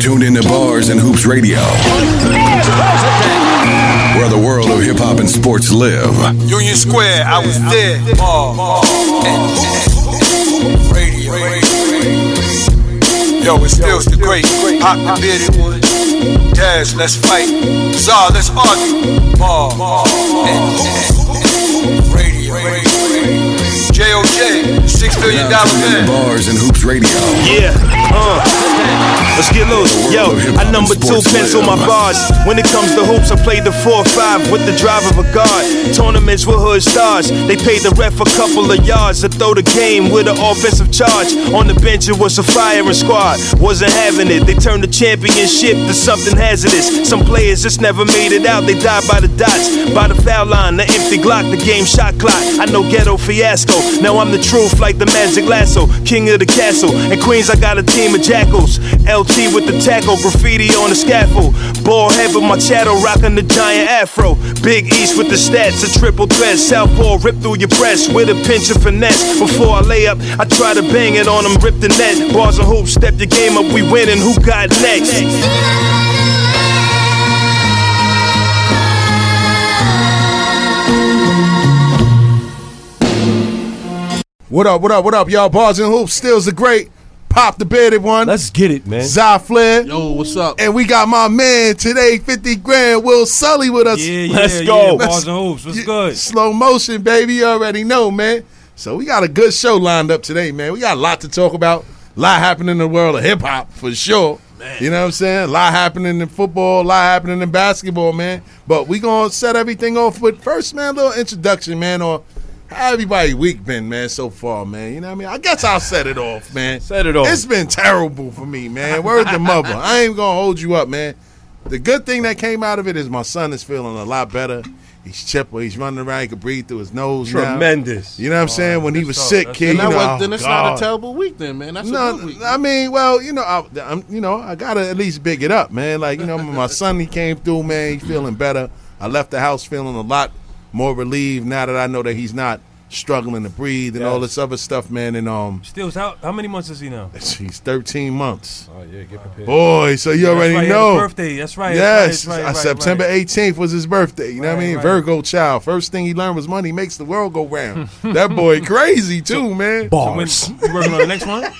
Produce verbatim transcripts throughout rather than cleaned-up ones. tuned into Bars and Hoops Radio, where the world of hip-hop and sports live. Union Square, I was there. Bars and Radio. Yo, it's still the great. Pop the bearded one. Daz, let's fight. Czar, let's argue. Bars and Radio. J O J, six billion dollars man. Bars and Hoops Radio. Yeah, uh, let's get loose. Yo, I number two pins on my bars. When it comes to hoops, I played the four five with the drive of a guard. Tournaments with hood stars. They paid the ref a couple of yards to throw the game with an offensive charge. On the bench, it was a firing squad. Wasn't having it. They turned the championship to something hazardous. Some players just never made it out. They died by the dots, by the foul line, the empty Glock, the game shot clock. I know ghetto fiasco. Now I'm the truth like the magic lasso, king of the castle. In Queens I got a team of jackals, L T with the tackle, graffiti on the scaffold. Ball head with my chattel, rocking the giant afro. Big East with the stats, a triple threat. Southpaw rip through your breast with a pinch of finesse. Before I lay up, I try to bang it on them, rip the net. Bars and hoops, step your game up, we winning, who got next? What up, what up, what up, y'all? Bars and Hoops, Steel's the great. Pop the bearded one. Let's get it, man. Zy Flair. Yo, what's up? And we got my man today, fifty grand, Will Sully with us. Yeah, yeah, Let's go. Yeah, Bars and Hoops, what's yeah, good? Slow motion, baby, you already know, man. So we got a good show lined up today, man. We got a lot to talk about. A lot happening in the world of hip-hop, for sure. Man. You know what I'm saying? A lot happening in football, a lot happening in basketball, man. But we going to set everything off with first, man, a little introduction, man, or how everybody's week been, man, so far, man? You know what I mean? I guess I'll set it off, man. Set it off. It's been terrible for me, man. Word to mother. I ain't going to hold you up, man. The good thing that came out of it is my son is feeling a lot better. He's chipper. He's running around. He can breathe through his nose now. Tremendous. You know what I'm saying? Oh, when he was so, sick, kid. That you know, was, then it's oh, not a terrible week then, man. That's no, a good week. I mean, well, you know, I, I'm, you know, I got to at least big it up, man. Like, you know, my son, he came through, man. He's feeling better. I left the house feeling a lot more relieved now that I know that he's not struggling to breathe and yes. all this other stuff, man. And um, Stills, how how many months is he now? He's thirteen months. Oh yeah, get prepared, boy. So you yeah, already that's right, know his birthday. That's right. Yes, that's right, that's right, uh, September right. eighteenth was his birthday. You right, know what I mean? Right. Virgo child. First thing he learned was money makes the world go round. That boy crazy too, man. Bars. So when, you working on the next one?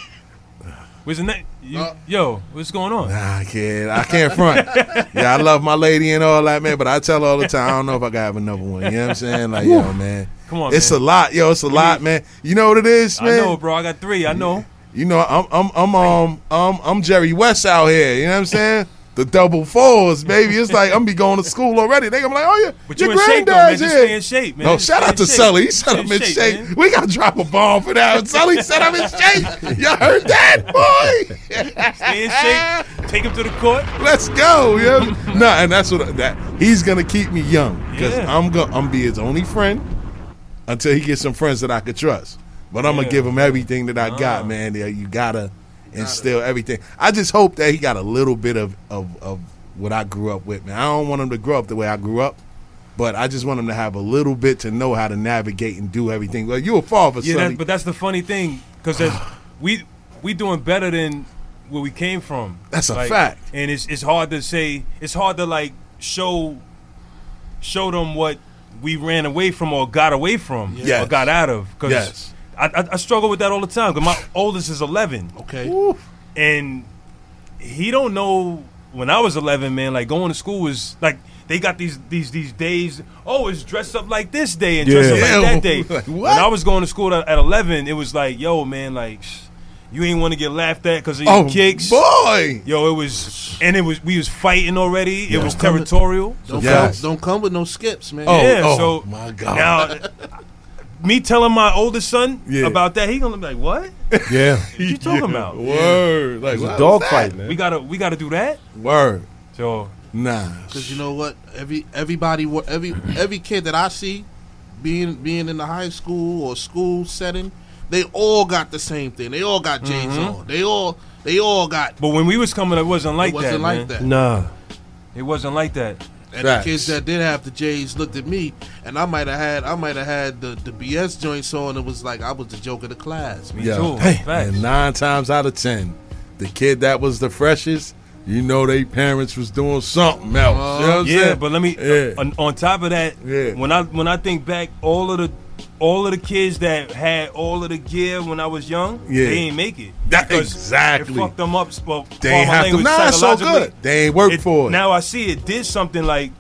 Where's the next? You, uh, yo, what's going on? Nah, kid, I can't front. Yeah, I love my lady and all that, man, but I tell her all the time, I don't know if I got to have another one. You know what I'm saying? Like, yo, man. Come on, It's man. a lot, yo. It's a what lot, man. You know what it is, man? I know, bro. I got three. I know. You know, I'm I'm I'm um I'm, I'm Jerry West out here. You know what I'm saying? The double fours, baby. It's like I'm be going to school already. They gonna be like, oh yeah, but your you in shape, though, man. Just stay in shape, man. No, just shout out to shape. Sully. He said I'm in shape. shape. We gotta drop a bomb for that. Sully said I'm in shape. Y'all heard that, boy? Stay in shape. Take him to the court. Let's go, yo. No, and that's what that he's gonna keep me young because yeah. I'm gonna I'm be his only friend until he gets some friends that I could trust. But I'm yeah. gonna give him everything that I got, uh. man. You gotta. And still everything. I just hope that he got a little bit of, of, of what I grew up with, man. I don't want him to grow up the way I grew up, but I just want him to have a little bit to know how to navigate and do everything. Well, you a father, yeah, that, but that's the funny thing because we we doing better than where we came from. That's a like, fact. And it's it's hard to say. It's hard to like show show them what we ran away from or got away from yes. or got out of. Cause yes. I, I struggle with that all the time because my oldest is eleven. Okay. Ooh. And he don't know when I was eleven, man, like going to school was like they got these these these days, oh, it's dress up like this day and yeah. dress up yeah. like that day. Like, when I was going to school at eleven, it was like, yo, man, like you ain't want to get laughed at because of your oh, kicks. boy. Yo, it was, and it was, we was fighting already. It yeah. was territorial. Don't, yes. come, don't come with no skips, man. Oh, yeah, oh so my God. Now, me telling my oldest son yeah. about that, he gonna be like, "What? Yeah, what you talking yeah. about? Word, like a dog fight, man. We gotta, we gotta do that. Word, so nah, because you know what? Every everybody, every every kid that I see, being being in the high school or school setting, they all got the same thing. They all got J's mm-hmm. on. They all, they all got. But when we was coming, it wasn't like it wasn't that. Wasn't like man. that. Nah, it wasn't like that. And Facts. the kids that did have the J's looked at me, and I might have had I might have had the, the B S joints on. It was like I was the joke of the class. Me yeah. too. Hey, and nine times out of ten, the kid that was the freshest you know they parents was doing something else. Uh, you know what I'm yeah, saying? But let me yeah. on, on top of that, yeah. when I when I think back, all of the all of the kids that had all of the gear when I was young, yeah. they ain't make it. That exactly. It fucked them up. Spoke, they ain't have language, to. Nah, so good. They ain't work it, for it. Now I see it did something like.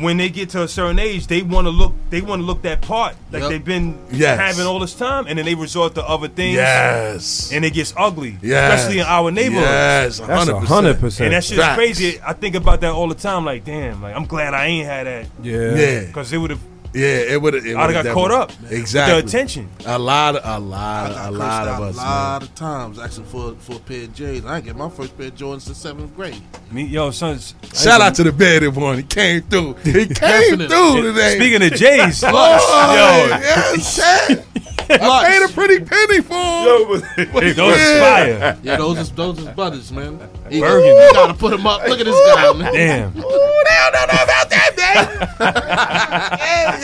When they get to a certain age, they want to look. They want to look that part like yep. they've been yes. having all this time, and then they resort to other things. Yes, and it gets ugly, yes. especially in our neighborhood. Yes, that's a hundred percent. And that shit's Facts. crazy. I think about that all the time. Like, damn, like I'm glad I ain't had that. Yeah, yeah, because it would have. Yeah, it would have. I'd have got caught up. Exactly. With the attention. A lot, of, a lot, a lot of us. A lot man. of times asking for for a pair of J's. I get my first pair of Jordans in seventh grade. Me, yo, son. Shout out to the bearded one. He came through. He came through today. Speaking of J's, oh, yo, yes, shit. I paid a pretty penny for him. Yo, hey, those yeah. fire. Yeah, those is those is butters, man. You gotta put them up. Look at this guy, man. Damn. Ooh, they don't know about that, man. Hey,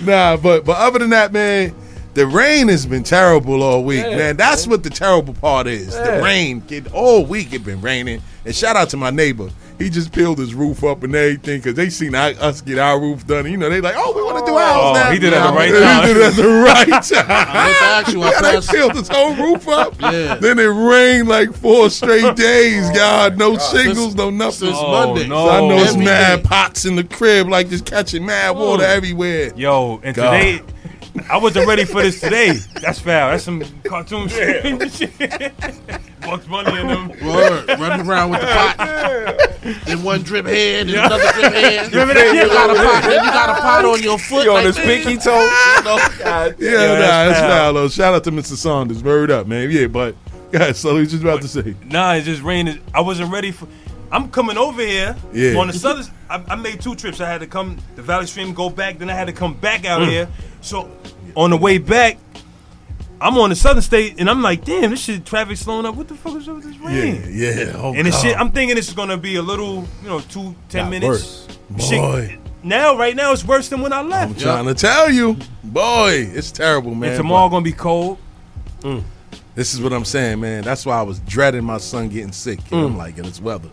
yo. Nah, but but other than that, man, the rain has been terrible all week, yeah, man. That's man. what the terrible part is. Yeah. The rain, kid. All week it been raining. And shout out to my neighbor. He just peeled his roof up and everything because they seen our, us get our roof done. And, you know, they like, oh, we want to do ours oh, now. He did it at the right time. He did it at the right time. Yeah, they peeled his whole roof up. Yeah. Then it rained like four straight days, oh, God. No God. Singles, no nothing. Since oh, Monday. No. So I know it's mad pots in the crib, like just catching mad water oh. everywhere. Yo, and God. today, I wasn't ready for this today. That's foul. That's some cartoon yeah. shit. Bucks Bunny in them. Word. Running around with the pot. Yeah. Then one drip head, then yeah. another drip head. You, you got a pot. Then you got a pot on your foot. You on like his pinky toe. You know? Yeah, yeah, nah, that's foul. Though. Shout out to Mister Saunders. Word up, man. Yeah, but guys, so he's just about but, to say. Nah, it's just raining. I wasn't ready for. I'm coming over here yeah. on the southern. I, I made two trips. I had to come the Valley Stream, go back, then I had to come back out mm. here. So on the way back, I'm on the southern state, and I'm like, damn, this shit, traffic slowing up. What the fuck is up with this rain? Yeah, yeah. Oh, and this shit, I'm thinking it's going to be a little, you know, two, ten Not minutes. Worse. Boy. Shit, now, right now, it's worse than when I left. I'm trying yeah. to tell you. Boy, it's terrible, man. And tomorrow going to be cold. Mm. This is what I'm saying, man. That's why I was dreading my son getting sick. And mm. I'm like, and it's weather.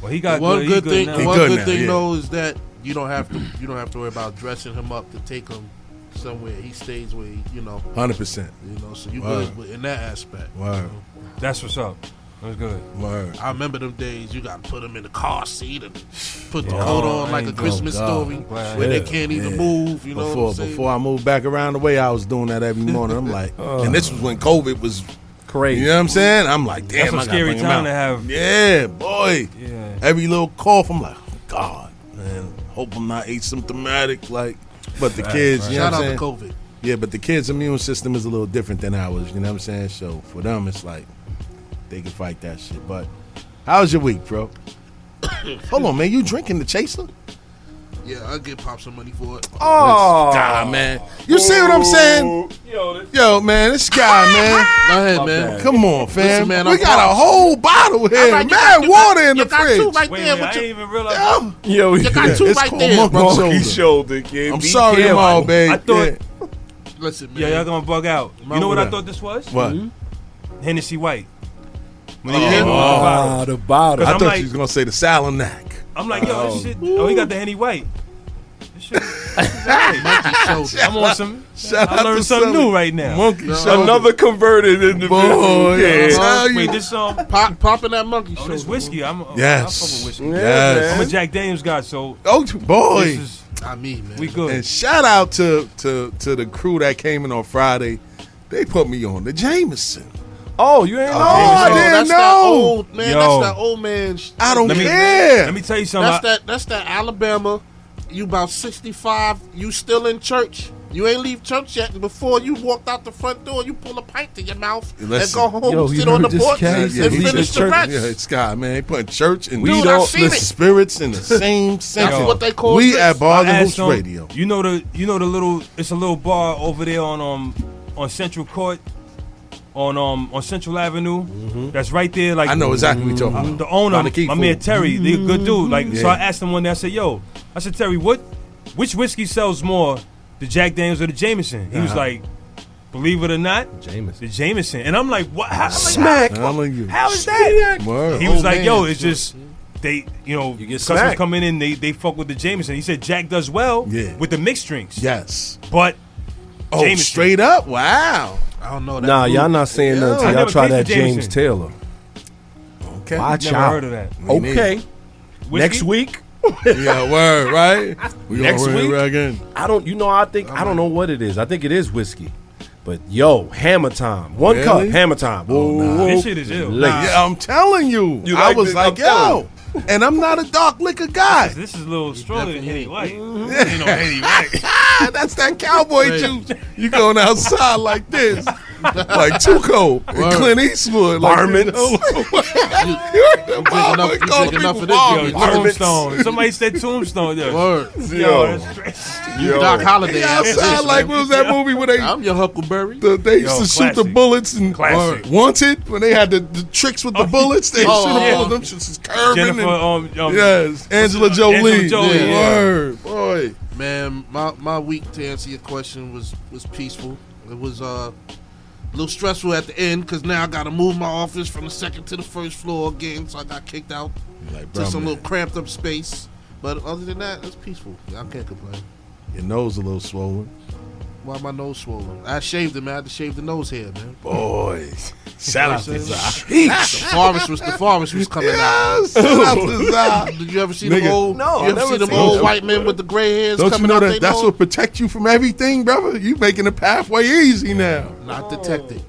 Well, he got one good, good thing. Good one good, good thing yeah. though is that you don't have to you don't have to worry about dressing him up to take him somewhere. He stays where he, you know. one hundred percent. You know, so you Word. good in that aspect. Word. You know? That's what's up. That's good. Word. I remember them days you got to put him in the car seat and put the yeah. coat on oh, like a Christmas God. story where yeah. they can't even yeah. move. You know before what I'm before I moved back around the way, I was doing that every morning. I'm like, oh. and this was when COVID was. Crazy. You know what I'm saying? I'm like, damn, that's a I scary time to have. Yeah, boy. Yeah. Every little cough, I'm like, oh, God, man. Hope I'm not asymptomatic. Like, but the right, kids, right. you know Shout what I'm out saying? to COVID. Yeah, but the kids' immune system is a little different than ours. You know what I'm saying? So for them, it's like they can fight that shit. But how was your week, bro? Hold on, man. You drinking the Chaser? Yeah, I'll get Pop some money for it. Oh, God, man. You see what I'm saying? Yo, Yo man, this guy, man. Go ahead, man. Come on, fam. Listen, man, we I'm got Pops. a whole bottle here. Right, Mad water got, in the fridge. You got two right Wait, there. Man, I didn't even realize. Yo, you got two right there. Monkey shoulder, kid. I'm sorry, y'all, babe. I thought. Yeah. Listen, man. Yeah, y'all gonna bug out. You know what I thought this was? What? Hennessy White. When oh, came oh the bottle. I thought you was gonna say the Salinac. I'm like, yo, oh. this shit. Oh, he got the Henny White. This shit. I'm on some. Shout I learned something Sully. new right now. Monkey no. shoulder. Another converted individual. Yeah. Uh, wait, this um, pop popping that monkey oh, shoulder. This whiskey. I'm. Oh, yes. I'm whiskey. Yes. yes. I'm a Jack Daniels guy, so. Oh boy. This is, I mean, man. We good. And shout out to to to the crew that came in on Friday. They put me on the Jameson. Oh, you ain't know? Oh, I didn't know. That's that old man. Yo. That's that old man. Sh- I don't let me, care. Let me tell you something. That's that. That's that Alabama. You about sixty-five. You still in church. You ain't leave church yet. And before you walked out the front door, you pull a pint to your mouth Let's, and go home, yo, sit on the porch, yeah, and finish the rest. Yeah, it's God, man. They put church and Dude, all the it. spirits in the same sentence. That's what they call we this. At Bars and Hoops Radio. You know the. You know the little. It's a little bar over there on um on Central Court. On um on Central Avenue, mm-hmm. that's right there. Like I know exactly what you're talking about. The owner, my man Terry, mm-hmm. they a good dude. Like yeah. so, I asked him one day. I said, "Yo, I said Terry, what, which whiskey sells more, the Jack Daniels or the Jameson?" He uh-huh. was like, Believe it or not, Jameson. The Jameson. And I'm like, what? How, like, smack. How, how, how is that? Word. He was oh, like, man. yo, it's just, they, you know, you customers coming in, they they fuck with the Jameson. He said Jack does well yeah. with the mixed drinks. Yes. But oh, Jameson. Straight up? Wow. I don't know that. Nah, move. Y'all not saying yeah. nothing. Y'all try that Jameson. James Taylor. Okay. Watch never out. Heard of that. We okay. Next week. Yeah, word, right? We next week. Again. I don't, you know, I think, I don't know what it is. I think it is whiskey. But yo, hammer time. One really? Cup, hammer time. Oh, nah. This shit is ill. Nah. Yeah, I'm telling you. you like I was this? Like, I'm yo. And I'm not a dark liquor guy. This is a little stronger than Henny White. Mm-hmm. Ain't no Henny White. That's that cowboy juice. You going outside like this. Like Tuco and Clint Eastwood. Barmans. I'm taking up, taking up for this. Tombstone. Somebody said Tombstone. Yo, Word. yo, yo. yo. Doc Holliday. Y'all sound like what was that movie where they? I'm your Huckleberry. The, they used yo, to classic. Shoot the bullets and classic. Wanted when they had the, the tricks with the oh, bullets. They oh, shoot them yeah. all. Them shits is curving. Jennifer, and, um, um, yes, Angela Jolie. Angela Jolie. Yeah. Word, boy. Man, my my week to answer your question was was peaceful. It was uh. a little stressful at the end because now I got to move my office from the second to the first floor again, so I got kicked out like, to some man. little cramped up space. But other than that, it's peaceful. I can't complain. Your nose a little swollen. Why my nose swollen? I shaved it, man. I had to shave the nose hair, man. Boy. Shout out to Zai. The forest was, the forest was coming yes, out. Shout out to Zai. Did you ever see Nigga. them old, no, you ever see them old white men with the gray hairs Don't coming you know out? That, they that's nose? What protects you from everything, brother. You making the pathway easy now. Not detected.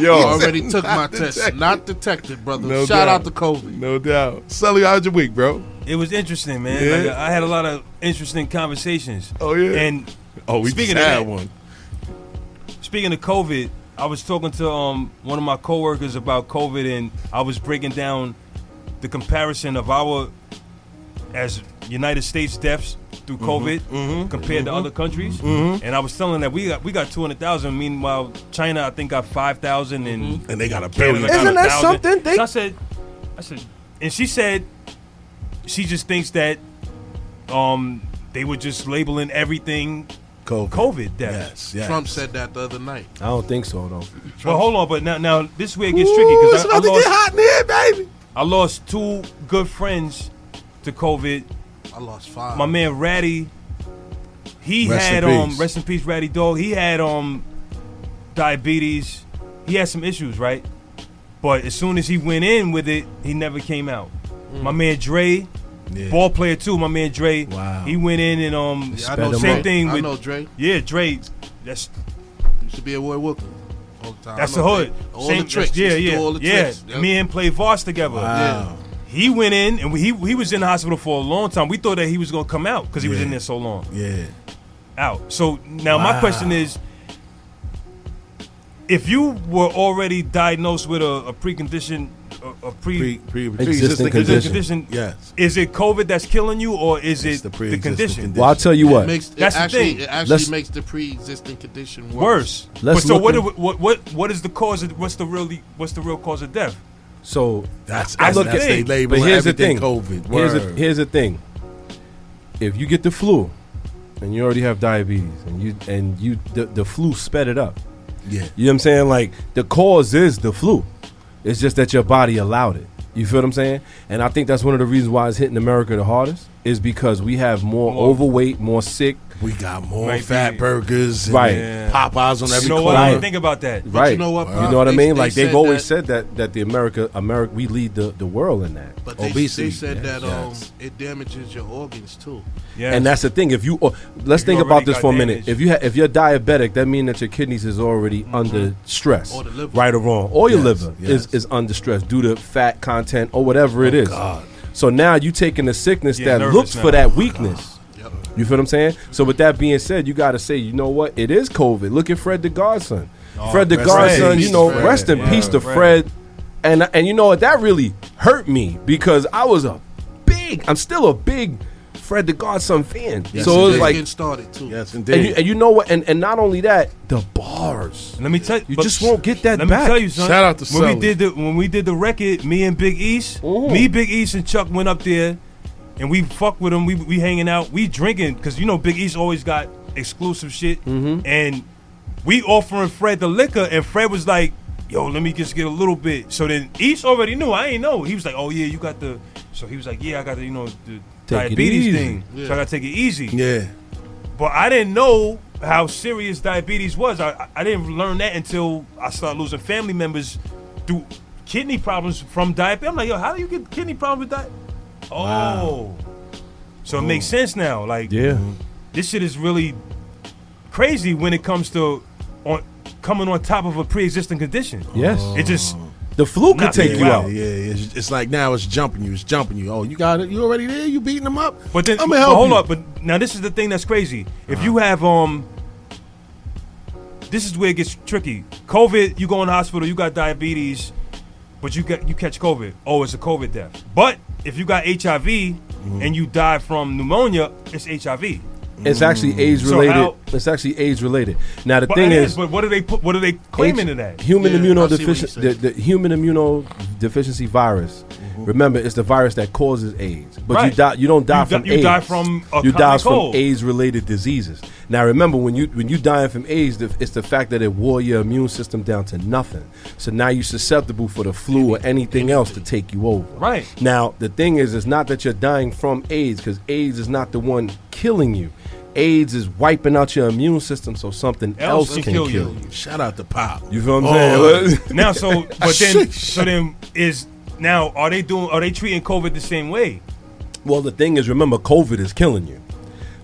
Yo, I already took my detected. test. Not detected, brother. No Shout doubt. out to Kobe. No doubt. Sully, how'd your week, bro? It was interesting, man. Yeah. Like, I had a lot of interesting conversations. Oh yeah. And oh, we speaking just had of that, one. Speaking of COVID, I was talking to um one of my coworkers about COVID, and I was breaking down the comparison of our as United States deaths through COVID mm-hmm, mm-hmm, compared mm-hmm, to other countries, mm-hmm. and I was telling that we got we got two hundred thousand. Meanwhile, China I think got five thousand, and mm-hmm. and they got a billion. Isn't a that thousand. something? They- so I said, I said, and she said. She just thinks that um, they were just labeling everything COVID. COVID deaths. Yes, yes. Trump said that the other night. I don't think so, though. Trump. Well, hold on, but now, now this way it gets Ooh, tricky because I, I lost. Get hot in here, baby. I lost two good friends to COVID. I lost five. My man Ratty, he rest had um rest in peace, Ratty Dog. He had um diabetes. He had some issues, right? But as soon as he went in with it, he never came out. Mm. My man Dre. Yeah. Ball player too, my man Dre. Wow. He went in and um yeah, I know same Dre. thing with I know Dre. Yeah, Dre. That's used to be a Roy Wilkins all the time. That's the hood. All same the tricks. Yeah, yeah. All the yeah. Tricks. Yep. Me and him played Vars together. Wow. Yeah. He went in and we, he he was in the hospital for a long time. We thought that he was gonna come out because he yeah. was in there so long. Yeah. Out. So now wow. my question is, if you were already diagnosed with a, a precondition. A, a pre, pre, pre existing condition. condition. Yes. Is it COVID that's killing you, or is it's it the, the condition? condition? Well, I'll tell you what. It makes, that's it the actually, thing. It actually Let's, makes the pre-existing condition worse. worse. Let's but so what, at, what? What? What is the cause? Of, what's the really? What's the real cause of death? So that's. that's I look that's at. They but here's the thing. COVID. Here's the, here's the thing. If you get the flu, and you already have diabetes, and you and you the, the flu sped it up. Yeah. You know what I'm saying? Like the cause is the flu. It's just that your body allowed it. You feel what I'm saying? And I think that's one of the reasons why it's hitting America the hardest is because we have more, more. overweight, more sick. We got more Maybe. fat burgers and right. yeah. Popeyes on every corner. You know what? I didn't think about that. Right. You know what, you know what they, I mean? They like, they've always that, said that that the America, America, we lead the, the world in that. But they, Obesity. they said yes. that um, yes. it damages your organs, too. Yes. And that's the thing. If you uh, Let's if think you about this for a minute. Damaged. If, you ha- if you're diabetic, that means that your kidneys is already mm-hmm. under stress. Or the liver. Right or wrong. Or your yes. liver yes. is, is under stress due to fat content or whatever oh, it is. God. So now you're taking a sickness yeah, that looks now. for that weakness. Yep. You feel what I'm saying? So with that being said, you got to say, you know what? It is COVID. Look at Fred the Godson. Oh, Fred the Godson, you know, Fred. rest in yeah, peace to Fred. Fred. And, and you know what? That really hurt me because I was a big, I'm still a big Fred the Godson fan. Yes, so it was like. Getting started too. Yes, indeed. And you, and you know what? And, and not only that, the bars. Let me tell you. You just won't get that let back. Let me tell you, son. Shout out to Sully. When we did the, when we did the record, me and Big East, Ooh. me, Big East, and Chuck went up there. And we fuck with him. We we hanging out. We drinking because you know Big East always got exclusive shit. Mm-hmm. And we offering Fred the liquor, and Fred was like, yo, let me just get a little bit. So then East already knew. I ain't know. He was like, oh, yeah, you got the. So he was like, yeah, I got the, you know, the take diabetes thing. Yeah. So I got to take it easy. Yeah. But I didn't know how serious diabetes was. I, I didn't learn that until I started losing family members through kidney problems from diabetes. I'm like, yo, how do you get kidney problems with diabetes? Oh. Wow. So it makes sense now. Like, yeah. This shit is really crazy when it comes to on coming on top of a pre-existing condition. Yes. It just... The flu could take you out. Yeah, it's, it's like now it's jumping you. It's jumping you. Oh, you got it. You already there. You beating them up. But then, I'm gonna help. Hold up. But now this is the thing that's crazy. If uh-huh. you have um, this is where it gets tricky. COVID. You go in the hospital. You got diabetes, but you get you catch COVID. Oh, it's a COVID death. But if you got H I V mm-hmm. and you die from pneumonia, it's H I V. It's actually AIDS related. So how, it's actually AIDS related. Now the but thing is, is, but what do they put? What are they claiming H, to that? Human yeah, immunodeficiency. The, the human immunodeficiency virus. Mm-hmm. Remember, it's the virus that causes AIDS. But right. you die. You don't die you from. Di- AIDS. You die from. A you die cold. From AIDS related diseases. Now remember, when you when you dying from AIDS, it's the fact that it wore your immune system down to nothing. So now you're susceptible for the flu or anything else to take you over. Right. Now the thing is, it's not that you're dying from AIDS because AIDS is not the one killing you. AIDS is wiping out your immune system so something else, else can, can kill, kill you. you. Shout out to Pop. You feel what I'm oh. saying? Now, so but then, so then is now are they doing? Are they treating COVID the same way? Well, the thing is, remember, COVID is killing you.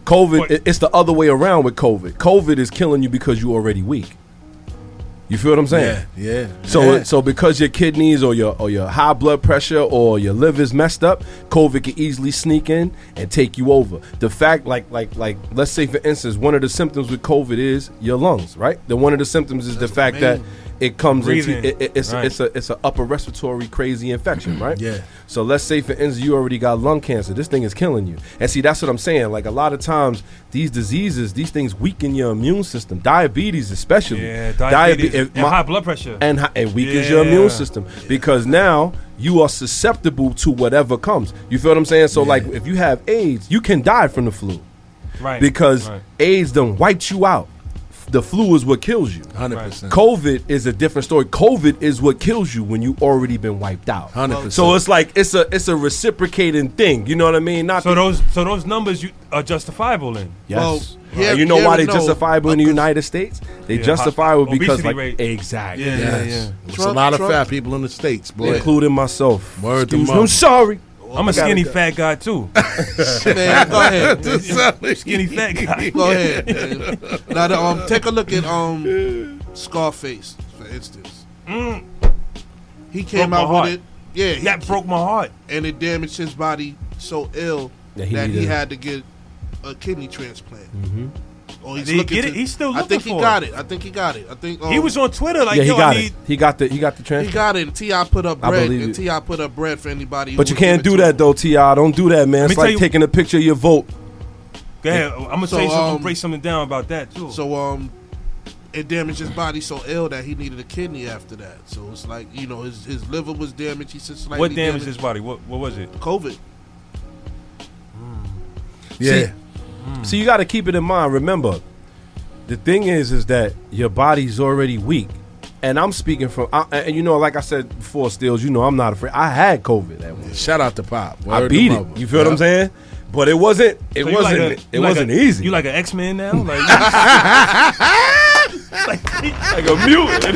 COVID, but, it's the other way around with COVID. COVID is killing you because you're already weak. You feel what I'm saying? Yeah. yeah so, yeah. so because your kidneys or your or your high blood pressure or your liver's messed up, COVID can easily sneak in and take you over. The fact, like like like, let's say for instance, one of the symptoms with COVID is your lungs, right? The one of the symptoms is That's the fact amazing. that it comes into it, it, it's right. it's a it's a upper respiratory crazy infection, right? Yeah. So let's say for instance, you already got lung cancer. This thing is killing you. And see, that's what I'm saying. Like a lot of times, these diseases, these things weaken your immune system. Diabetes, especially. Yeah, diabetes. Diabe- and my, high blood pressure. And hi- it weakens yeah. your immune system yeah. because now you are susceptible to whatever comes. You feel what I'm saying? So yeah. like if you have AIDS, you can die from the flu. Right. Because right. AIDS done wiped you out. The flu is what kills you. one hundred percent COVID is a different story. COVID is what kills you when you already been wiped out. one hundred percent So it's like it's a it's a reciprocating thing. You know what I mean? Not so the, those so those numbers you are justifiable then. Yes. Well, yeah, you know yeah, why they no. justifiable in the United States? They yeah, justifiable because like rate. exactly. Yeah, yes. yeah, yeah. There's a lot Trump. of fat people in the States, boy. Including myself. Word to mom. I'm sorry. Oh, I'm a skinny go. fat guy too. Man, go ahead. Skinny fat guy. Go ahead. Man. Now, the, um, take a look at um, Scarface, for instance. Mm. He came broke out with it. Yeah, he, that broke my heart, and it damaged his body so ill yeah, he that he a... had to get a kidney transplant. Mm-hmm. Oh, he's Did he get to, it? He's still looking for it. I think he got it. it. I think he got it. I think um, he was on Twitter like, yeah, he yo, got I need. It. He got the. He got the transplant. He got it. T I put up bread. And T I put up bread for anybody. But you can't do that him. though, T I. Don't do that, man. Let it's like you, taking a picture of your vote. Go ahead. I'm gonna so, say something. Um, break something down about that too. So um, it damaged his body so ill that he needed a kidney after that. So it's like you know his his liver was damaged. He said slightly. What damaged, damaged his body? What what was it? COVID. Mm. Yeah. See, So you got to keep it in mind. Remember, the thing is, is that your body's already weak. And I'm speaking from, I, and you know, like I said before, Stills, you know, I'm not afraid. I had COVID that one. Shout out to Pop. Word I beat it. Mama. You feel yeah. what I'm saying? But it wasn't. It so wasn't. Like a, it like wasn't a, easy. You like an X-Men now? Like, like, like a mutant.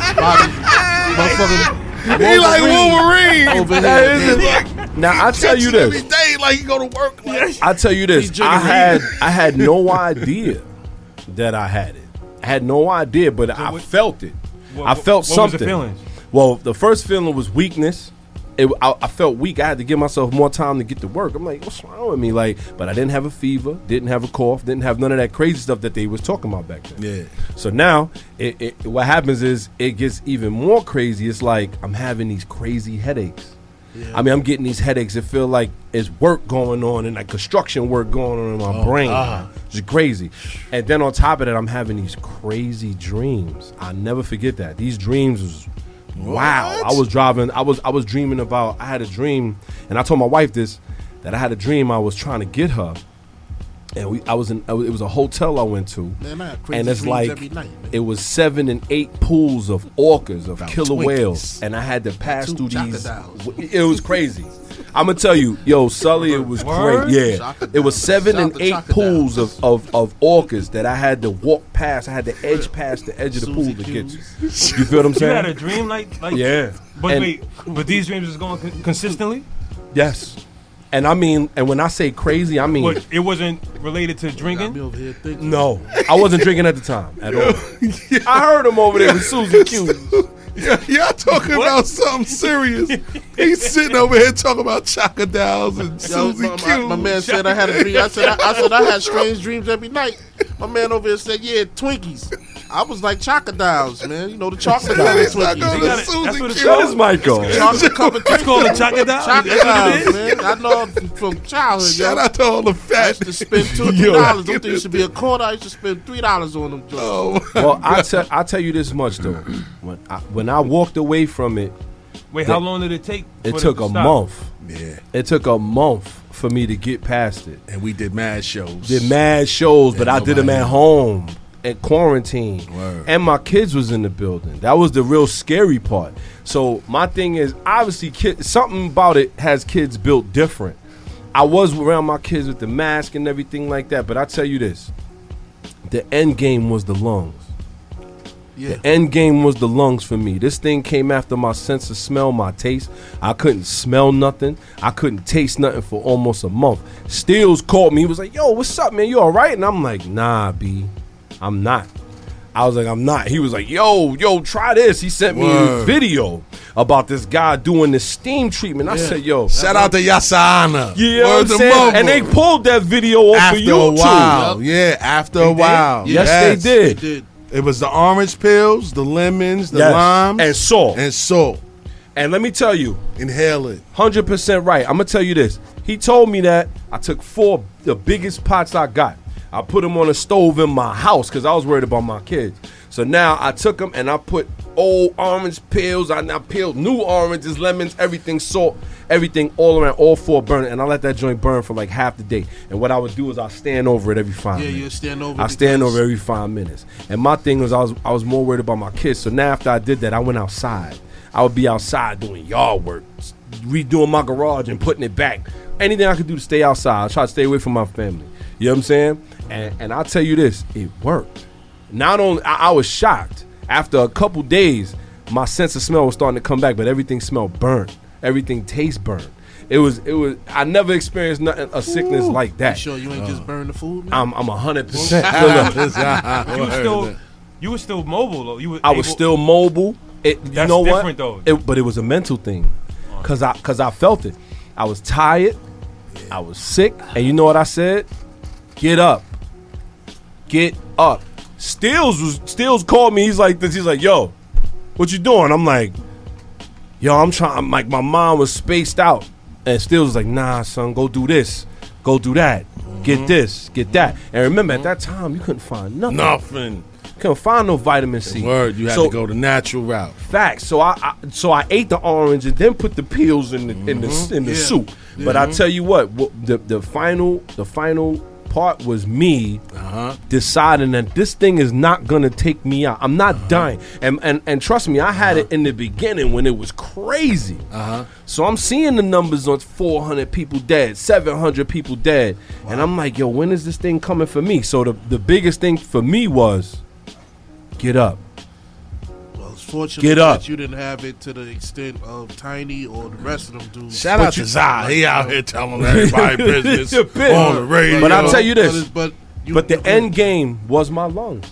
Motherfucker. He like Wolverine. Over that isn't. Now I tell you this. Every day, like you go to work. Like, I tell you this. I had I had no idea that I had it. I had no idea, but so I what, felt it. What, I felt what something. Was the feeling? Well, the first feeling was weakness. It, I, I felt weak. I had to give myself more time to get to work. I'm like, what's wrong with me? Like, but I didn't have a fever, didn't have a cough, didn't have none of that crazy stuff that they was talking about back then. Yeah. So now, it, it, what happens is it gets even more crazy. It's like I'm having these crazy headaches. Yeah. I mean, I'm getting these headaches. It feel like it's work going on and like construction work going on in my oh, brain. Uh. It's crazy. And then on top of that, I'm having these crazy dreams. I never forget that. These dreams was what? wow. I was driving. I was I was dreaming about. I had a dream, and I told my wife this that I had a dream. I was trying to get her, And we, I was in. I was, it was a hotel I went to, man, I crazy and it's like night, it was seven and eight pools of orcas of about killer twinkies. Whales, and I had to pass Two through these. It was crazy. I'm gonna tell you, yo, Sully, it was Word? Great. Yeah, it was seven Shout and eight pools of, of, of orcas that I had to walk past. I had to edge past the edge of the Susie pool to get you. You feel what I'm saying? You had a dream like, like yeah. But and, wait, but these dreams was going con- consistently. Yes. And I mean, and when I say crazy, I mean what, it wasn't related to drinking. No, I wasn't drinking at the time at all. Yeah. I heard him over there with Susie Q. Yeah, y'all talking what? About something serious. He's sitting over here talking about chocodiles and Susie Q. My, my man said I had a dream. I said I, I said I had strange dreams every night. My man over here said, "Yeah, Twinkies." I was like chocodiles, man. You know the chocolate Twinkies. Like that's what it's called. What is Michael? Chocolate covered Twinkies. It's called a chocodile. Chocodiles, man. I know from childhood. Shout yo. Out to all the fat. I used to spend two or three dollars. Don't think it should be a quarter. I used to spend three dollars on them. Oh, well, I tell I tell you this much though. When I, when I walked away from it, wait, that, how long did it take? It took it a stop? month. Yeah, it took a month. For me to get past it. And we did mad shows. Did mad shows, and but I did them at home, at quarantine. Word. And my kids was in the building. That was the real scary part. So my thing is, obviously, kid, something about it has kids built different. I was around my kids with the mask and everything like that, but I tell you this, the end game was the lungs. Yeah. The end game was the lungs for me. This thing came after my sense of smell, my taste. I couldn't smell nothing. I couldn't taste nothing for almost a month. Steels called me. He was like, yo, what's up, man? You all right? And I'm like, nah, B, I'm not. I was like, I'm not. He was like, yo, yo, try this. He sent me Word. a video about this guy doing this steam treatment. I yeah. said, yo. Shout out to Yasana. Yeah, Word to Mama. And they pulled that video off after of YouTube. After a while. Yeah, after they a while. Yes, yes, they did. They did. It was the orange pills, the lemons, the yes. limes. And salt. And salt. And let me tell you. Inhale it. one hundred percent right. I'm going to tell you this. He told me that. I took four, the biggest pots I got. I put them on a stove in my house because I was worried about my kids. So now I took them and I put old orange pills. I now peeled new oranges, lemons, everything, salt, everything all around, all four burning. And I let that joint burn for like half the day. And what I would do is I stand over it every five yeah, minutes. Yeah, you stand over it. I stand over every five minutes. And my thing was I was I was more worried about my kids. So now after I did that, I went outside. I would be outside doing yard work, redoing my garage and putting it back. Anything I could do to stay outside. I try to stay away from my family. You know what I'm saying? And and I'll tell you this, it worked. Not only, I, I was shocked. After a couple days, my sense of smell was starting to come back, but everything smelled burnt. Everything tastes burnt. It was, it was, I never experienced nothing, a sickness Ooh. Like that. You sure you ain't uh, just burn the food, man? I'm, I'm one hundred percent. you, were still, you were still mobile, though. You were I able, was still mobile. It, that's you know different, what? Though. It, but it was a mental thing, because I, cause I felt it. I was tired. Yeah. I was sick. And you know what I said? Get up. Get up. Steels was Steels called me. He's like this. He's like, yo, what you doing? I'm like, yo, I'm trying. I'm like, my mom was spaced out, and Steels was like, nah, son, go do this, go do that, mm-hmm. get this, get that. And remember, mm-hmm. at that time, you couldn't find nothing. Nothing. Couldn't find no vitamin C. Word, you had so, to go the natural route. Facts. So I, I, so I ate the orange and then put the peels in the mm-hmm. in the in the yeah. soup. Mm-hmm. But I tell you what, the the final the final. part was me uh-huh. deciding that this thing is not gonna take me out. I'm not uh-huh. dying. And, and and trust me, I had uh-huh. it in the beginning when it was crazy. Uh-huh. So I'm seeing the numbers on four hundred people dead, seven hundred people dead. Wow. And I'm like, yo, when is this thing coming for me? So the, the biggest thing for me was get up. Fortunately that you didn't have it to the extent of Tiny or the rest of them dudes. Shout but out to Zai. He out here telling everybody business on the radio. But I'll tell you this. But, but, you, but the end game was my lungs.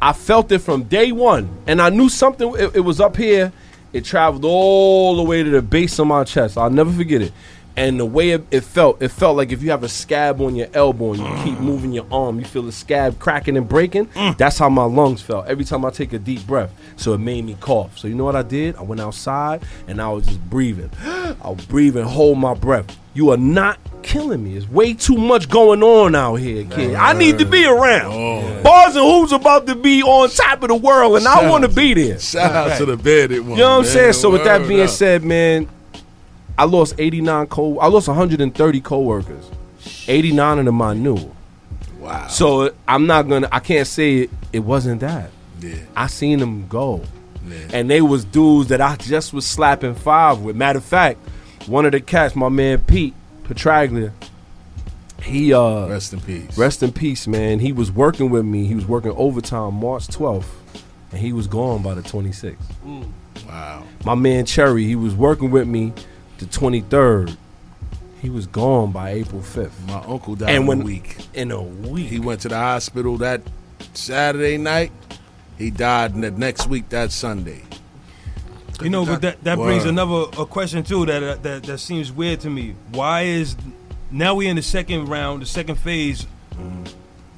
I felt it from day one. And I knew something. It, it was up here. It traveled all the way to the base of my chest. I'll never forget it. And the way it, it felt, it felt like if you have a scab on your elbow and you mm. keep moving your arm, you feel the scab cracking and breaking. Mm. That's how my lungs felt every time I take a deep breath. So it made me cough. So you know what I did? I went outside and I was just breathing. I was breathing, hold my breath. You are not killing me. There's way too much going on out here, kid. I need to be around. Oh. Bars and Hoops about to be on top of the world, and shout I want to be there. Shout out right. to the bearded one. You know what I'm saying? So with that being up. said, man, I lost eighty-nine co. I lost one hundred thirty coworkers. eighty-nine of them I knew. Wow. So I'm not gonna, I can't say it, it wasn't that. Yeah. I seen them go. Yeah. And they was dudes that I just was slapping five with. Matter of fact, one of the cats, my man Pete Petraglia, he uh rest in peace. Rest in peace, man. He was working with me. He was working overtime March twelfth, and he was gone by the twenty-sixth. Mm. Wow. My man Cherry, he was working with me the twenty-third. He was gone by April fifth. My uncle died and when, in a week. In a week. He went to the hospital that Saturday night. He died in the next week that Sunday. You know, but that, that brings another a question, too, that, uh, that that seems weird to me. Why is... Now we're in the second round, the second phase, mm-hmm.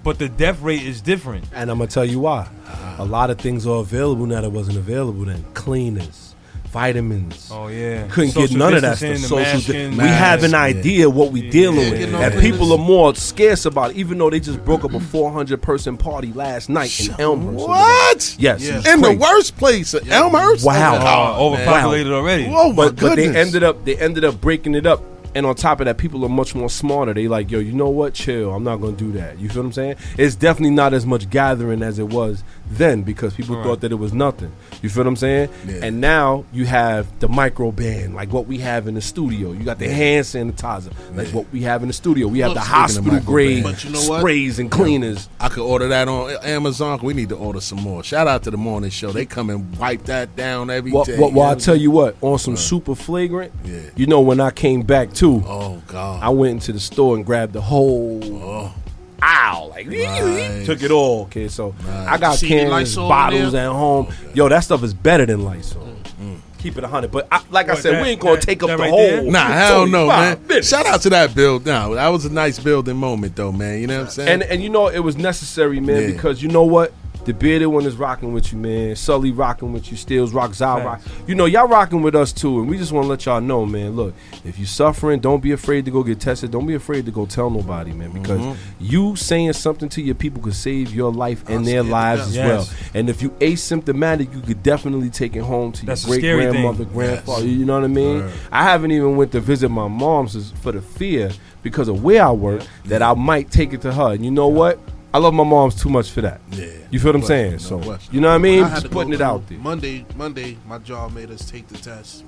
but the death rate is different. And I'm going to tell you why. Uh, a lot of things are available now that wasn't available then. Cleaners, vitamins. Oh, yeah. Couldn't social get none of that stuff. Social di- we have an idea yeah. what we're dealing yeah, with. And people are more scarce about it, even though they just broke up a four hundred person party last night Sh- in Elmhurst. What? Yes. Yeah. In the worst place, yeah. Elmhurst? Wow. Oh, overpopulated wow. already. Oh, my but, goodness. But they ended up, they ended up breaking it up. And on top of that, people are much more smarter. They like, yo, you know what? Chill. I'm not going to do that. You feel what I'm saying? It's definitely not as much gathering as it was then because people All right. thought that it was nothing. You feel what I'm saying? Yeah. And now you have the micro band, like what we have in the studio. You got the hand sanitizer, like yeah. what we have in the studio. We have the hospital grade you know sprays and cleaners. I could order that on Amazon. We need to order some more. Shout out to the morning show. They come and wipe that down every well, day. Well, well, I'll tell you what. On some right. super flagrant, yeah. you know, when I came back too, oh God! I went into the store and grabbed the whole oh. aisle, like nice. took it all. Okay, so nice. I got cans, bottles at home. Okay. Yo, that stuff is better than Lysol. Mm-hmm. Keep it a hundred, but I, like Boy, I said, that, we ain't gonna that, take up the right whole. There? Nah, hell no, man. Minutes. Shout out to that build. Now nah, that was a nice building moment, though, man. You know what I'm saying? And and you know it was necessary, man, yeah. because you know what. The bearded one is rocking with you, man. Sully rocking with you. Steels rock, Zyle rock. You know, y'all rocking with us, too. And we just want to let y'all know, man, look, if you're suffering, don't be afraid to go get tested. Don't be afraid to go tell nobody, man, because mm-hmm. you saying something to your people could save your life and their lives as yes. well. And if you asymptomatic, you could definitely take it home to That's your great-grandmother, grandfather. Yes. You know what I mean? Right. I haven't even went to visit my mom for the fear because of where I work yeah. that I might take it to her. And you know yeah. what? I love my moms too much for that. Yeah, you feel what I'm saying? No so question. You know what I mean? I Just putting it out there. Monday, Monday, my job made us take the test.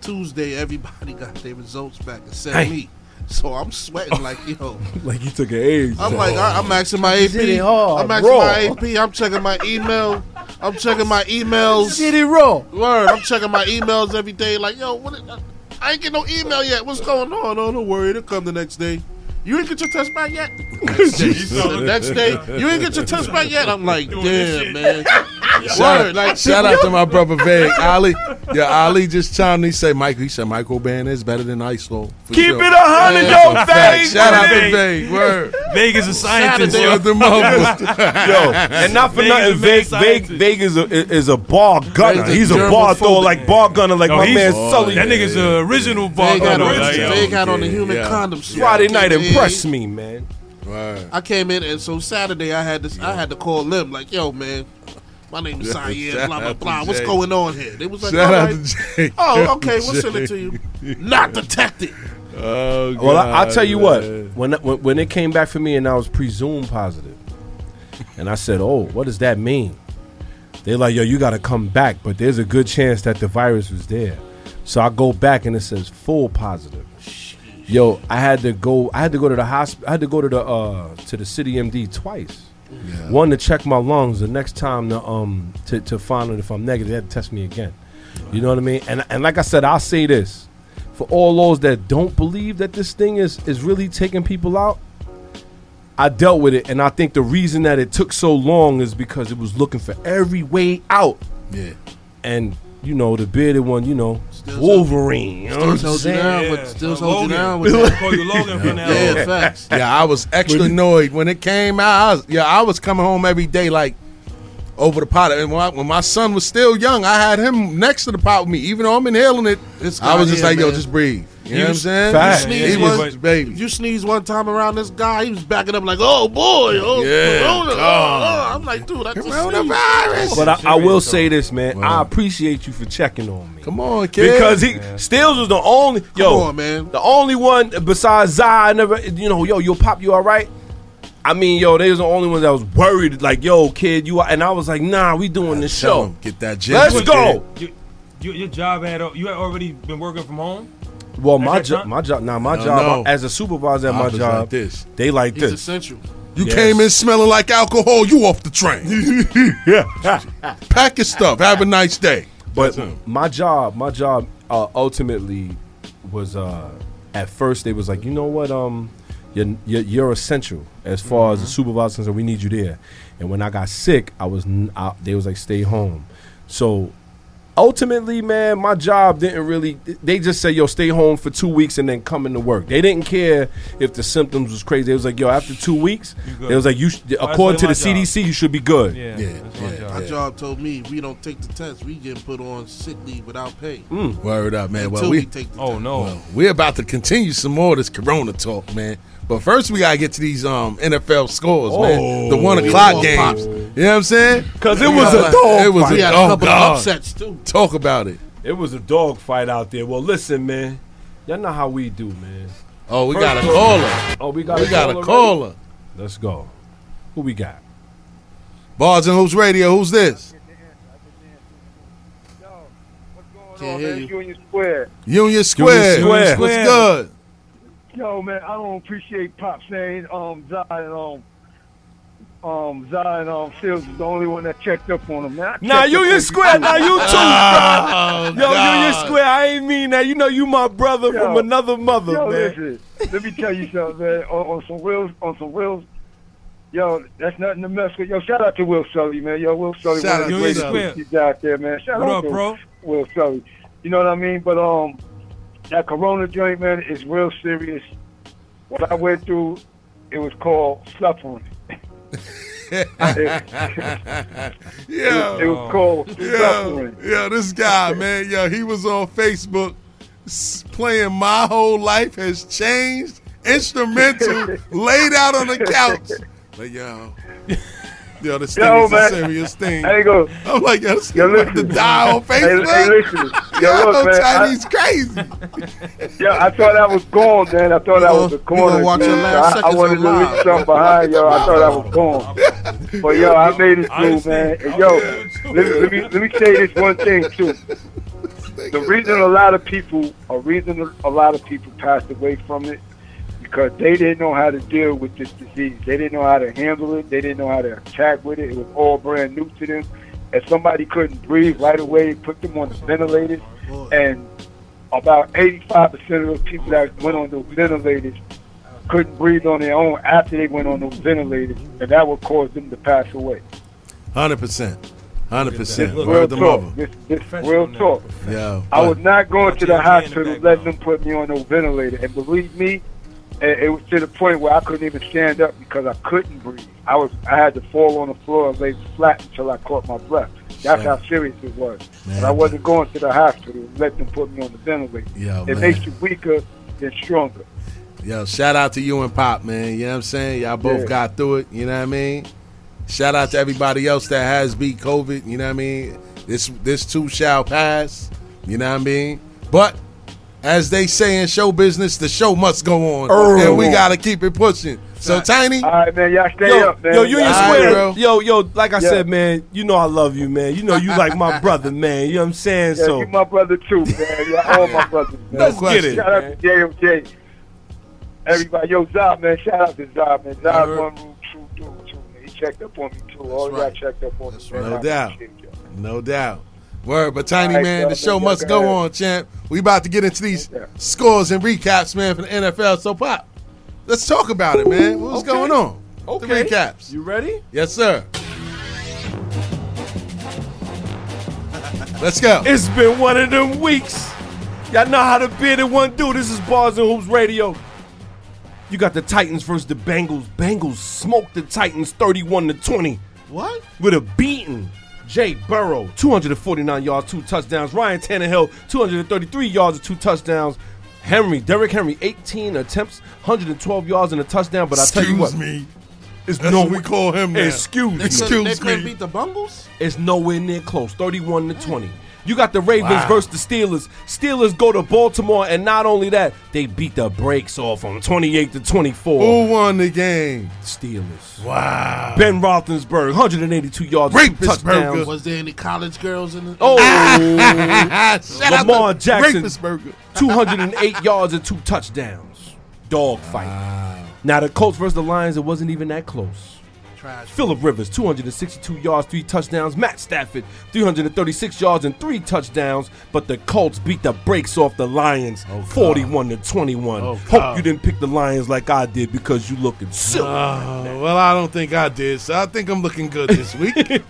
Tuesday, everybody got their results back except hey. me. So I'm sweating like yo, like you took an AIDS. I'm like, I, I'm asking my A P. I'm asking raw. my A P. I'm checking my email. I'm checking my emails. Did it raw? Word. I'm checking my emails every day. Like yo, what? Is, I, I ain't get no email yet. What's going on? No, don't worry. It'll come the next day. You ain't get your test back yet? Next day, the next day, you ain't get your test back yet? I'm like, damn, man. Shout, like, shout out to my brother, Vague. Ali. Yeah, Ali just chimed in. He said, Michael, he said, Michael Band is better than Iso. Keep sure. it one hundred, yo, Vague. Shout out to Vague. Word. Vague is a scientist. Yo, and not for Vague nothing, Vague, Vague, Vague is a, is a bar gunner. Vague's He's a, a bar thrower, like bar gunner, like no, my man oh, Sully. That nigga's the original bar gunner. Vague had on the human condom suit. Friday night and Trust me, man. Right. I came in and so Saturday I had this. Yeah. I had to call them like, "Yo, man, my name is Syed. Blah blah blah. What's going on here?" They was like, Shout "All right, oh okay, we'll send it to you." Not detected. Oh, God, well, I, I'll tell you man. what. When, when when it came back for me and I was presumed positive, and I said, "Oh, what does that mean?" They're like, "Yo, you got to come back, but there's a good chance that the virus was there." So I go back and it says full positive. Yo, I had to go. I had to go to the hospital. I had to go to the uh, to the city M D twice. Yeah. One to check my lungs. The next time to um to, to find out if I'm negative, they had to test me again. Right. You know what I mean? And and like I said, I'll say this for all those that don't believe that this thing is is really taking people out. I dealt with it, and I think the reason that it took so long is because it was looking for every way out. Yeah, and. You know, the bearded one, you know, still Wolverine. You know what I'm saying? Yeah. Still holding down with that. Call you Logan for now. Yeah, facts. Yeah, I was extra annoyed when it came out. I was, yeah, I was coming home every day, like, over the pot. And when, I, when my son was still young, I had him next to the pot with me. Even though I'm inhaling it, it's I was just here, like, man. yo, just breathe. You, you know what I'm saying? Facts. You sneeze, yeah. one, baby. you sneeze one time around this guy, he was backing up like, oh, boy. Oh, yeah. Corona. Oh. I'm like, dude, that's a coronavirus. But I, I will say this, man. Wow. I appreciate you for checking on me. Come on, kid. Because he yeah. Steels was the only, yo, Come on, man. the only one besides Zai, I never, you know, yo, you'll pop, you all right? I mean, yo, they was the only ones that was worried. Like, yo, kid, you are, and I was like, nah, we doing this show. Him, get that gym. Let's go. You, you, your job had you had already been working from home. Well, my job, my job, now my no, job no. as a supervisor at my job, like this. they like He's this. Essential. You yes. came in smelling like alcohol. You off the train. yeah. Pack your stuff. Have a nice day. But my job, my job, uh, ultimately was uh, at first they was like, you know what, um. You're, you're, you're essential as far mm-hmm. as the supervisor, so we need you there. And when I got sick, I was I, they was like, stay home. So ultimately, man, my job didn't really. They just said, yo, stay home for two weeks and then come into work. They didn't care if the symptoms was crazy. They was like, yo, after two weeks, it was like, you sh- well, according to the job. C D C, you should be good. Yeah, yeah, yeah. Job. My yeah. job told me we don't take the test. We getting put on sick leave without pay. Mm. Word up, man. Until well, we, we take the oh test. no, well, we're about to continue some more of this Corona talk, man. But first, we got to get to these um, N F L scores, oh, man. The one o'clock games. Pops. You know what I'm saying? Because it was a dog it was fight. A, yeah, a oh, couple God. Of upsets, too. Talk about it. It was a dog fight out there. Well, listen, man. Y'all know how we do, man. Oh, we first got a caller. Oh, we got we a got caller. caller. Let's go. Who we got? Bars and Hoops Radio. Who's this? Yo, what's going on, man? Union Square. Union Square. Union Square. What's good? Yo, man, I don't appreciate Pop saying um, Zai and um, um, Zai and um, Fields is the only one that checked up on him. Man, nah, Union Square, now nah, you too, oh, bro. Yo, Union Square, I ain't mean that. You know, you my brother yo, from another mother, yo, man. Listen, let me tell you something, man. On, on some wheels, on some wheels. Yo, that's nothing to mess with. Yo, shout out to Will Sully, man. Yo, Will Sully, shout out Union Square. He's out there, man. Shout what out up, to bro? Will Sully. You know what I mean? But um. That Corona joint, man, is real serious. What I went through, it was called suffering. it, yeah, it was called yeah. suffering. Yeah, this guy, man, yeah, he was on Facebook playing "My Whole Life Has Changed" instrumental, laid out on the couch. Like, yo, yo, this yo, thing is man. a serious thing. There you go. I'm like, yo, this yo, thing about to die on Facebook. Hey, hey, listen. Yo, yo, look, man, Chinese I, crazy. Yo, I thought I was gone, man. I thought you I was a corner. Watch your last I, I wanted to leave something behind, yo. I thought I was gone. But, yo, I made it through, man. And, yo, let me, let, me, let me say this one thing, too. The reason a lot of people, a reason a lot of people passed away from it, because they didn't know how to deal with this disease. They didn't know how to handle it. They didn't know how to attack with it. It was all brand new to them. And somebody couldn't breathe right away, put them on the ventilators, and about eighty-five percent of those people that went on those ventilators couldn't breathe on their own after they went on those ventilators, and that would cause them to pass away. one hundred percent. one hundred percent. Real talk. This, this real talk. Yeah, I was not going to the hospital letting them put me on no ventilator, and believe me, it was to the point where I couldn't even stand up because I couldn't breathe. I was I had to fall on the floor and lay flat until I caught my breath. That's man. how serious it was. Man, but I wasn't man. going to the hospital and let them put me on the ventilator. Yo, it man. makes you weaker than stronger. Yo, shout out to you and Pop, man. You know what I'm saying? Y'all both yeah. got through it. You know what I mean? Shout out to everybody else that has beat COVID. You know what I mean? This, this too shall pass. You know what I mean? But as they say in show business, the show must go on, oh. and we gotta keep it pushing. So Tiny, all right, man, y'all stay yo, up, man. Yo, you just right, yo, yo, like I yeah. said, man, you know I love you, man. You know you like my brother, man. You know what I'm saying? Yeah, so you my brother too, man. You're all my brothers, man. Let's get it. Shout out to J M J. Everybody, yo, Zob, man. Shout out to Zob, man. Zob, one room, true dude, too. Man. He checked up on me too. That's all y'all right. checked up on That's me. Right. No doubt. No doubt. Word, but Tiny, right, man, the show must go on, champ. We about to get into these scores and recaps, man, for the N F L. So, Pop, let's talk about it, man. What's okay. going on? Okay. The recaps. You ready? Yes, sir. Let's go. It's been one of them weeks. Y'all know how to beat it one dude. This is Bars and Hoops Radio. You got the Titans versus the Bengals. Bengals smoked the Titans thirty-one to twenty. What? With a beating. Jay Burrow, two hundred forty-nine yards, two touchdowns. Ryan Tannehill, two hundred thirty-three yards, two touchdowns. Henry, Derrick Henry, eighteen attempts, one hundred twelve yards and a touchdown. But I tell you what, excuse me, it's that's no what we call him. Now. Excuse, they excuse they me. They couldn't beat the Bengals. It's nowhere near close. thirty-one to twenty. You got the Ravens wow. versus the Steelers. Steelers go to Baltimore, and not only that, they beat the brakes off them, twenty-eight to twenty-four. Who won the game? Steelers. Wow. Ben Roethlisberger, one hundred eighty-two yards, two touchdowns. Was there any college girls in the? Oh, Lamar Jackson, two hundred eight yards and two touchdowns. Dog fight. Wow. Now the Colts versus the Lions, it wasn't even that close. Phillip Rivers, two hundred sixty-two yards, three touchdowns. Matt Stafford, three hundred thirty-six yards and three touchdowns. But the Colts beat the brakes off the Lions, forty-one to twenty-one. Oh, hope you didn't pick the Lions like I did, because you looking silly. Uh, right well, I don't think I did, so I think I'm looking good this week.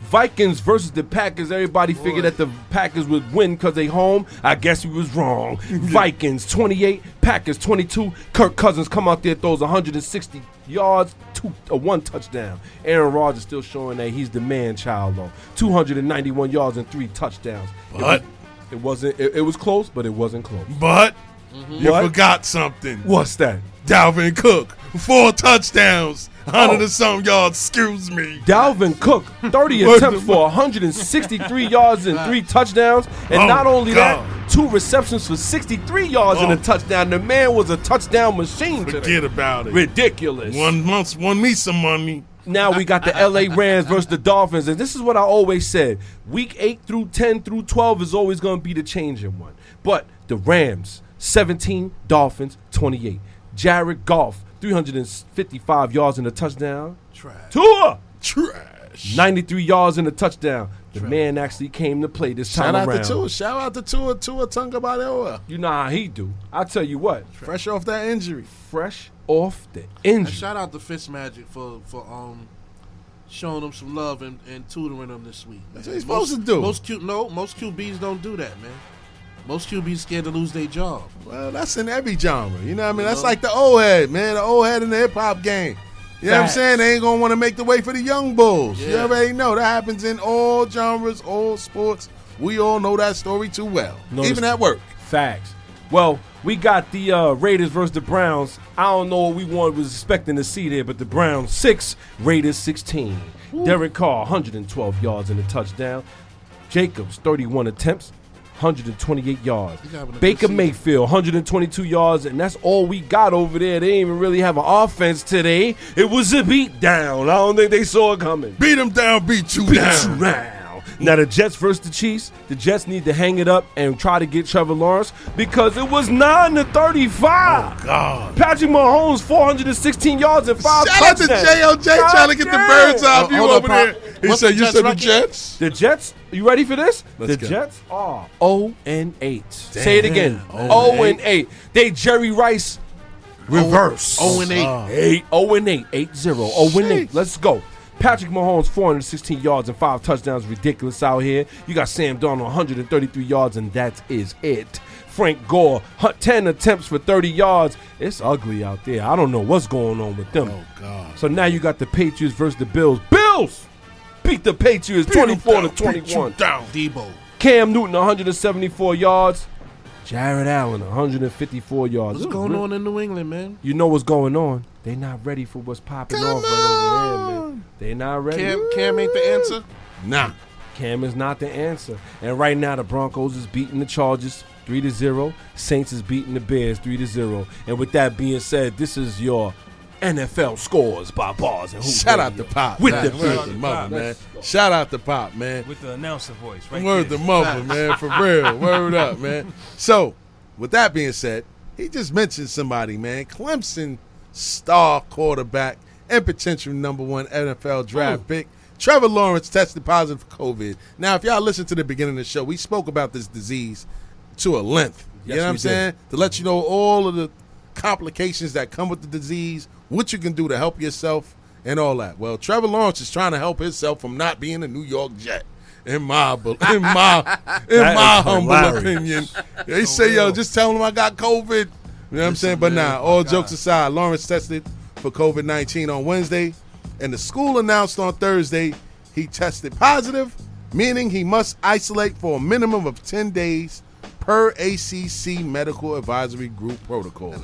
Vikings versus the Packers. Everybody Boy. figured that the Packers would win because they home. I guess we was wrong. Vikings, twenty-eight. Packers, twenty-two. Kirk Cousins come out there, throws one hundred sixty yards, two, uh, one touchdown. Aaron Rodgers still showing that he's the man child, though. two hundred ninety-one yards and three touchdowns. But. It, was, it wasn't. It, it was close, but it wasn't close. But. Mm-hmm. You what? forgot something. What's that? Dalvin Cook, four touchdowns, one hundred oh. and some yards, excuse me. Dalvin Cook, thirty attempts for one hundred sixty-three yards and three touchdowns. And oh not only God. that, two receptions for sixty-three yards oh. and a touchdown. The man was a touchdown machine Forget today. about it. Ridiculous. One month, won me some money. Now we got the L A Rams versus the Dolphins. And this is what I always said. Week eight through ten through twelve is always going to be the changing one. But the Rams, seventeen, Dolphins, twenty-eight. Jared Goff, three hundred fifty-five yards and a touchdown. Trash. Tua! Trash. ninety-three yards and a touchdown. The Trash. man actually came to play this Shout time around. Shout out to Tua. Shout out to Tua. Tua Tagovailoa. You know how he do. I tell you what. Trash. Fresh off that injury. Fresh off the injury. And shout out to Fitzmagic for, for um showing them some love and, and tutoring them this week. That's what he's supposed to do. Most Q, no, most Q Bs don't do that, man. Most Q Bs scared to lose their job. Well, that's in every genre. You know what I mean? You that's know? like the old head, man. The old head in the hip-hop game. You know Facts. what I'm saying? They ain't going to want to make the way for the young bulls. Yeah. You already know. That happens in all genres, all sports. We all know that story too well, Notice even at work. Facts. Well, we got the uh, Raiders versus the Browns. I don't know what we wanted, was expecting to see there, but the Browns six, Raiders sixteen. Ooh. Derek Carr, one hundred twelve yards and a touchdown. Jacobs, thirty-one attempts. one hundred twenty-eight yards. Baker Mayfield, one hundred twenty-two yards, and that's all we got over there. They didn't even really have an offense today. It was a beat down. I don't think they saw it coming. Beat them down, beat you beat down. You down. Now the Jets versus the Chiefs. The Jets need to hang it up and try to get Trevor Lawrence, because it was nine to thirty-five. Oh, God. Patrick Mahomes, four hundred sixteen yards and five Shout touchdowns. Shout out to J L J God trying to get damn. the bird's eye view over there. He What's said, you said the Jets? The Jets? You ready for this? Let's the go. Jets are oh and eight. Say it again. oh and eight. They Jerry Rice reverse. oh and eight. oh and eight. eight zero. oh and eight. Let's go. Patrick Mahomes, four hundred sixteen yards and five touchdowns. Ridiculous out here. You got Sam Darnold, one hundred thirty-three yards, and that is it. Frank Gore, ten attempts for thirty yards. It's ugly out there. I don't know what's going on with them. Oh, God. So now you got the Patriots versus the Bills. Bills! Beat the Patriots, twenty-four to twenty-one. Down, Debo. Cam Newton, one hundred seventy-four yards. Jared Allen, one hundred fifty-four yards. What's going on in New England, man? You know what's going on. They not ready for what's popping off right over there, man. They not ready. Cam, Cam ain't the answer? Nah. Cam is not the answer. And right now, the Broncos is beating the Chargers three to zero. Saints is beating the Bears three to zero. And with that being said, this is your N F L Scores by Bars and Hoops. Shout out to Pop. With the mother, man. Shout out to Pop, man. With the announcer voice, right? Word the mother, man. For real. Word up, man. So, with that being said, he just mentioned somebody, man. Clemson star quarterback and potential number one N F L draft Ooh. pick, Trevor Lawrence, tested positive for COVID. Now, if y'all listened to the beginning of the show, we spoke about this disease to a length. You yes, know what I'm saying? Did. To let you know all of the complications that come with the disease, what you can do to help yourself, and all that. Well, Trevor Lawrence is trying to help himself from not being a New York Jet, in my in my, in my humble hilarious. opinion. They so say, real. yo, just tell him I got COVID. You know what I'm saying? But nah, all God. jokes aside, Lawrence tested for COVID nineteen on Wednesday, and the school announced on Thursday he tested positive, meaning he must isolate for a minimum of ten days per A C C Medical Advisory Group protocol.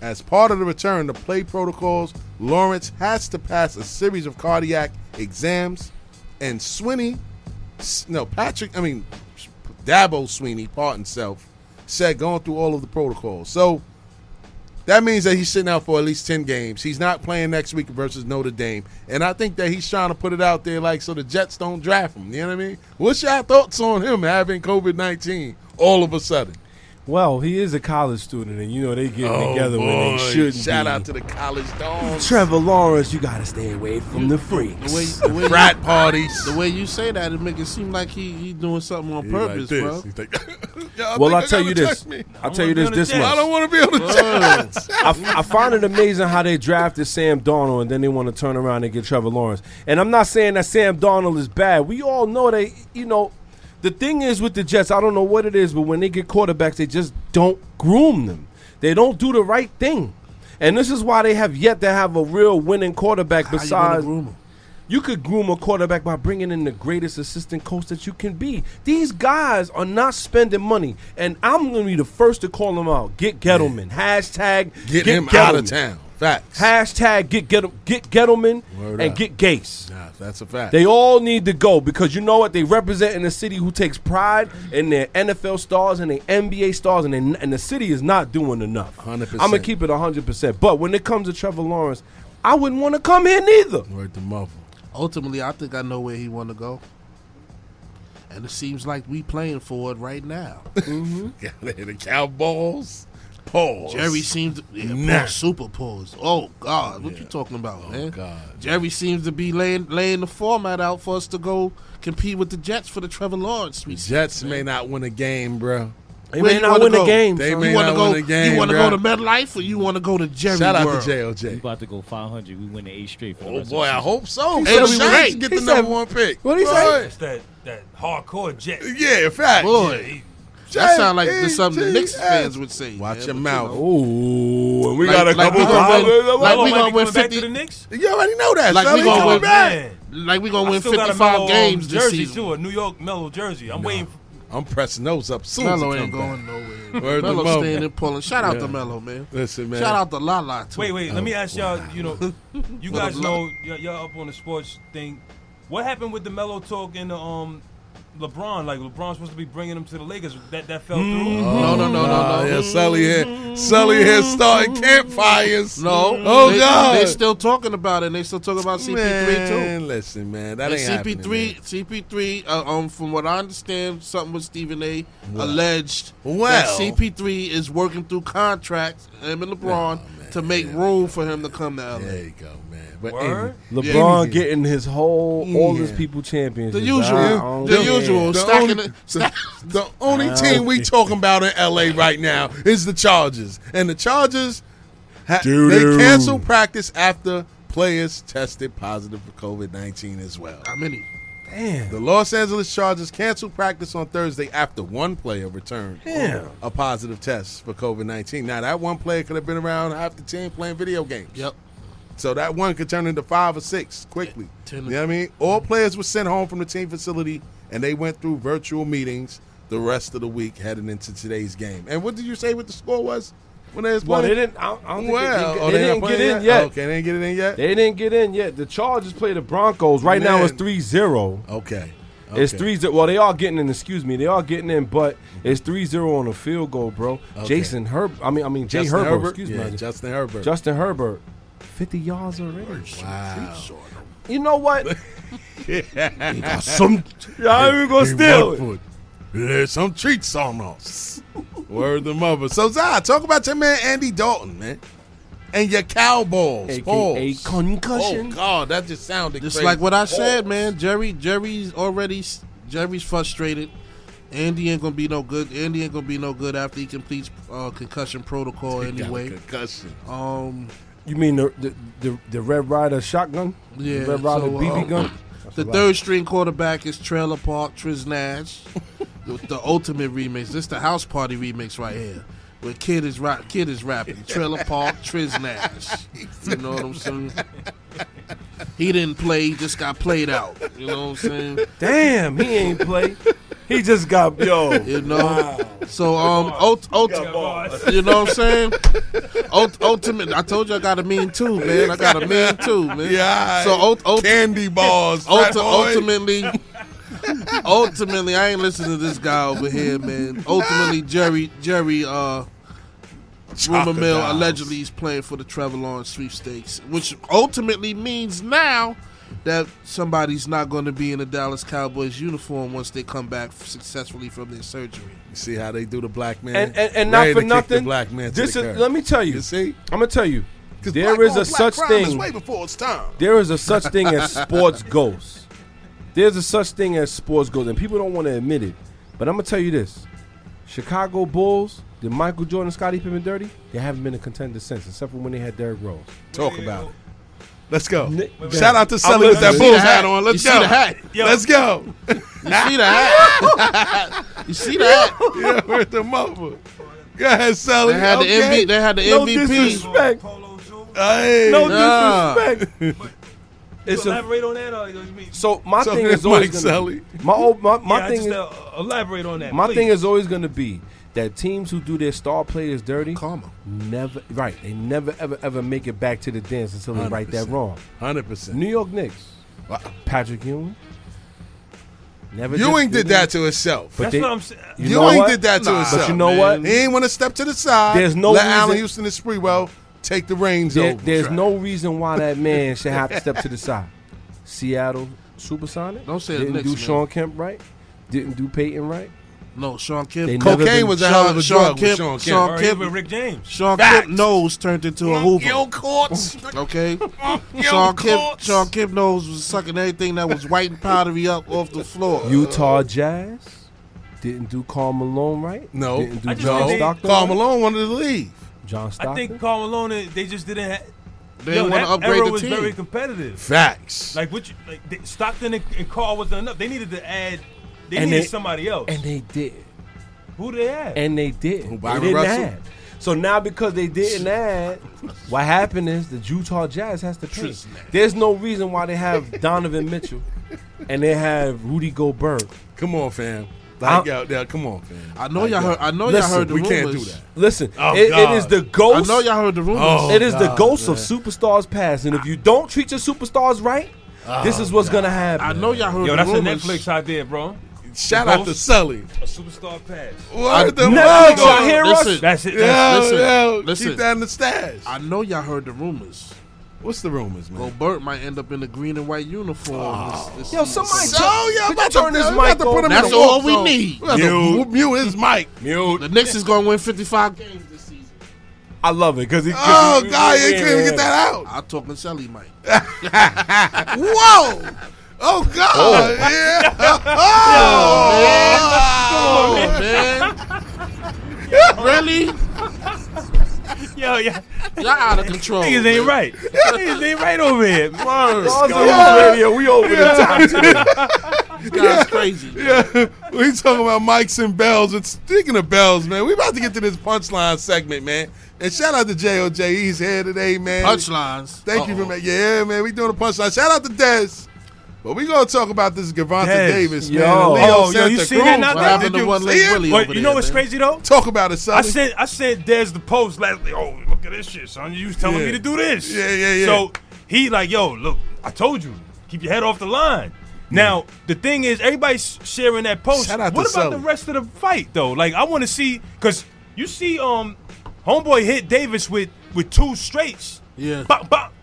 As part of the return to play protocols, Lawrence has to pass a series of cardiac exams, and Swinney, no, Patrick, I mean, Dabo Sweeney, pardon self, said going through all of the protocols. So that means that he's sitting out for at least ten games. He's not playing next week versus Notre Dame. And I think that he's trying to put it out there like so the Jets don't draft him. You know what I mean? What's your thoughts on him having covid nineteen all of a sudden? Well, he is a college student, and, you know, they get oh together boy. when they shouldn't Shout be. out to the college dogs. Trevor Lawrence, you got to stay away from the freaks. The way, the way Frat you, parties. The way you say that, it makes it seem like he, he doing something on he purpose, like bro. He's like, Yo, well, I'll tell, tell you this. I'll tell you this this much. I don't want to be on the Jets. I, I find it amazing how they drafted Sam Darnold, and then they want to turn around and get Trevor Lawrence. And I'm not saying that Sam Darnold is bad. We all know they, you know, the thing is with the Jets, I don't know what it is, but when they get quarterbacks, they just don't groom them. They don't do the right thing. And this is why they have yet to have a real winning quarterback. How besides, you, groom you could groom a quarterback by bringing in the greatest assistant coach that you can be. These guys are not spending money, and I'm going to be the first to call them out. Get Gettleman. Yeah. Hashtag Get, get him Gettleman. out of town. Facts. Hashtag get Gettle, get Gettleman Word and up. get Gase. Nah, that's a fact. They all need to go because you know what? They represent in a city who takes pride in their N F L stars and their N B A stars, and, they, and the city is not doing enough. one hundred percent. I'm going to keep it one hundred percent. But when it comes to Trevor Lawrence, I wouldn't want to come here neither. Word to mother. Ultimately, I think I know where he want to go. And it seems like we playing for it right now. Mm-hmm. Yeah, the Cowboys. Pause. Jerry seems to yeah, nah. pause, super pause. Oh God, what yeah. you talking about, oh, man? God. Jerry seems to be laying laying the format out for us to go compete with the Jets for the Trevor Lawrence. The Jets man. may not win a game, bro. They Where may not win go? a game. They may not go, win a game. You want to go to MetLife or you want to go to Jerry? Shout out World. to J L J. We about to go five hundred. We win the eight straight. For oh boy, I hope so. Eight straight. Get the he number said, one pick. What he say? It's that that hardcore Jets. Yeah, fact. Boy. Yeah, that sounds like the, something the Knicks fans would say. Watch yeah, your mouth. Ooh, we like, got a like couple. Of like we gonna win fifty. To the Knicks? You already know that. Like so we gonna win. Man. Like we gonna win fifty-five games this jersey season. Too, a New York Melo jersey. I'm no. waiting. For I'm pressing those up soon. Melo ain't going nowhere. Melo staying in Portland. Shout out yeah. to Melo, man. Listen, man. Shout out to Lala too. Wait, wait. Oh, let me ask wow. y'all. You know, you guys know y'all up on the sports thing. What happened with the Melo talk and the um? LeBron, like LeBron's supposed to be bringing him to the Lakers. That that fell through. Mm-hmm. No, no, no, no, no. Yeah, Sully here, Sully here, starting campfires. No, oh they, God, they're still talking about it. And they still talking about C P three man, too. Listen, man, that and ain't C P three. Happening, C P three, uh, um, from what I understand, something with Stephen A. Well, alleged well. that C P three is working through contracts, him and LeBron, oh, man, to make yeah, room for him to come to L A. There you go. But Word? LeBron yeah. getting his whole yeah. all his people champions. The usual, I, I the know. usual. The only, the, the, the only team we talking about in L A right now is the Chargers, and the Chargers ha- they canceled practice after players tested positive for covid nineteen as well. How many? Damn. The Los Angeles Chargers canceled practice on Thursday after one player returned Damn. a positive test for covid nineteen. Now that one player could have been around half the team playing video games. Yep. So that one could turn into five or six quickly. You know what I mean? All players were sent home from the team facility, and they went through virtual meetings the rest of the week heading into today's game. And what did you say what the score was when they was playing? Well, they didn't, I don't think well, they, they, oh, they, they didn't get in yet. yet. Okay, they didn't get it in yet? They didn't get in yet. The Chargers play the Broncos. Right Man. now it's three zero. Okay. Okay. It's three zero. Well, they are getting in, excuse me. They are getting in, but it's three zero on a field goal, bro. Okay. Jason Herb. I mean, I mean, Jay Herbert. Herbert. Excuse yeah, me. Justin Herbert. Justin Herbert. fifty yards already. Wow. You know what? yeah. He got some. Y'all ain't gonna steal it. There's some treats on us. Word the mother. So, Zai, talk about your man Andy Dalton, man. And your Cowboys. A K A concussion. Oh, God, that just sounded just crazy. Just like what I Balls. said, man. Jerry, Jerry's already, Jerry's frustrated. Andy ain't gonna be no good. Andy ain't gonna be no good after he completes uh, concussion protocol he anyway. Got concussion. Um... You mean the the, the the Red Ryder shotgun? Yeah. The Red Ryder so, B B um, gun? That's the third string quarterback is Trailer Park Trisnash. the, the ultimate remix. This is the house party remix right here. Where Kid is, ra- Kid is rapping. Trailer Park Trisnash. You know what I'm saying? He didn't play. He just got played out. You know what I'm saying? Damn, he ain't played. He just got, yo. You know? Wow. So, um, ult- ult- you know what I'm saying? Ult- ultimate, I told you I got a mean two, man. I got a mean two, man. Yeah. So, ult- ult- candy bars. Ult- ultimately, Ultimately, I ain't listening to this guy over here, man. Ultimately, Jerry, Jerry, uh, rumor mill allegedly he's playing for the Trevor Lawrence sweepstakes, which ultimately means now that somebody's not going to be in a Dallas Cowboys uniform once they come back successfully from their surgery. You see how they do the black man, and, and, and not for nothing. Black man, this is, let me tell you. You see, I'm gonna tell you. There is a such thing. Way before it's time. There is a such thing as sports ghosts. There's a such thing as sports ghosts, and people don't want to admit it. But I'm gonna tell you this: Chicago Bulls, did Michael Jordan, Scottie Pippen dirty? They haven't been a contender since, except for when they had Derrick Rose. Talk about it. Let's go. Nick, shout out to Sully with that Bulls hat on. Let's you go. See the hat. Let's go. You see the hat? You see the hat? Yeah, where's the mother? Go ahead, Sully. They had okay. the M V P. They had the no M V P. Disrespect. Hey. No disrespect. No disrespect. It's you elaborate a, on that, or you mean, so my so thing is always Mike gonna Sully. Be, my old, my, my yeah, thing is uh, elaborate on that. My please. thing is always going to be that teams who do their star players dirty, karma, never right. They never ever ever make it back to the dance until they right that wrong. Hundred percent. New York Knicks, wow. Patrick Ewing. Never Ewing did, did that to himself. But That's they, what I'm saying. You know Ewing what? did that nah, to himself. But you know man. what? He ain't want to step to the side. There's no let reason. Allen Houston and Sprewell take the reins there, over. There's try. no reason why that man should have to step to the side. Seattle Supersonic. Don't say didn't the Knicks, do man. Sean Kemp right. Didn't do Peyton right. No, Sean Kemp. Cocaine was a hell of a drug. Sean, Sean Kemp. Sean Kemp. Rick James. Sean Kemp's nose turned into a Hoover. Yo, courts. Okay. Sean Kemp. Sean Kemp's nose was sucking everything that was white and powdery up off the floor. Utah Jazz didn't do Karl Malone right. No. Didn't do John Stockton. Karl Malone wanted to leave. John Stockton. I think Karl Malone. They just didn't. have They Yo, want to upgrade the team. Was very competitive. Facts. Like what? You, like they, Stockton and, and Karl wasn't enough. They needed to add. They and needed they, somebody else. And they did. Who they had? And they did. Who Byron they didn't Russell? Add. So now because they didn't add, what happened is the Utah Jazz has to pay. There's no reason why they have Donovan Mitchell and they have Rudy Gobert. Come on, fam. Like out there, come on, fam. I know like y'all heard I know listen, y'all heard the rumors. We can't do that. Listen, oh, it, it is the ghost. I know y'all heard the rumors. Oh, it is God, the ghost man. of superstars past. And if you don't treat your superstars right, oh, this is what's God. gonna happen. I know y'all heard Yo, the rumors. Yo, that's a Netflix idea, bro. Shout out to Sully. A superstar pass. What the fuck? Y'all hear us? That's it. That's, yo, listen, yo, listen. Keep that in the stash. I know y'all heard the rumors. What's the rumors, man? Gobert might end up in the green and white uniform. Oh. This, this yo, somebody so, yo, could about you turn to, this mic on. That's all we need. Mute. Mute his mic. Mute. The Knicks is going to win fifty-five games this season. I love it because he. Oh, he, God, you couldn't get that out. I'm talking Sully mic. Whoa. Oh, God. Oh, yeah. Oh, man. Come on, man. Really? Yo, yeah. Y'all out of control. Niggas ain't right. Niggas ain't right over here. Bars and Radio, we over yeah. the top. This guy's yeah. crazy. Yeah. We talking about mics and bells. And speaking of bells, man, we about to get to this punchline segment, man. And shout out to J O J. He's here today, man. Punchlines. Thank Uh-oh. you for making Yeah, man. We doing a punchline. Shout out to Des. But we gonna talk about this Gervonta yes. Davis, yo. man. Oh, yo, you see that now? Right. Did you, one really but you know there, what's man. crazy though? Talk about it, son. I said, I said, there's the post last. Oh, look at this shit, son. You was telling yeah. me to do this. Yeah, yeah, yeah. So he like, yo, look, I told you, keep your head off the line. Yeah. Now the thing is, everybody's sharing that post. Shout out what to about Sully. the rest of the fight though? Like, I want to see because you see, um, homeboy hit Davis with with two straights. Yeah. Bop, bop.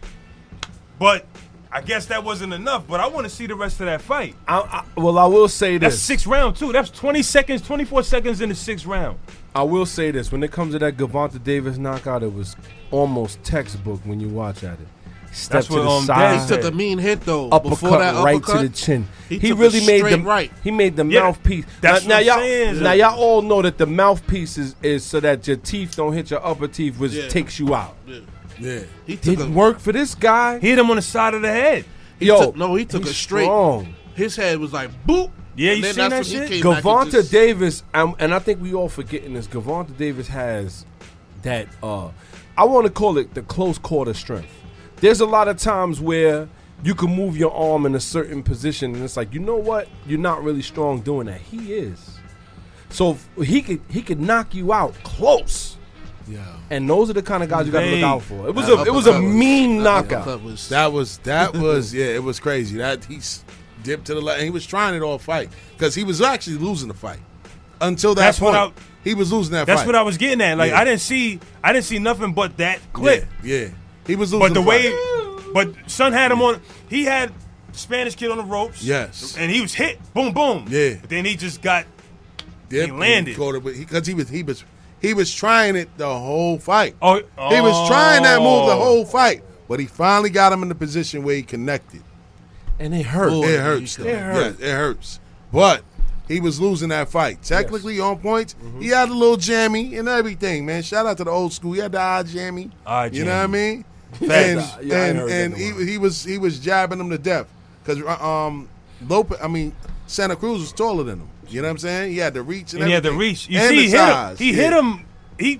But. I guess that wasn't enough, but I want to see the rest of that fight. I, I, well, I will say this. That's sixth round, too. That's twenty seconds, twenty-four seconds in the sixth round. I will say this. When it comes to that Gervonta Davis knockout, it was almost textbook when you watch at it. Step That's to what, the um, side. He took the mean hit, though. Uppercut, before that right uppercut, to the chin. He, he really made the, right. he made the yeah. mouthpiece. That's now, what now, I'm y'all, saying, now, y'all all know that the mouthpiece is, is so that your teeth don't hit your upper teeth, which yeah. takes you out. Yeah. Yeah, he didn't work for this guy. He hit him on the side of the head. He Yo, took, no, he took a straight. Strong. His head was like boop. Yeah, you seen that shit? Gervonta just... Davis, um, and I think we all forgetting this. Gervonta Davis has that. Uh, I want to call it the close quarter strength. There's a lot of times where you can move your arm in a certain position, and it's like, you know what? You're not really strong doing that. He is. So he could he could knock you out close. Yeah. And those are the kind of guys you got to look out for. It was that a it was a mean was, knockout. That was that was yeah. It was crazy. That he's dipped to the left. And he was trying it all fight because he was actually losing the fight until that that's point. What I, he was losing that. That's fight. What I was getting at. Like yeah. I didn't see, I didn't see nothing but that clip. Yeah, yeah. He was losing. But the, the way, fight. But Son had him yeah. on. He had the Spanish kid on the ropes. Yes, and he was hit. Boom, boom. Yeah. But then he just got. Yeah, he landed because he, he was he was he was trying it the whole fight. Oh, oh, he was trying that move the whole fight, but he finally got him in the position where he connected, and it hurt. Ooh, it hurts. It hurts. Yeah, it hurts. But he was losing that fight. Technically yes. on points, mm-hmm. he had a little jammy and everything. Man, shout out to the old school. He had the odd jammy. Odd jammy. You know what I mean? and yeah, and, I and he he was he was jabbing him to death because um Lopez. I mean Santa Cruz was taller than him. You know what I'm saying? He had the reach and, and everything. He had the reach. You and see, he hit him. He yeah. hit him. He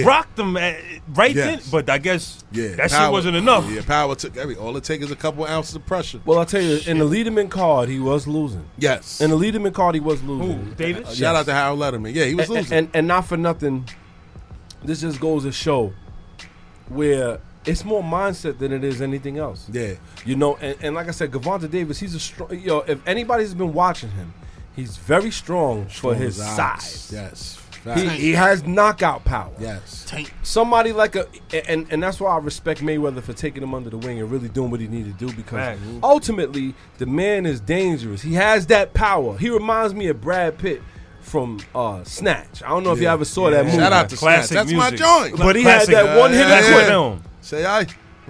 yeah. rocked him at, right yes. then. But I guess yeah. that power. Shit wasn't enough. Yeah, power took every. All it takes is a couple ounces of pressure. Well, I'll tell you, shit. in the Lederman card, he was losing. Yes. In the Lederman card, he was losing. Who, Davis? Shout yes. out to Harold Letterman. Yeah, he was and, losing. And, and not for nothing, this just goes to show where it's more mindset than it is anything else. Yeah. You know, and, and like I said, Gervonta Davis, he's a strong. You know, if anybody's been watching him, he's very strong, strong for his size. Yes. He, he has knockout power. Yes. Tank. Somebody like a and, and that's why I respect Mayweather for taking him under the wing and really doing what he needed to do because man. ultimately the man is dangerous. He has that power. He reminds me of Brad Pitt from uh, Snatch. I don't know yeah. if you ever saw yeah. that movie. Shout out to Classic Snatch. That's music. My joint. But he Classic. had that one hit yeah, yeah. film. Say I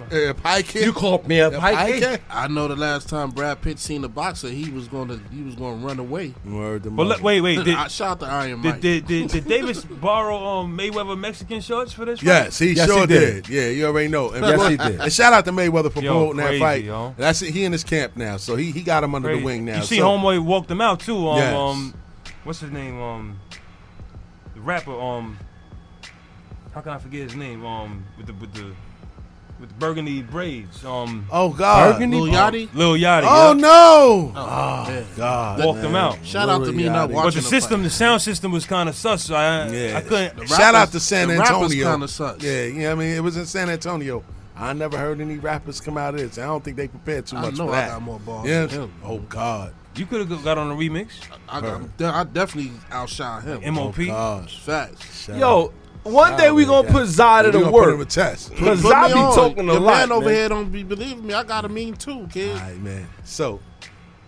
If I can, you called me up. I, I can. I know the last time Brad Pitt seen the boxer, he was going to he was going to run away. Word to but look, wait, wait. Did, I shot the Iron Mike. Did, did, did, did Davis borrow um, Mayweather Mexican shorts for this? Yes, fight? he yes, sure he did. did. Yeah, you already know. And yes, well, he did. And shout out to Mayweather for yo, promoting crazy, that fight. Yo. That's it. He in his camp now, so he he got him under crazy. the wing now. You see, so. homeboy walked him out too. Um, yes. um what's his name? Um, the rapper. Um, how can I forget his name? Um, with the with the With burgundy braids. Um, oh, God. Burgundy? Lil Yachty? Lil Yachty. Oh, yeah. no. Oh, oh God. Walked them out. Shout Lil out to me Yachty. Not watching But the, the system, fight. the sound system was kind of sus. So I, yeah. I couldn't. Rappers, Shout out to San Antonio. kind of sus. Yeah, you know what I mean? It was in San Antonio. I never heard any rappers come out of this. I don't think they prepared too much I know for I that. got more balls yeah. than him. Oh, God. You could have got on a remix. I, I, got, I definitely outshine him. M O P Oh, facts. Shout Yo. Out. One day we gonna put Zod at a work. Because Zod be talking a lot. The man over here don't be believing me. I got a mean too, kid. All right, man. So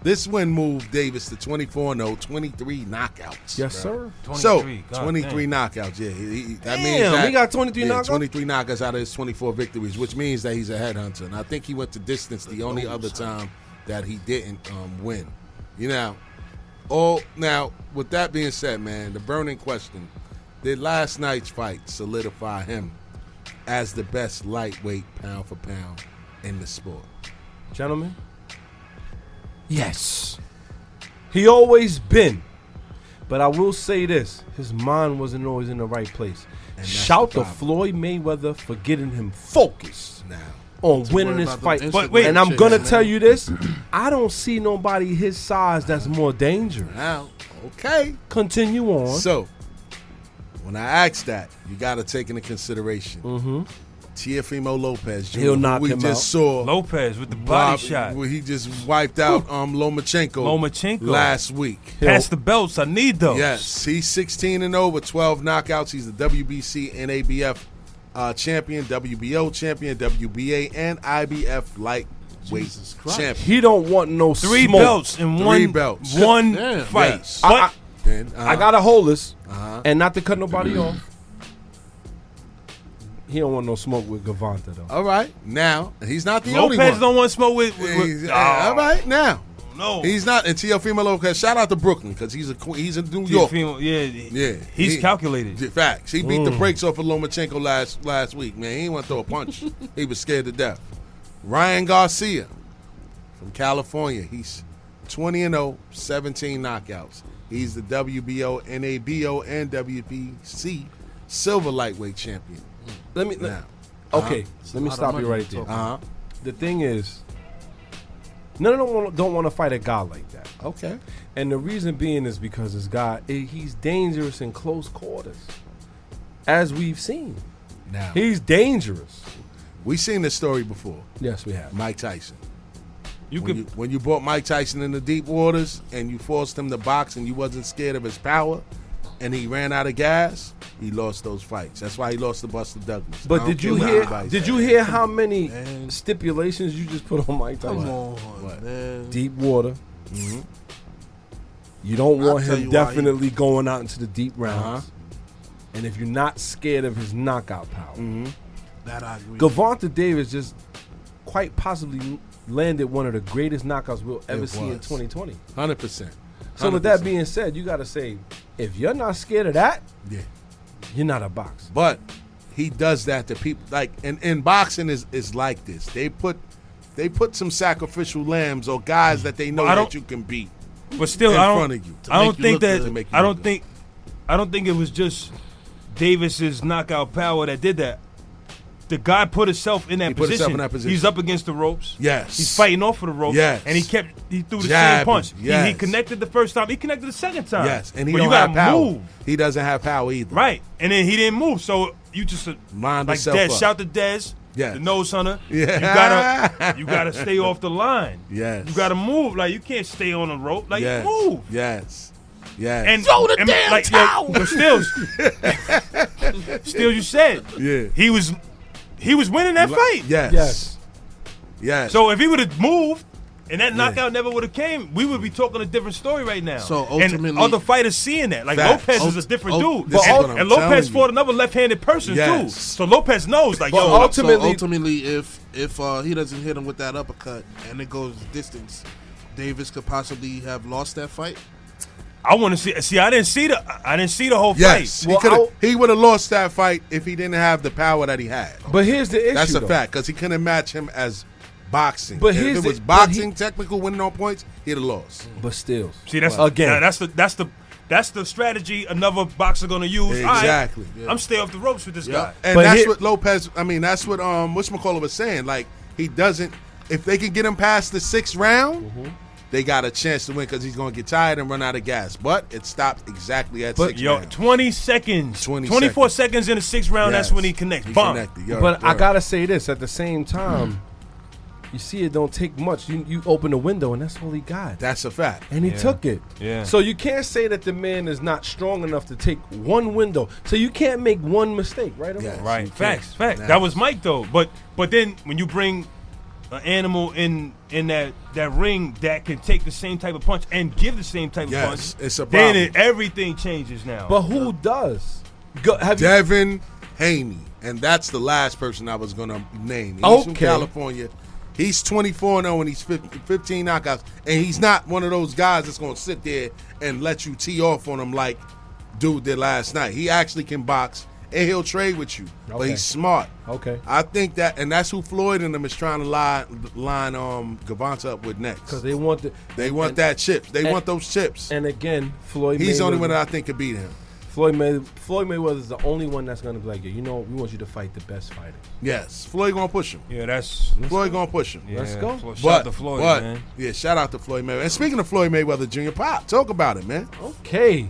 this win moved Davis to twenty-four and oh, twenty-three knockouts. Yes, sir. twenty-three So twenty-three knockouts. Yeah, he, he, that Damn, means that, he got twenty-three yeah, knockouts. twenty-three knockouts out of his twenty-four victories, which means that he's a headhunter. And I think he went to distance the only other time that he didn't um, win. You know, all now with that being said, man, the burning question. Did last night's fight solidify him as the best lightweight pound for pound in the sport? Gentlemen, yes. He always been. But I will say this. His mind wasn't always in the right place. Shout to Floyd Mayweather for getting him focused now on winning this fight. But wait, and I'm going to tell you this. I don't see nobody his size that's more dangerous. Now, okay. Continue on. So. When I asked that, you got to take into consideration mm-hmm. Teofimo Lopez. Junior He'll knock we him just out. Saw Lopez with the body Bob, shot. He just wiped out um, Lomachenko, Lomachenko last week. Pass the belts. I need those. Yes. He's sixteen and oh with twelve knockouts. He's the W B C and A B F uh, champion, W B O champion, W B A, and I B F lightweight champion. He don't want no Three smoke. Belts in Three one, belts. one Damn. Fight. Yes. But, I, I, Then, uh-huh. I gotta hold this, uh-huh. and not to cut nobody off. He don't want no smoke with Gervonta though. All right, now he's not the Lopez only one. Lopez don't want smoke with. with, with oh. All right, now no, he's not. And Teofimo Lopez, shout out to Brooklyn because he's a he's in New York. Teofimo, yeah, yeah, he's he, calculated. Facts. He beat mm. the brakes off of Lomachenko last last week. Man, he didn't want to throw a punch. He was scared to death. Ryan Garcia from California. He's twenty and oh, seventeen knockouts. He's the W B O, N A B O, and W B C silver lightweight champion. Let me now. Okay, uh-huh. let me stop you right there. Uh-huh. The thing is, none of them don't want to fight a guy like that. Okay. And the reason being is because this guy, he's dangerous in close quarters, as we've seen. Now he's dangerous. We've seen this story before. Yes, we have. Mike Tyson. You when, could, you, when you brought Mike Tyson in the deep waters and you forced him to box and you wasn't scared of his power and he ran out of gas, he lost those fights. That's why he lost to Buster Douglas. But did you hear did you hear how many man. stipulations you just put on Mike Tyson? Come on, what? man. Deep water. Mm-hmm. You don't want him definitely he... going out into the deep rounds. Uh-huh. And if you're not scared of his knockout power. Mm-hmm. That I agree. Gervonta Davis just quite possibly landed one of the greatest knockouts we'll ever see in twenty twenty. one hundred percent. So with that being said, you got to say, if you're not scared of that, yeah, you're not a boxer. But he does that to people. Like, and, and boxing is, is like this. They put they put some sacrificial lambs or guys that they know well, that you can beat. But still, in I don't, front of you I don't you think that good, I don't think I don't think it was just Davis's knockout power that did that. The guy put himself in that, he position. Put himself in that position. He's up against the ropes. Yes. He's fighting off of the ropes. Yes. And he kept, he threw the Jabbing. same punch. Yes. He, he connected the first time. He connected the second time. Yes. And he well, don't you have power. Move. He doesn't have power either. Right. And then he didn't move. So you just, uh, Mind like Dez, up. shout to Dez, yes. the nose hunter. Yeah. You gotta, you gotta stay off the line. Yes. You gotta move. Like, you can't stay on the rope. Like, yes. move. Yes. Yes. And throw the and, damn like, towel. Yeah, but still, still you said. Yeah. He was... He was winning that fight. Yes. Yes. Yes. So if he would have moved and that knockout yeah. never would have came, we would be talking a different story right now. So ultimately, and other fighters seeing that. Like facts. Lopez o- is a different o- dude. But and, and Lopez fought you. another left-handed person yes. too. So Lopez knows. Like, but yo, ultimately, so ultimately if if uh, he doesn't hit him with that uppercut and it goes distance, Davis could possibly have lost that fight. I want to see. See, I didn't see the. I didn't see the whole yes, fight. Yes, well, he, he would have lost that fight if he didn't have the power that he had. But here's the issue. That's a though. fact because he couldn't match him as boxing. But here's if it was the, boxing, he, technical winning on points, he'd have lost. But still, see that's wow. again. That's the that's the that's the strategy another boxer gonna use. Exactly. Right, yeah. I'm stay off the ropes with this yeah. guy. And but that's hit, what Lopez. I mean, that's what um whatchamacallit was saying. Like he doesn't. If they can get him past the sixth round. Mm-hmm. They got a chance to win because he's going to get tired and run out of gas. But it stopped exactly at but six yo, round. twenty seconds. twenty-four seconds in the sixth round, yes. that's when he connects. He Bump. Yo, but yo. I got to say this. At the same time, mm. you see it don't take much. You, you open the window, and that's all he got. That's a fact. And he yeah. took it. Yeah. So you can't say that the man is not strong enough to take one window. So you can't make one mistake, right? Yes, right. Facts. Facts. Nice. That was Mike, though. But, but then when you bring – an animal in in that, that ring that can take the same type of punch and give the same type yes, of punch. Yes, it's a problem. Then it, everything changes now. But who yeah. does? Go, have Devin you- Haney, and that's the last person I was going to name. He's okay. from California. He's twenty-four and oh, and he's fifteen knockouts, and he's not one of those guys that's going to sit there and let you tee off on him like dude did last night. He actually can box. And he'll trade with you, okay. but he's smart. Okay, I think that, and that's who Floyd and them is trying to line line um Gervonta up with next. Because they want the, they want and, that chips. They and, want those chips. And again, Floyd. He's the only one that I think could beat him. Floyd May, Floyd Mayweather is the only one that's going to be like, yeah, you know, we want you to fight the best fighter. Yes, Floyd gonna push him. Yeah, that's Floyd go. gonna push him. Yeah, let's go. Floyd, shout but, out to Floyd, but, man. Yeah, shout out to Floyd Mayweather. And speaking of Floyd Mayweather Junior, Pop, talk about it, man. Okay,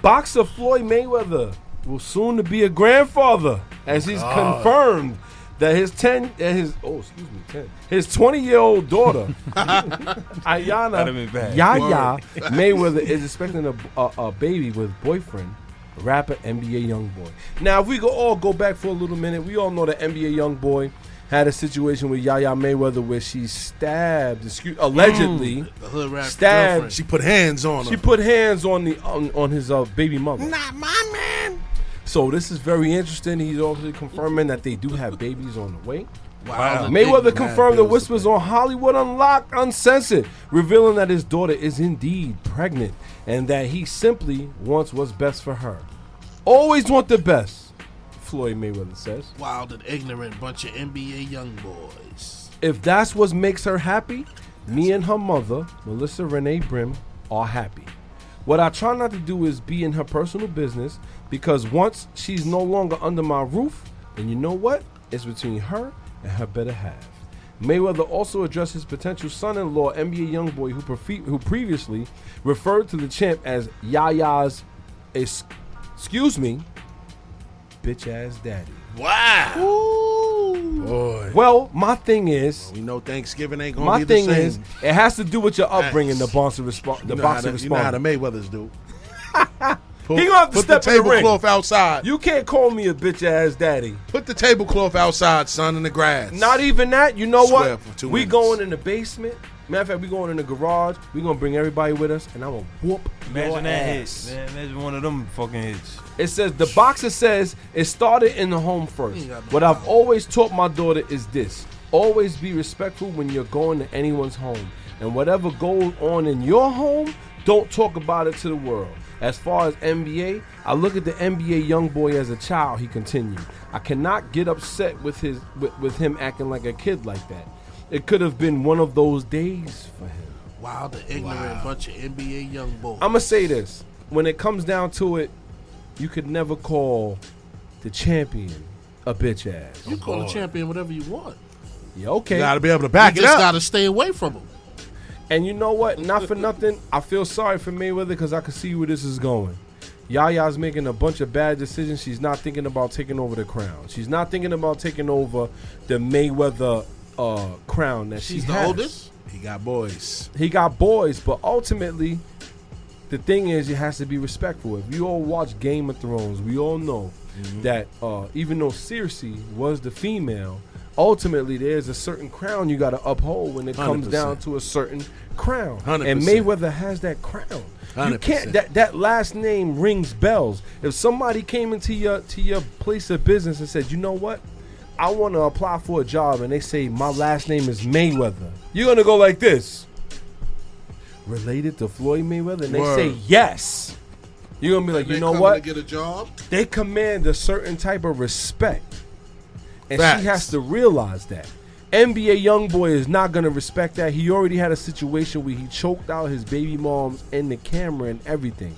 boxer Floyd Mayweather will soon to be a grandfather, as he's God. confirmed that his ten, that his oh excuse me, ten, his twenty-year-old daughter, Ayana Yaya Mayweather, is expecting a, a, a baby with boyfriend, rapper N B A YoungBoy. Now, if we go all go back for a little minute, we all know that N B A YoungBoy had a situation with Yaya Mayweather where she stabbed, excuse, allegedly mm, stabbed. Girlfriend. She put hands on him. She put hands on the on, on his uh, baby mother. Not my man. So this is very interesting. He's also confirming that they do have babies on the way. Wow. Mayweather confirmed the whispers on Hollywood Unlocked Uncensored, revealing that his daughter is indeed pregnant and that he simply wants what's best for her. Always want the best, Floyd Mayweather says. Wild and ignorant bunch of N B A young boys. If that's what makes her happy, me and her mother, Melissa Renee Brim, are happy. What I try not to do is be in her personal business, because once she's no longer under my roof, then you know what? It's between her and her better half. Mayweather also addressed his potential son-in-law, N B A YoungBoy, who, pre- who previously referred to the champ as Yaya's, es- excuse me, bitch-ass daddy. Wow. Ooh. Boy. Well, my thing is, we know Thanksgiving ain't gonna be the same. My thing is, it has to do with your upbringing. That's, the boxer response. The you know boxer response. You know how the Mayweathers do. Put, he gonna have to step the in the ring. Put the tablecloth outside. You can't call me a bitch ass daddy. Put the tablecloth outside, son, in the grass. Not even that. You know Swear what? For two we minutes. Going in the basement. Matter of fact, we going in the garage. We gonna bring everybody with us, and I'm gonna whoop. Imagine your that ass. hit. Man, imagine one of them fucking hits. It says the boxer says it started in the home first. What I've always taught my daughter is this: always be respectful when you're going to anyone's home, and whatever goes on in your home, don't talk about it to the world. As far as N B A, I look at the N B A YoungBoy as a child. He continued, I cannot get upset with his with, with him acting like a kid like that. It could have been one of those days for him. Wow, the ignorant wow. bunch of N B A young boys. I'm going to say this. When it comes down to it, you could never call the champion a bitch ass. You oh, call God. the champion whatever you want. Yeah, okay. You got to be able to back you it up. You just got to stay away from him. And you know what? Not for nothing, I feel sorry for Mayweather because I can see where this is going. Yaya's making a bunch of bad decisions. She's not thinking about taking over the crown. She's not thinking about taking over the Mayweather Uh, crown that she's she the oldest. He got boys. He got boys, but ultimately, the thing is, it has to be respectful. If you all watch Game of Thrones, we all know mm-hmm. that uh, even though Cersei was the female, ultimately there's a certain crown you got to uphold when it comes one hundred percent down to a certain crown, one hundred percent and Mayweather has that crown. one hundred percent You can't. That that last name rings bells. If somebody came into your to your place of business and said, you know what? I want to apply for a job, and they say my last name is Mayweather. You're going to go like this. Related to Floyd Mayweather? And they Word. say yes. You're going to be like, you know what? To get a job? They command a certain type of respect. And Facts. she has to realize that. N B A YoungBoy is not going to respect that. He already had a situation where he choked out his baby moms in the camera and everything.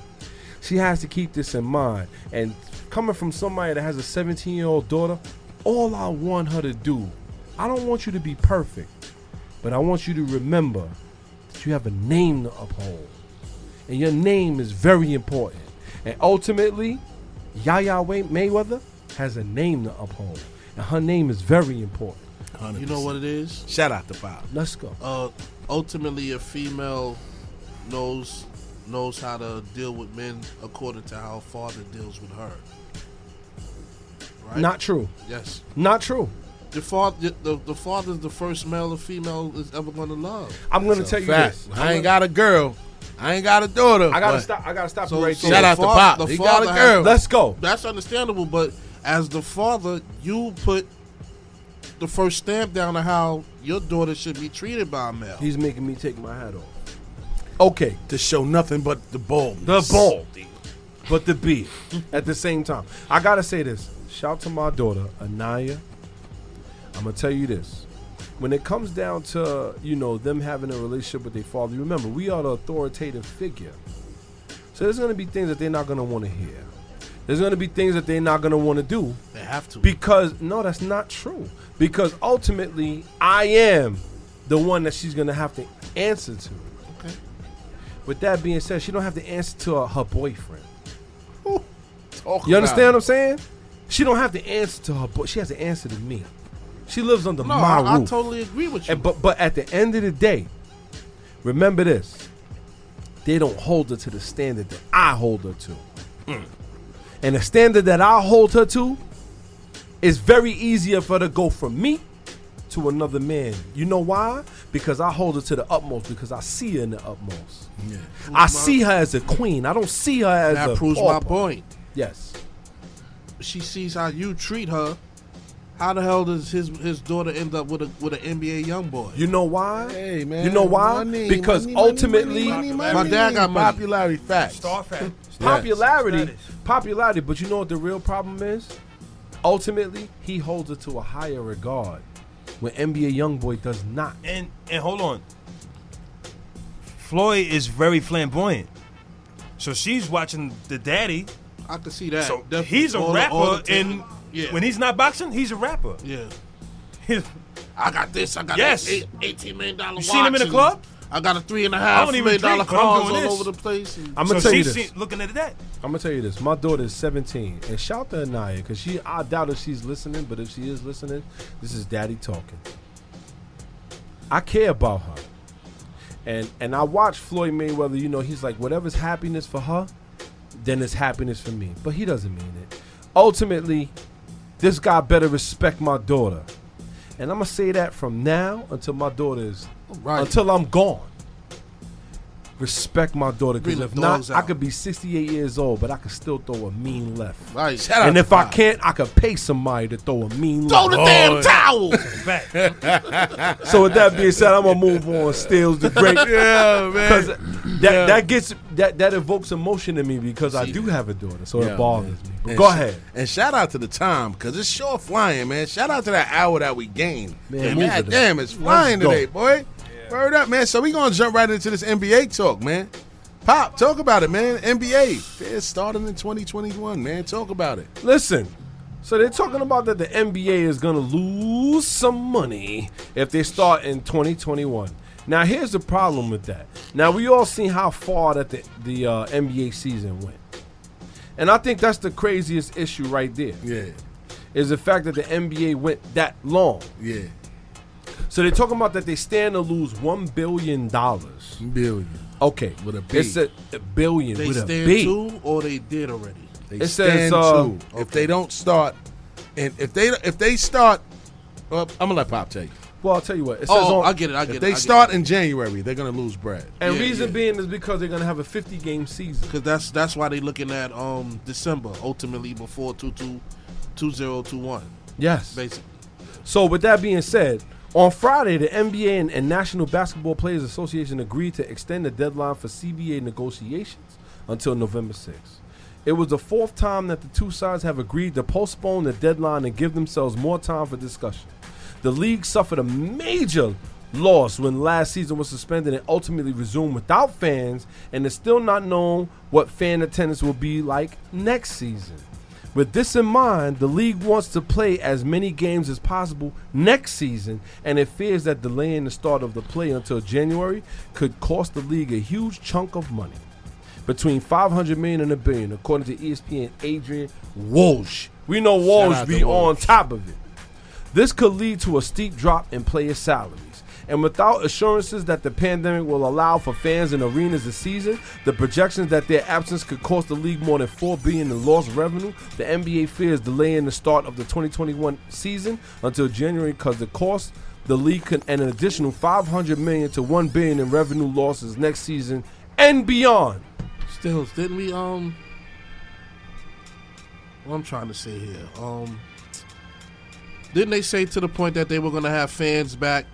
She has to keep this in mind. And coming from somebody that has a seventeen-year-old daughter, all I want her to do, I don't want you to be perfect, but I want you to remember that you have a name to uphold. And your name is very important. And ultimately, Yaya Mayweather has a name to uphold. And her name is very important. one hundred percent You know what it is? Shout out to Bob. Let's go. Uh, ultimately, a female knows knows how to deal with men according to how a father deals with her. Right? Not true. Yes. Not true. The father, the, the father is the first male or female is ever going to love. I'm going to tell fact. you this. I gonna, ain't got a girl. I ain't got a daughter. I got to stop. I got to stop so, right so there. Shout out to Pop. The he got a girl. Has, Let's go. That's understandable. But as the father, you put the first stamp down on how your daughter should be treated by a male. He's making me take my hat off. Okay. To show nothing but the baldness. The baldy. But the beard at the same time. I got to say this. Shout out to my daughter, Anaya. I'm going to tell you this. When it comes down to, you know, them having a relationship with their father, remember, we are the authoritative figure. So there's going to be things that they're not going to want to hear. There's going to be things that they're not going to want to do. They have to. Because, no, that's not true. Because ultimately, I am the one that she's going to have to answer to. Okay. With that being said, she don't have to answer to her, her boyfriend. Ooh, talk you understand what I'm saying? She don't have to answer to her, but she has to answer to me. She lives under no, my I, roof. I totally agree with you. And, but but at the end of the day, remember this: they don't hold her to the standard that I hold her to, mm. and the standard that I hold her to is very easier for her to go from me to another man. You know why? Because I hold her to the utmost. Because I see her in the utmost. Yeah. I see her as a queen. I don't see her as that a. That proves pauper. my point. Yes. She sees how you treat her. How the hell does his his daughter end up with a with an N B A young boy? You know why? Hey man, you know why? Money, because money, ultimately, money, money, money, my dad got money. popularity facts. Star fact. Popularity, yes. popularity. But you know what the real problem is? Ultimately, he holds her to a higher regard when N B A YoungBoy does not. And and hold on, Floyd is very flamboyant, so she's watching the daddy. I can see that. So Definitely. he's a all rapper, and yeah. when he's not boxing, he's a rapper. Yeah. I got this. I got yes. this eighteen million dollar watch. You seen him in the club? I got a three and a half I don't million dollar cars all this. over the place. And I'm gonna so tell you this. Looking at that, I'm gonna tell you this. My daughter is seventeen, and shout to Anaya because she. I doubt if she's listening, but if she is listening, this is Daddy talking. I care about her, and and I watch Floyd Mayweather. You know, he's like, whatever's happiness for her, then it's happiness for me. But he doesn't mean it. Ultimately, this guy better respect my daughter. And I'm going to say that from now until my daughter is, right. until I'm gone. Respect my daughter. Because if not, out. I could be sixty-eight years old, but I could still throw a mean left. Right. Shout and if I God. can't, I could pay somebody to throw a mean throw left. Throw the damn towel. So with that being said, I'm going to move on. Steals the break. Yeah, man. Because that, yeah. that, gets, that, that evokes emotion in me because See, I do have a daughter, so yeah, it bothers man. me. But go sh- ahead. And shout out to the time because it's sure flying, man. Shout out to that hour that we gained. Man, man damn, it's flying Let's today, go. boy. Word up, man. So we gonna jump right into this N B A talk, man. Pop, talk about it, man. N B A, it's starting in twenty twenty-one, man. Talk about it. Listen, so they're talking about that the N B A is gonna lose some money if they start in twenty twenty-one. Now, here's the problem with that. Now, we all seen how far that the, the uh, N B A season went, and I think that's the craziest issue right there. Yeah, is the fact that the N B A went that long. Yeah. So they're talking about that they stand to lose one billion dollars. Billion. Okay. With a B. It's a, a billion they with a B. They stand to or they did already? They it stand says, uh, to. Okay. If they don't start, and if they if they start, well, I'm going to let Pop tell you. Well, I'll tell you what. It says oh, on, I get it. I get if it. If they start it. in January, they're going to lose bread. And yeah, reason yeah. being is because they're going to have a fifty-game season. Because that's that's why they're looking at um December, ultimately, before twenty twenty-one. Yes. Basically. So with that being said, on Friday, the N B A and, and National Basketball Players Association agreed to extend the deadline for C B A negotiations until November sixth. It was the fourth time that the two sides have agreed to postpone the deadline and give themselves more time for discussion. The league suffered a major loss when last season was suspended and ultimately resumed without fans, and it's still not known what fan attendance will be like next season. With this in mind, the league wants to play as many games as possible next season, and it fears that delaying the start of the play until January could cost the league a huge chunk of money, between five hundred million dollars and a billion, according to E S P N Adrian Wojs. We know Wojs be on top of it. This could lead to a steep drop in player salaries. And without assurances that the pandemic will allow for fans in arenas this season, the projections that their absence could cost the league more than four billion dollars in lost revenue, the N B A fears delaying the start of the twenty twenty-one season until January because the cost the league could, and an additional five hundred million dollars to one billion dollars in revenue losses next season and beyond. Still, didn't we, um, what I'm trying to say here, um, didn't they say to the point that they were going to have fans back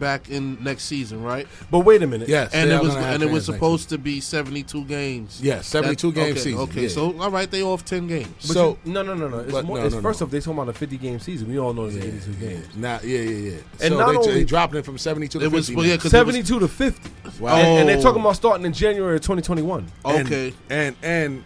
Back in next season, right? But wait a minute. Yes, and it was and it was supposed to be seventy-two games. Yes, seventy-two that, game okay, season. Okay, yeah. so all right, they off ten games. But so you, no, no, no, no. It's, more, no, it's no, first no. off, they talking about a fifty-game season. We all know it's yeah, eighty-two yeah. games. Now, yeah, yeah, yeah. And so not they, only, they dropping it from seventy-two to fifty. Well, yeah, seventy-two was, to fifty. Wow. And, and they're talking about starting in January of twenty twenty-one. Okay. And, and and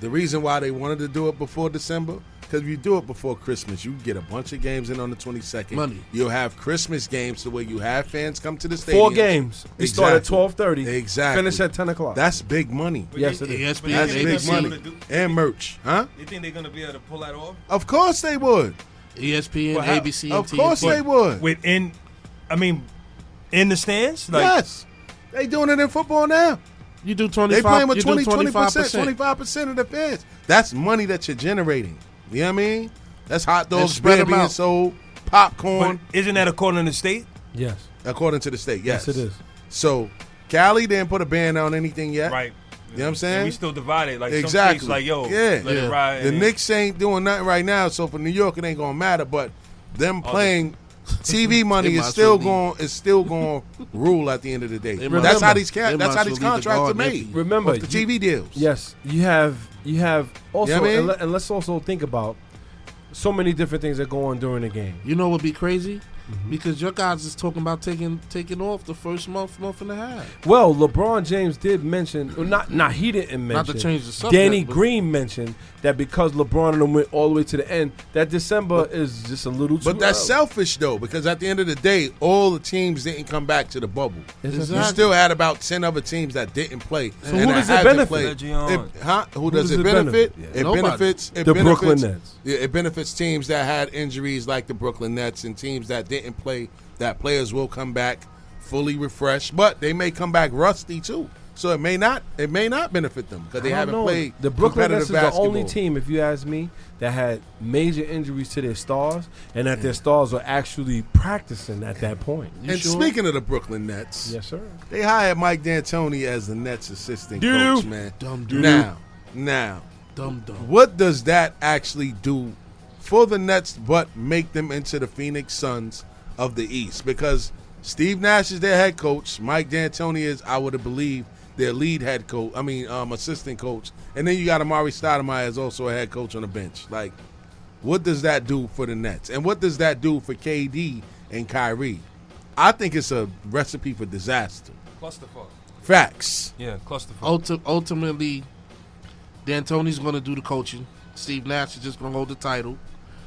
the reason why they wanted to do it before December. Because if you do it before Christmas, you get a bunch of games in on the twenty-second. Money. You'll have Christmas games the way you have fans come to the stadium. Four games. We exactly. start at twelve thirty. Exactly. Finish at ten o'clock. That's big money. But yes, it is. That's big money. Do, and merch. Huh? You think they're going to be able to pull that off? Of course they would. E S P N, well, A B C, and T V. Of course T N T. They would. Within, I mean, in the stands? Like, yes. They doing it in football now. You do twenty-five percent. They playing with twenty, twenty percent, twenty-five percent of the fans. That's money that you're generating. You know what I mean? That's hot dogs, spread them out. Sold, popcorn. But isn't that according to the state? Yes. According to the state, yes. Yes, it is. So, Cali didn't put a ban on anything yet. Right. You know what I'm saying? And we still divided. Like, exactly. Some states like, yo, yeah. let yeah. it ride. The Knicks ain't doing nothing right now, so for New York, it ain't going to matter. But them All playing T V money is still going is still going to rule at the end of the day. Remember, that's how these ca- that's how these contracts are made. Remember. The you, T V deals. Yes. You have... You have also, you know what I mean? and, let, and let's also think about so many different things that go on during the game. You know what would be crazy? mm-hmm. because your guys is talking about taking taking off the first month, month and a half. Well, LeBron James did mention, or not, not he didn't mention. Not to change the subject. Danny Green mentioned that because LeBron and them went all the way to the end, that December but, is just a little too But that's early. Selfish, though, because at the end of the day, all the teams didn't come back to the bubble. Exactly. You still had about ten other teams that didn't play. So and who does it benefit? It, huh? Who, who does, does it benefit? benefit? Yeah. It Nobody. benefits. It the benefits, Brooklyn Nets. Yeah, it benefits teams that had injuries like the Brooklyn Nets and teams that didn't play, that players will come back fully refreshed, but they may come back rusty too. So it may not it may not benefit them because they haven't know. played The Brooklyn Nets is basketball. The only team, if you ask me, that had major injuries to their stars and that their stars are actually practicing at that point. You and sure? Speaking of the Brooklyn Nets, yes, sir. They hired Mike D'Antoni as the Nets assistant doo-doo. coach, man. Dumb doo-doo. Now, now, dumb dumb. What does that actually do for the Nets but make them into the Phoenix Suns of the East? Because Steve Nash is their head coach. Mike D'Antoni is, I would have believed, their lead head coach, I mean um, assistant coach, and then you got Amari Stoudemire as also a head coach on the bench. Like, what does that do for the Nets? And what does that do for K D and Kyrie? I think it's a recipe for disaster. Clusterfuck. Facts. Yeah, clusterfuck. Ulti- ultimately, D'Antoni's going to do the coaching. Steve Nash is just going to hold the title.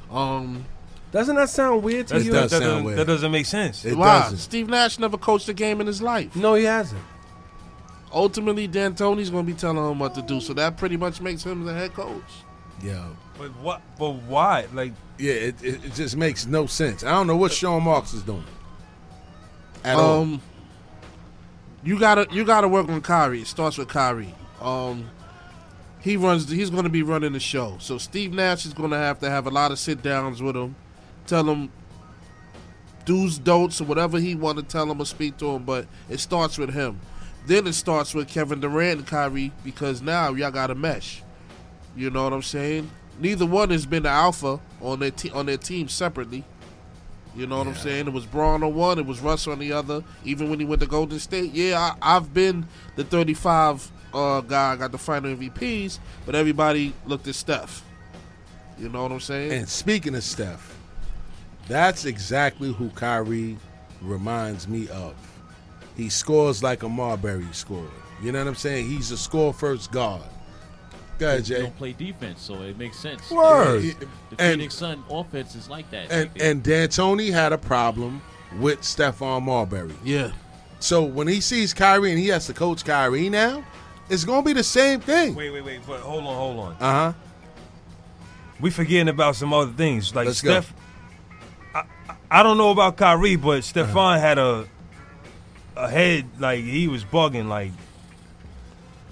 Um, Doesn't that sound weird to you? Does that, sound doesn't, weird. That doesn't make sense. It Why? Doesn't. Steve Nash never coached a game in his life. No, he hasn't. Ultimately, D'Antoni's going to be telling him what to do, so that pretty much makes him the head coach. Yeah. But what? But why? Like, yeah, it, it, it just makes no sense. I don't know what Sean Marks is doing. At um, all. you gotta you gotta work on Kyrie. It starts with Kyrie. Um, he runs. He's going to be running the show, so Steve Nash is going to have to have a lot of sit downs with him, tell him do's, don'ts, or whatever he want to tell him or speak to him. But it starts with him. Then it starts with Kevin Durant and Kyrie because now y'all got a mesh. You know what I'm saying? Neither one has been the alpha on their, te- on their team separately. You know what yeah. I'm saying? It was Braun on one. It was Russ on the other. Even when he went to Golden State. Yeah, I, I've been the thirty-five uh, guy. I got the final M V Ps, but everybody looked at Steph. You know what I'm saying? And speaking of Steph, that's exactly who Kyrie reminds me of. He scores like a Marbury scorer. You know what I'm saying? He's a score-first guard. Go ahead, Jay. They don't play defense, so it makes sense. Word. The and, Phoenix Sun offense is like that. And, and D'Antoni had a problem with Stephon Marbury. Yeah. So when he sees Kyrie and he has to coach Kyrie now, it's going to be the same thing. Wait, wait, wait. But hold on, hold on. Uh-huh. We forgetting about some other things. Like Let's Steph. I, I don't know about Kyrie, but Stephon uh-huh. had a – Ahead, like he was bugging, like.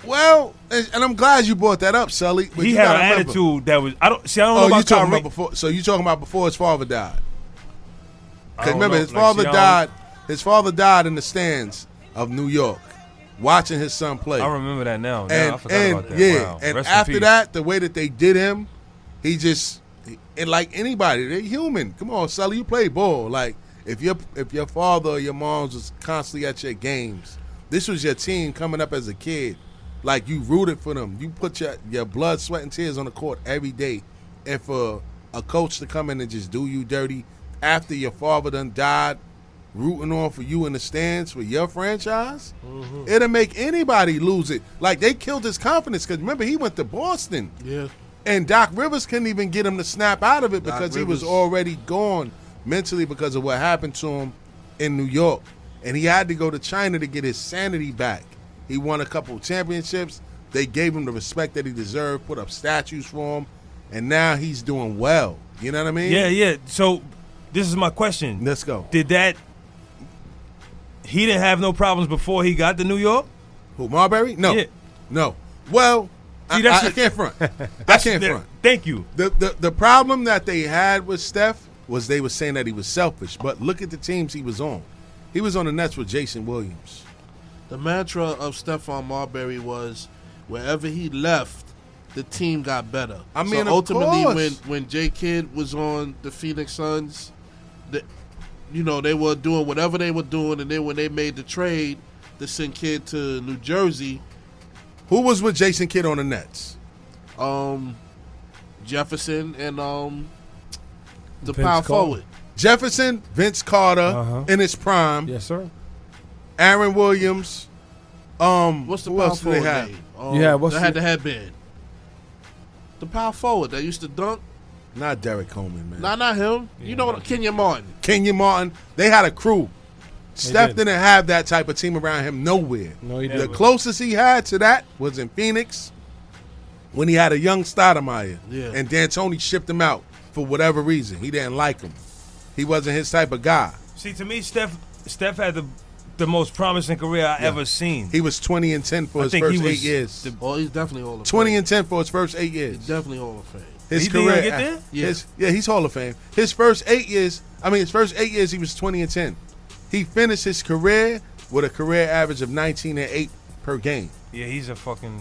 Well, and I'm glad you brought that up, Sully. But he had an remember. attitude that was. I don't see. I don't oh, know about you talking Kyrie. About before. So you talking about before his father died? Because remember, know. his like, father died. His father died in the stands of New York, watching his son play. I remember that now. And, yeah, I forgot and, about that. Yeah, wow. and Rest after that, the way that they did him, he just and like anybody, they're human. Come on, Sully, you play ball, like. If your if your father or your moms was constantly at your games, this was your team coming up as a kid. Like, you rooted for them. You put your, your blood, sweat, and tears on the court every day. And for a coach to come in and just do you dirty after your father done died, rooting on for you in the stands for your franchise, mm-hmm. it'll make anybody lose it. Like, they killed his confidence because, remember, he went to Boston. Yeah. And Doc Rivers couldn't even get him to snap out of it Doc because Rivers. he was already gone. Mentally, because of what happened to him in New York. And he had to go to China to get his sanity back. He won a couple of championships. They gave him the respect that he deserved, put up statues for him, and now he's doing well. You know what I mean? Yeah, yeah. So this is my question. Let's go. Did that – he didn't have no problems before he got to New York? Who, Marbury? No. Yeah. No. Well, See, I, I, I can't front. I can't front. Thank you. The, the, the problem that they had with Steph – was they were saying that he was selfish. But look at the teams he was on. He was on the Nets with Jason Williams. The mantra of Stephon Marbury was wherever he left, the team got better. I mean, so ultimately, of course. when, when J. Kidd was on the Phoenix Suns, the, you know, they were doing whatever they were doing. And then when they made the trade to send Kidd to New Jersey. Who was with Jason Kidd on the Nets? Um, Jefferson and... um. The Vince power Cole. forward. Jefferson, Vince Carter uh-huh. in his prime. Yes, sir. Aaron Williams. Um, What's the who power else forward they have? Um, yeah, what's they the, had the headband. The power forward that used to dunk. Not Derek Coleman, man. Nah, not him. Yeah, you know what? Kenyon Martin. Kenyon Martin. They had a crew. They Steph did. didn't have that type of team around him nowhere. No, he didn't. The never. closest he had to that was in Phoenix when he had a young Stoudemire. Yeah. And D'Antoni shipped him out for whatever reason. He didn't like him. He wasn't his type of guy. See, to me, Steph Steph had the the most promising career I yeah. ever seen. He was twenty and ten for I his first eight years. The, oh, he's definitely Hall of Fame. twenty and ten for his first eight years. He's definitely Hall of Fame. His he career, get there? Yeah. His, yeah, he's Hall of Fame. His first eight years, I mean, his first eight years, he was twenty and ten. He finished his career with a career average of nineteen and eight per game. Yeah, he's a fucking.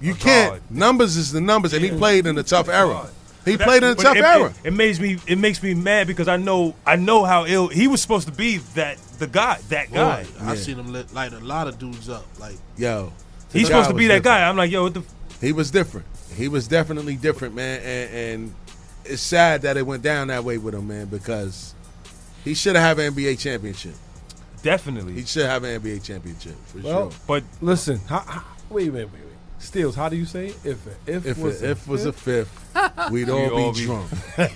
You a can't. God. Numbers is the numbers, and yeah. he played in a tough era. God. He played in a tough it, era. It, it makes me. It makes me mad because I know. I know how ill he was supposed to be. That the guy. That guy. Boy, yeah. I've seen him lit, light a lot of dudes up. Like yo, he's supposed to be that different. guy. I'm like yo, what the. He was different. He was definitely different, man, and, and it's sad that it went down that way with him, man, because he should have an N B A championship. Definitely. He should have an N B A championship, for well, sure. But listen, how, how, wait, wait, wait, wait. Steals, how do you say it? If, if, if, was, a, if was a fifth, we'd all, we'd all be, be drunk.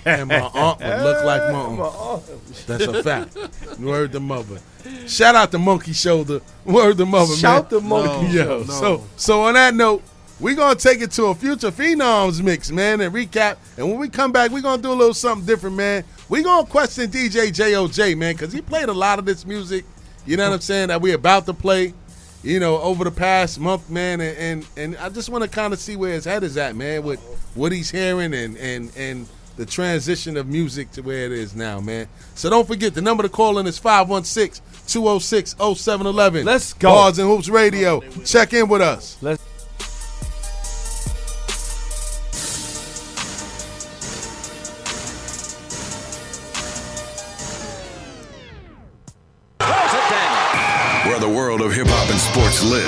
And my aunt would look like my aunt. My aunt. That's a fact. Word to mother. Shout out to Monkey Shoulder. Word to mother, Shout man. Shout to Monkey no, Yo. No. So, so on that note, we're going to take it to a Future Phenoms mix, man, and recap. And when we come back, we're going to do a little something different, man. We're going to question D J J O J, man, because he played a lot of this music, you know what I'm saying, that we're about to play, you know, over the past month, man. And and, and I just want to kind of see where his head is at, man, with what he's hearing and, and, and the transition of music to where it is now, man. So don't forget, the number to call in is five one six, two oh six, oh seven one one. Let's go. Bars and Hoops Radio. Check in with us. Let's of hip-hop and sports live.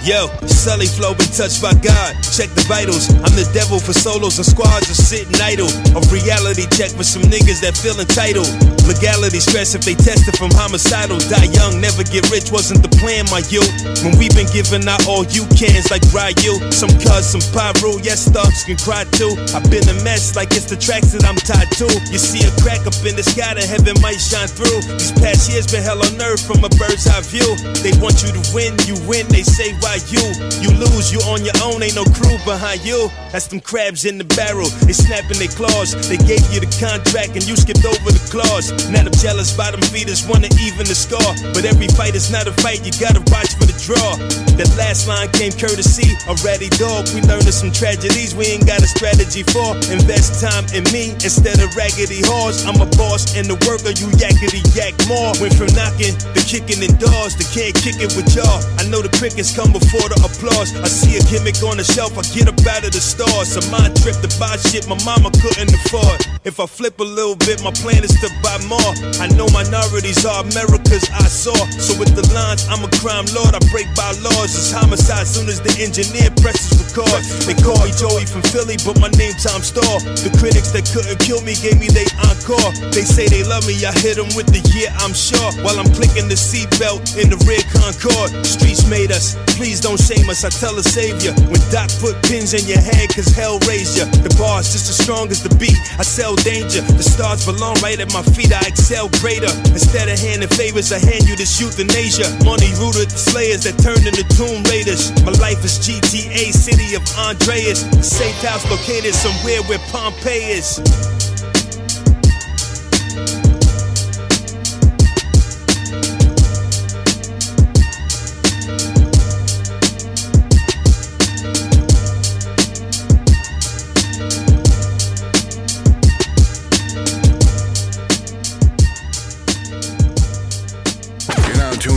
Yo, Sully flow been touched by God. Check the vitals. I'm the devil for solos and squads are sitting idle. A reality check with some niggas that feel entitled. Legality stress if they tested from homicidal. Die young, never get rich wasn't the plan, my youth. When we've been giving out all you cans like Ryu. Some cuz, some Pyru, yes, thugs can cry too. I've been a mess like it's the tracks that I'm tied to. You see a crack up in the sky that heaven might shine through. These past years been hell on earth from a bird's eye view. They want you to win, you win, they say why. You, you lose, you on your own, ain't no crew behind you. That's them crabs in the barrel, they snapping their claws. They gave you the contract and you skipped over the clause. Now the jealous bottom feeders wanna even the score. But every fight is not a fight, you gotta watch for the draw. That last line came courtesy, a ratty dog. We learned of some tragedies we ain't got a strategy for. Invest time in me instead of raggedy whores. I'm a boss and the worker, you yakety yak more. Went from knocking to kicking in doors, to can't kick it with y'all. I know the crickets come before the applause. I see a gimmick on the shelf, I get up out of the stars. A mind trip to buy shit my mama couldn't afford. If I flip a little bit, my plan is to buy more. I know minorities are America's eyesore. So with the lines, I'm a crime lord, I break by laws. It's homicide soon as the engineer presses record. They call me Joey from Philly, but my name Tom Starr. The critics that couldn't kill me gave me they encore. They say they love me, I hit them with the yeah, I'm sure. While I'm clicking the seatbelt in the red Concorde. Streets made us, please please don't shame us, I tell a savior. When Doc put pins in your head, cause hell raised ya. The bar's just as strong as the beat, I sell danger. The stars belong right at my feet, I excel greater. Instead of handing favors, I hand you this euthanasia. Money rooted slayers that turn into Tomb Raiders. My life is G T A, city of Andreas. A safe house located somewhere where Pompeii is.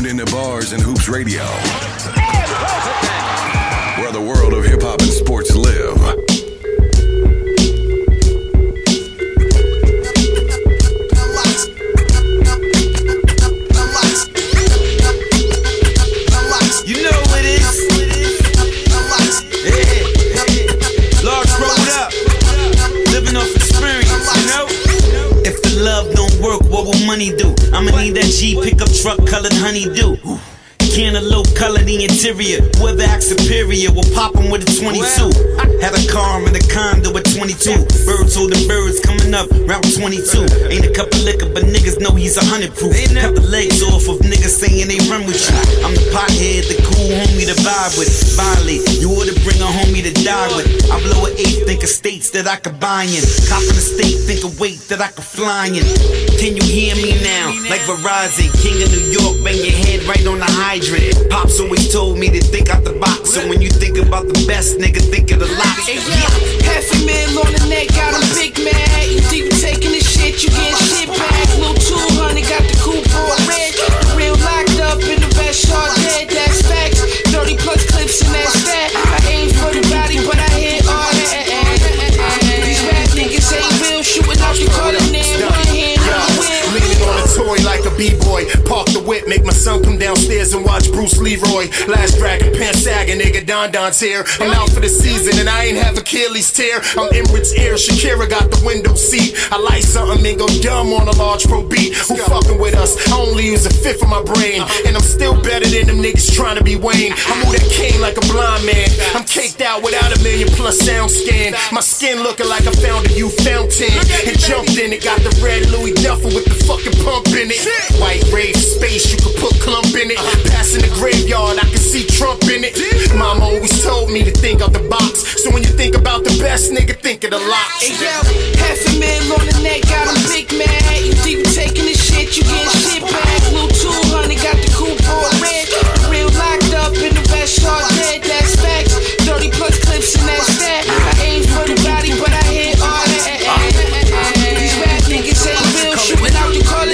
Into Bars and Hoops Radio, where the world of hip-hop and sports live. You know what it is. Yeah. Large road up, living off experience, you know? If money do? I'ma need that G pickup truck colored honeydew. Cantaloupe colored the interior. Whoever acts superior will pop him with a twenty-two. Had a car in a condo at twenty-two. Birds holding birds coming up round twenty-two. Ain't a cup of liquor, but niggas know he's a hundred proof. Cut the legs off of niggas saying they run with you. I'm the pothead, the cool homie to vibe with. Violate, you ought to bring a homie to die with. I blow an eighth, think of states that I could buy in. Cop in the state, think of weight that I could fly in. Can you hear me now? Like Verizon, king of New York, bang your head right on the high. Pops always told me to think out the box. So when you think about the best, nigga, think of the lot. Hey, yeah. Half a man on the neck, got a big man. You think you taking this shit, you getting shit back. Little two hundred, got the coupon red. The real locked up in the best shot dead, that's facts. thirty plus clips in that stat. I ain't for the body, but I hear all that. These rap niggas ain't real, shooting off the corner. Like a b-boy, park the whip, make my son come downstairs and watch Bruce Leroy. Last Dragon, pants sagging, nigga Don Don's here. I'm out for the season and I ain't have Achilles tear. I'm Emirates Air, Shakira got the window seat. I like something and go dumb on a large pro beat. Who fucking with us? I only use a fifth of my brain, and I'm still better than them niggas trying to be Wayne. I move that cane like a blind man. I'm caked out without a million plus sound scan. My skin looking like I found a new fountain. It jumped in, it got the red Louis duffel with the fucking pump in it. White rave space, you could put clump in it. Passing the graveyard, I can see Trump in it. Mama always told me to think out the box. So when you think about the best, nigga, think of the lot. Hey yo, half a man on the neck, got a big man. You think you taking this shit, you getting shit back. Little two hundred, got the coupon red. The real locked up in the best shot dead, that's facts. thirty plus clips in that stat. I ain't for the body, but I hit all that. These rap niggas ain't real, shooting out the color.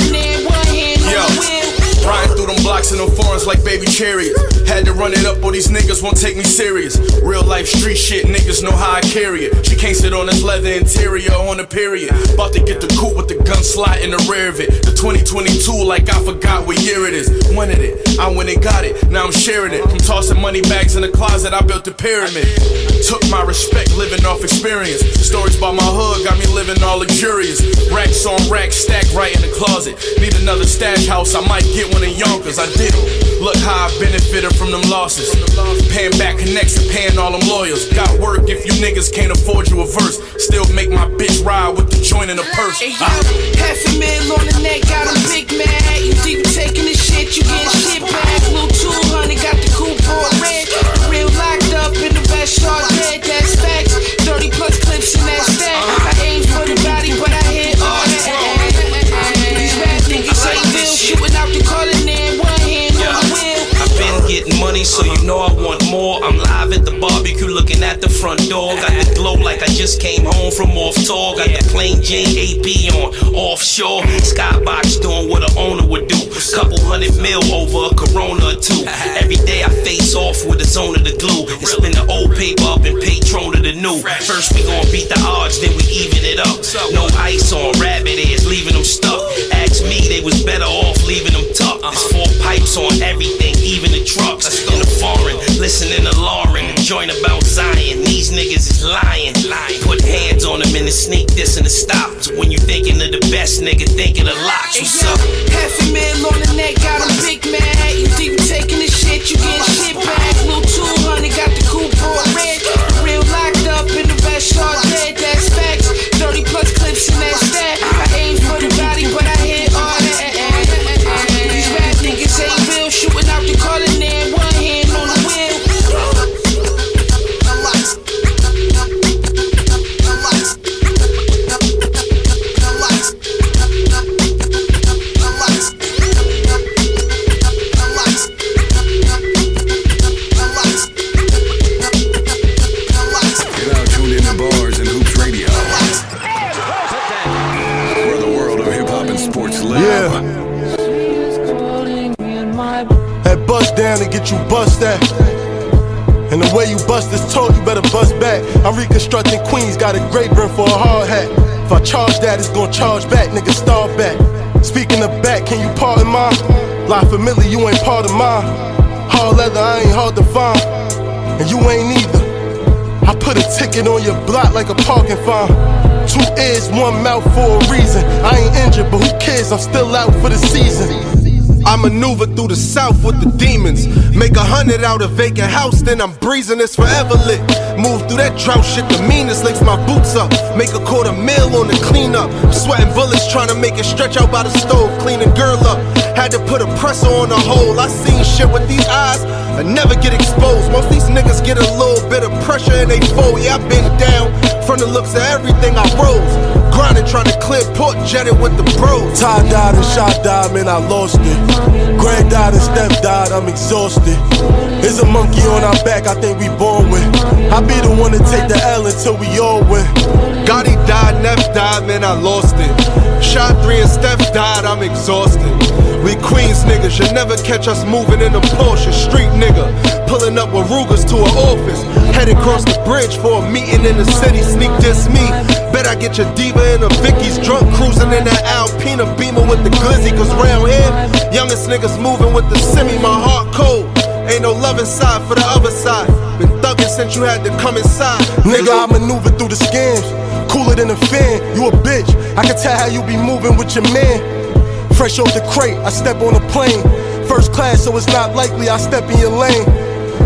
Blocks and them foreigns like baby chariots. Had to run it up or these niggas won't take me serious. Real life street shit, niggas know how I carry it. She can't sit on this leather interior on the period. About to get the coupe with the gun slot in the rear of it. The twenty twenty-two like I forgot what year it is. Wanted it, I went and got it, now I'm sharing it. From tossing money bags in the closet, I built a pyramid. Took my respect, living off experience. Stories about my hood got me living all luxurious. Racks on racks, stacked right in the closet. Need another stash house, I might get one in young. Cause I did it. Look how I benefited from them losses. Paying back connects and paying all them lawyers. Got work if you niggas can't afford you a verse. Still make my bitch ride with the joint in the purse. Hey, yo, half a mil on the neck, got a big man. You think you taking this shit, you getting shit back. Little two hundred, got the coupon red. The real locked up in the best shot dead, that's facts. thirty plus clips in that stack. I ain't for the body, but I hit all that. Money, so you know I want more. I'm live at the barbecue looking at the front door. Got the glow like I just came home from off tour. Got the plain Jane A P on offshore. Skybox doing what an owner would do. Couple hundred mil over a Corona or two. Every day I face off with a zone of the glue. And spin the old paper up and patron to the new. First we gon' beat the odds, then we even it up. No ice on rabbit ears, leaving them stuck. Ask me, they was better off leaving them tucked. There's four pipes on everything, even the trucks. In the foreign, listening to Lauren, and joint about Zion. These niggas is lying, lying. Put hands on them and the sneak this and the stop. So when you thinking of the best, nigga, thinking of locks. What's up? Half a mil on the neck, got a big man. You think you taking this shit, you getting shit back. Little two hundred, got the coupon red. The real locked up in the best shot dead, that's facts. thirty plus clips in that stat. I ain't for the body, but I hit all that. These rap niggas ain't real, shooting out the color. Down and get you bust at. And the way you bust is told, you better bust back. I'm reconstructing Queens, got a great brim for a hard hat. If I charge that, it's gon' charge back, nigga, star back. Speaking of back, can you pardon mine? Lie familiar, you ain't part of mine. Hard leather, I ain't hard to find. And you ain't either. I put a ticket on your block like a parking fine. Two ears, one mouth for a reason. I ain't injured, but who cares? I'm still out for the season. I maneuver through the south with the demons. Make a hundred out of vacant house, then I'm breezing, it's forever lit. Move through that drought shit, the meanest licks my boots up. Make a quarter mil on the cleanup. Sweating bullets, trying to make it stretch out by the stove, clean a girl up. Had to put a presser on the hole. I seen shit with these eyes, I never get exposed. Once these niggas get a little bit of pressure and they fold, yeah, I been down. From the looks of everything, I rose. Grinding, trying to clear port, jetted with the bros. Ty died and shot died, man, I lost it. Grand died and step died, I'm exhausted. There's a monkey on our back, I think we born with. I be the one to take the L until we all win. Gotti died, Neff died, man, I lost it. Shot three and Steph died, I'm exhausted. We Queens niggas, you'll never catch us moving in a Porsche. Street nigga, pulling up with Rugers to an office. Headed across the bridge for a meeting in the city, sneak this me. Bet I get your diva in a Vicky's, drunk cruising in that Alpina Beamer with the glizzy. Cause round here, youngest niggas moving with the semi. My heart cold, ain't no love inside for the other side. Been thuggin' since you had to come inside. Nigga, I maneuver through the scams, cooler than a fan. You a bitch, I can tell how you be moving with your man. Fresh off the crate, I step on a plane. First class, so it's not likely I step in your lane.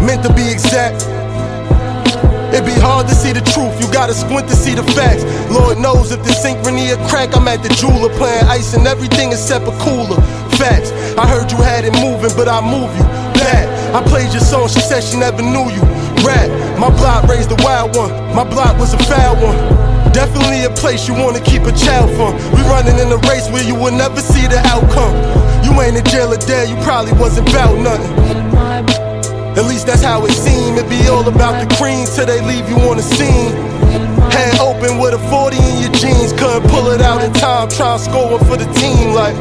Meant to be exact. It be hard to see the truth, you gotta squint to see the facts. Lord knows if the synchrony a crack, I'm at the jeweler playing ice and everything except a cooler. Facts, I heard you had it moving, but I move you back. I played your song, she said she never knew you. Rap, my block raised a wild one, my block was a foul one. Definitely a place you wanna keep a child from. We running in a race where you will never see the outcome. You ain't in jail or dead, you probably wasn't about nothing. At least that's how it seemed. It be all about the cream till they leave you on the scene. Hand open with a forty in your jeans. Couldn't pull it out in time, try scoring for the team like.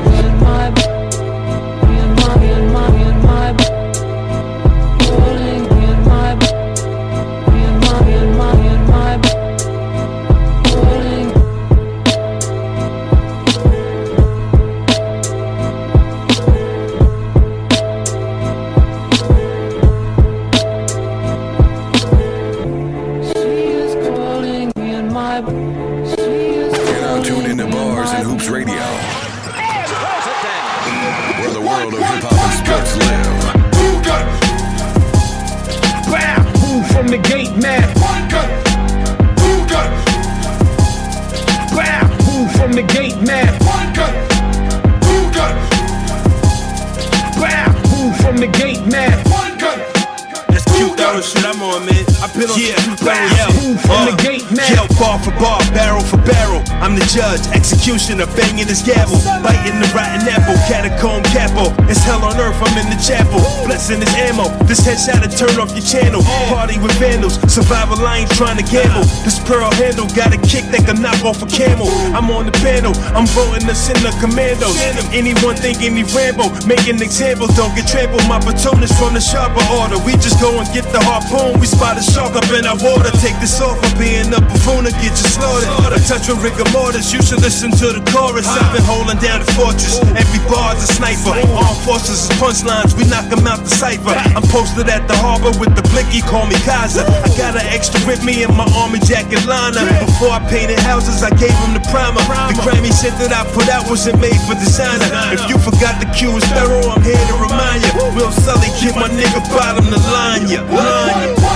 Executioner banging his gavel, biting the rotten apple, catacomb capo. It's hell on earth, I'm in the chapel, blessing his ammo. This headshot'll turn off your channel. Party with vandals, survival, I ain't trying to gamble. This pearl handle got a kick that can knock off a camel. I'm on the panel, I'm voting us in the commandos. Anyone think any Rambo, making examples, don't get trampled. My platoon is from the sharper order. We just go and get the harpoon, we spot a shark up in our water. Take this off for being a buffoon and get you slaughtered. A touch of rigor mortis, you should listen to the chorus. I've been holding down the fortress, every bar's a sniper. Armed forces is punchlines, we knock them out the cipher. I'm posted at the harbor with the blicky, call me Kaiser. I got an extra with me in my army jacket liner. Before I painted houses, I gave them the primer. The Grammy shit that I put out wasn't made for designer. If you forgot the cue is thorough, I'm here to remind ya. Will Sully get my nigga bottom to line ya. Line ya.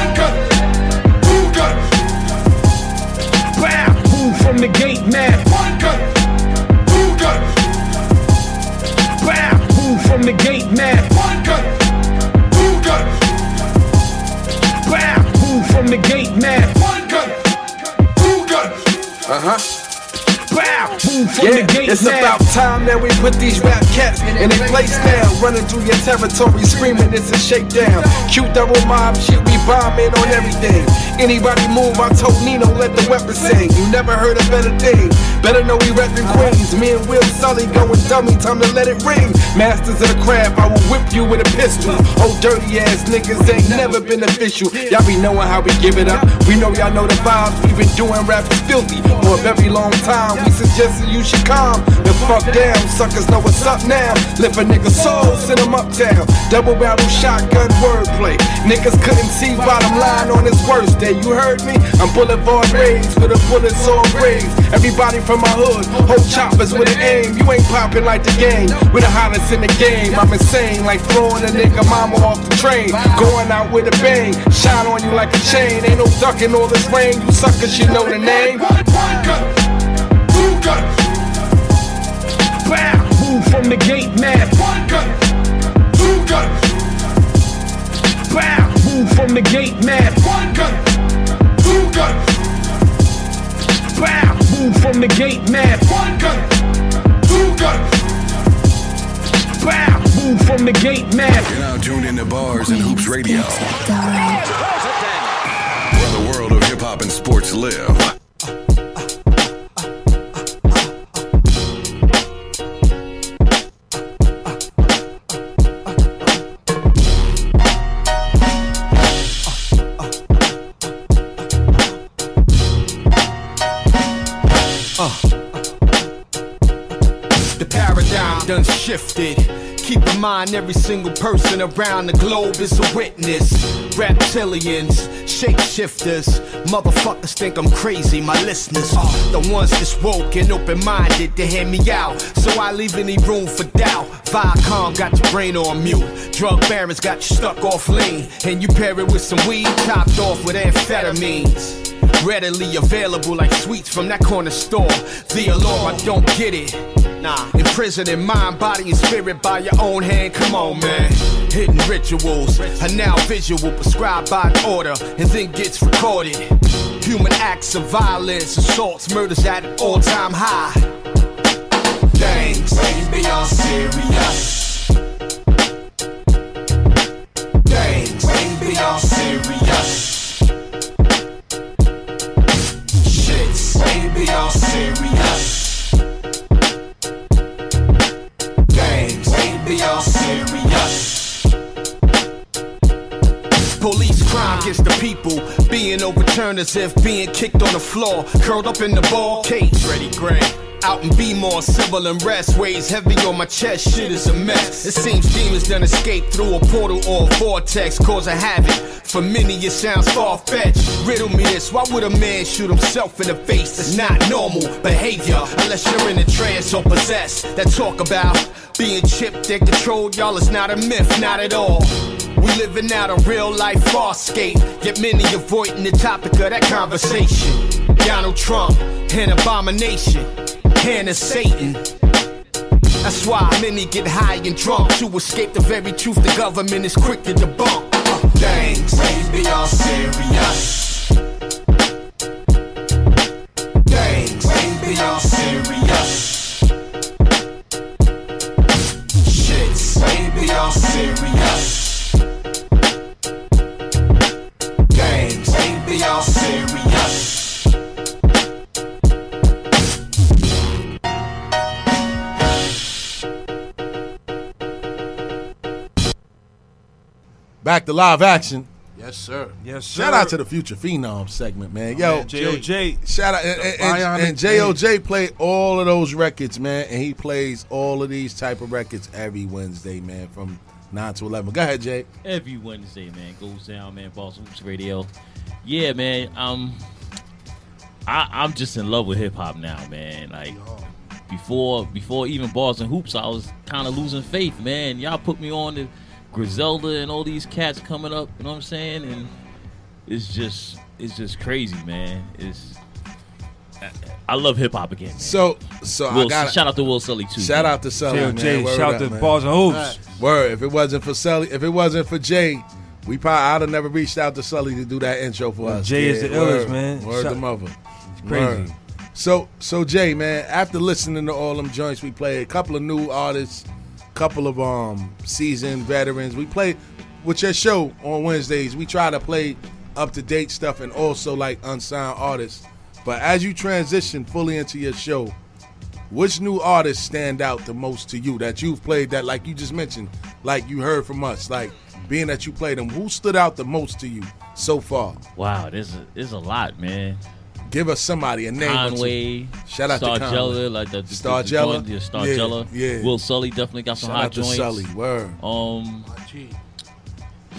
From the gate, man. One gun, two gun. Bow, move from the gate, man. One gun, two gun. Bow, move from the gate, man. One gun, two gun. Uh huh. Wow. Yeah, it's about time that we put these rap cats in a place now. Running through your territory, screaming it's a shakedown. Cute double mob shit, we bombing on everything. Anybody move, I told Nino, let the weapons sing. You never heard a better thing. Better know we reppin' Queens. Me and Will Sully going dummy, time to let it ring. Masters of the craft, I will whip you with a pistol. Oh, dirty ass niggas ain't never been official. Y'all be knowing how we give it up. We know y'all know the vibes, we been doing rap is filthy. For a very long time, be suggesting you should calm the fuck down. Suckers know what's up now. Lift a nigga's soul, send him uptown. Double barrel shotgun wordplay. Niggas couldn't see bottom line on his worst day. You heard me? I'm boulevard raised with a bullets on raised. Everybody from my hood, whole choppers with an aim. You ain't popping like the game. We're the hottest in the game. I'm insane, like throwing a nigga mama off the train. Going out with a bang, shine on you like a chain. Ain't no ducking all this rain. You suckers, you know the name. One gun, two gun. Bow, move from the gate, man. One gun, two gun. Bow, move from the gate, man. One gun, two gun. Bow, move from the gate, man. One gun, two gun. Bow, move from the gate, man. You're now tuned into Bars and Hoops Radio. Where the world of hip hop and sports live. Done shifted. Keep in mind every single person around the globe is a witness. Reptilians, shapeshifters, motherfuckers think I'm crazy, my listeners are the ones that's woke and open-minded to hear me out, so I leave any room for doubt. Viacom got your brain on mute, drug barons got you stuck off lean, and you pair it with some weed topped off with amphetamines. Readily available like sweets from that corner store. The allure, I don't get it. Nah, imprisoned in mind, body, and spirit by your own hand. Come on, man. Hidden rituals are now visual, prescribed by an order, and then gets recorded. Human acts of violence, assaults, murders at an all-time high. Things ain't beyond serious. Things ain't beyond serious. Way beyond serious. Dang, way beyond serious. Police crime against the people, being overturned as if being kicked on the floor, curled up in the ball cage. Freddie Gray. Out and be more civil and rest. Weighs heavy on my chest, shit is a mess. It seems demons done escape through a portal or a vortex, causing havoc. For many it sounds far-fetched. Riddle me this, why would a man shoot himself in the face? That's not normal behavior, unless you're in a trance or possessed. That talk about being chipped and controlled, y'all, it's not a myth, not at all. We living out a real-life farscape, yet many avoiding the topic of that conversation. Donald Trump, an abomination. Hand of Satan. That's why many get high and drunk to escape the very truth the government is quick to debunk. Uh, things ain't beyond serious. Things ain't beyond serious. Shit's ain't beyond serious. Things ain't beyond serious. Back to live action. Yes, sir. Yes, sir. Shout out to the Future Phenom segment, man. Yo, J O J. Shout out. And, and, and J O J played all of those records, man. And he plays all of these type of records every Wednesday, man, from nine to eleven. Go ahead, Jay. Every Wednesday, man. Goes down, man. Bars and Hoops Radio. Yeah, man. Um, I, I'm just in love with hip-hop now, man. Like, before, before even Bars and Hoops, I was kind of losing faith, man. Y'all put me on to Griselda and all these cats coming up, you know what I'm saying? And it's just, it's just crazy, man. It's, I, I love hip hop again, man. So, so Will, I got shout out to Will Sully too. Shout man. out to Sully, man. Shout out to Bars and Hoops. Right. Word. If it wasn't for Sully, if it wasn't for Jay, we probably I'd have never reached out to Sully to do that intro for us. Jay yeah, is the illest, man. Word shout, to mother. It's crazy. Word. So, so Jay, man, after listening to all them joints, we played a couple of new artists. Couple of um seasoned veterans. We play with your show on Wednesdays. We try to play up to date stuff and also like unsigned artists. But as you transition fully into your show, which new artists stand out the most to you that you've played that like you just mentioned, like you heard from us, like being that you played them, who stood out the most to you so far? Wow, there's a, there's a lot, man. Give us somebody a name. Conway. Shout out Stargella, to Conway. Like the, the, Stargella. The, the, the Stargella. Yeah, yeah. Will Sully definitely got some Shout hot out to joints. Sully. Word. Um,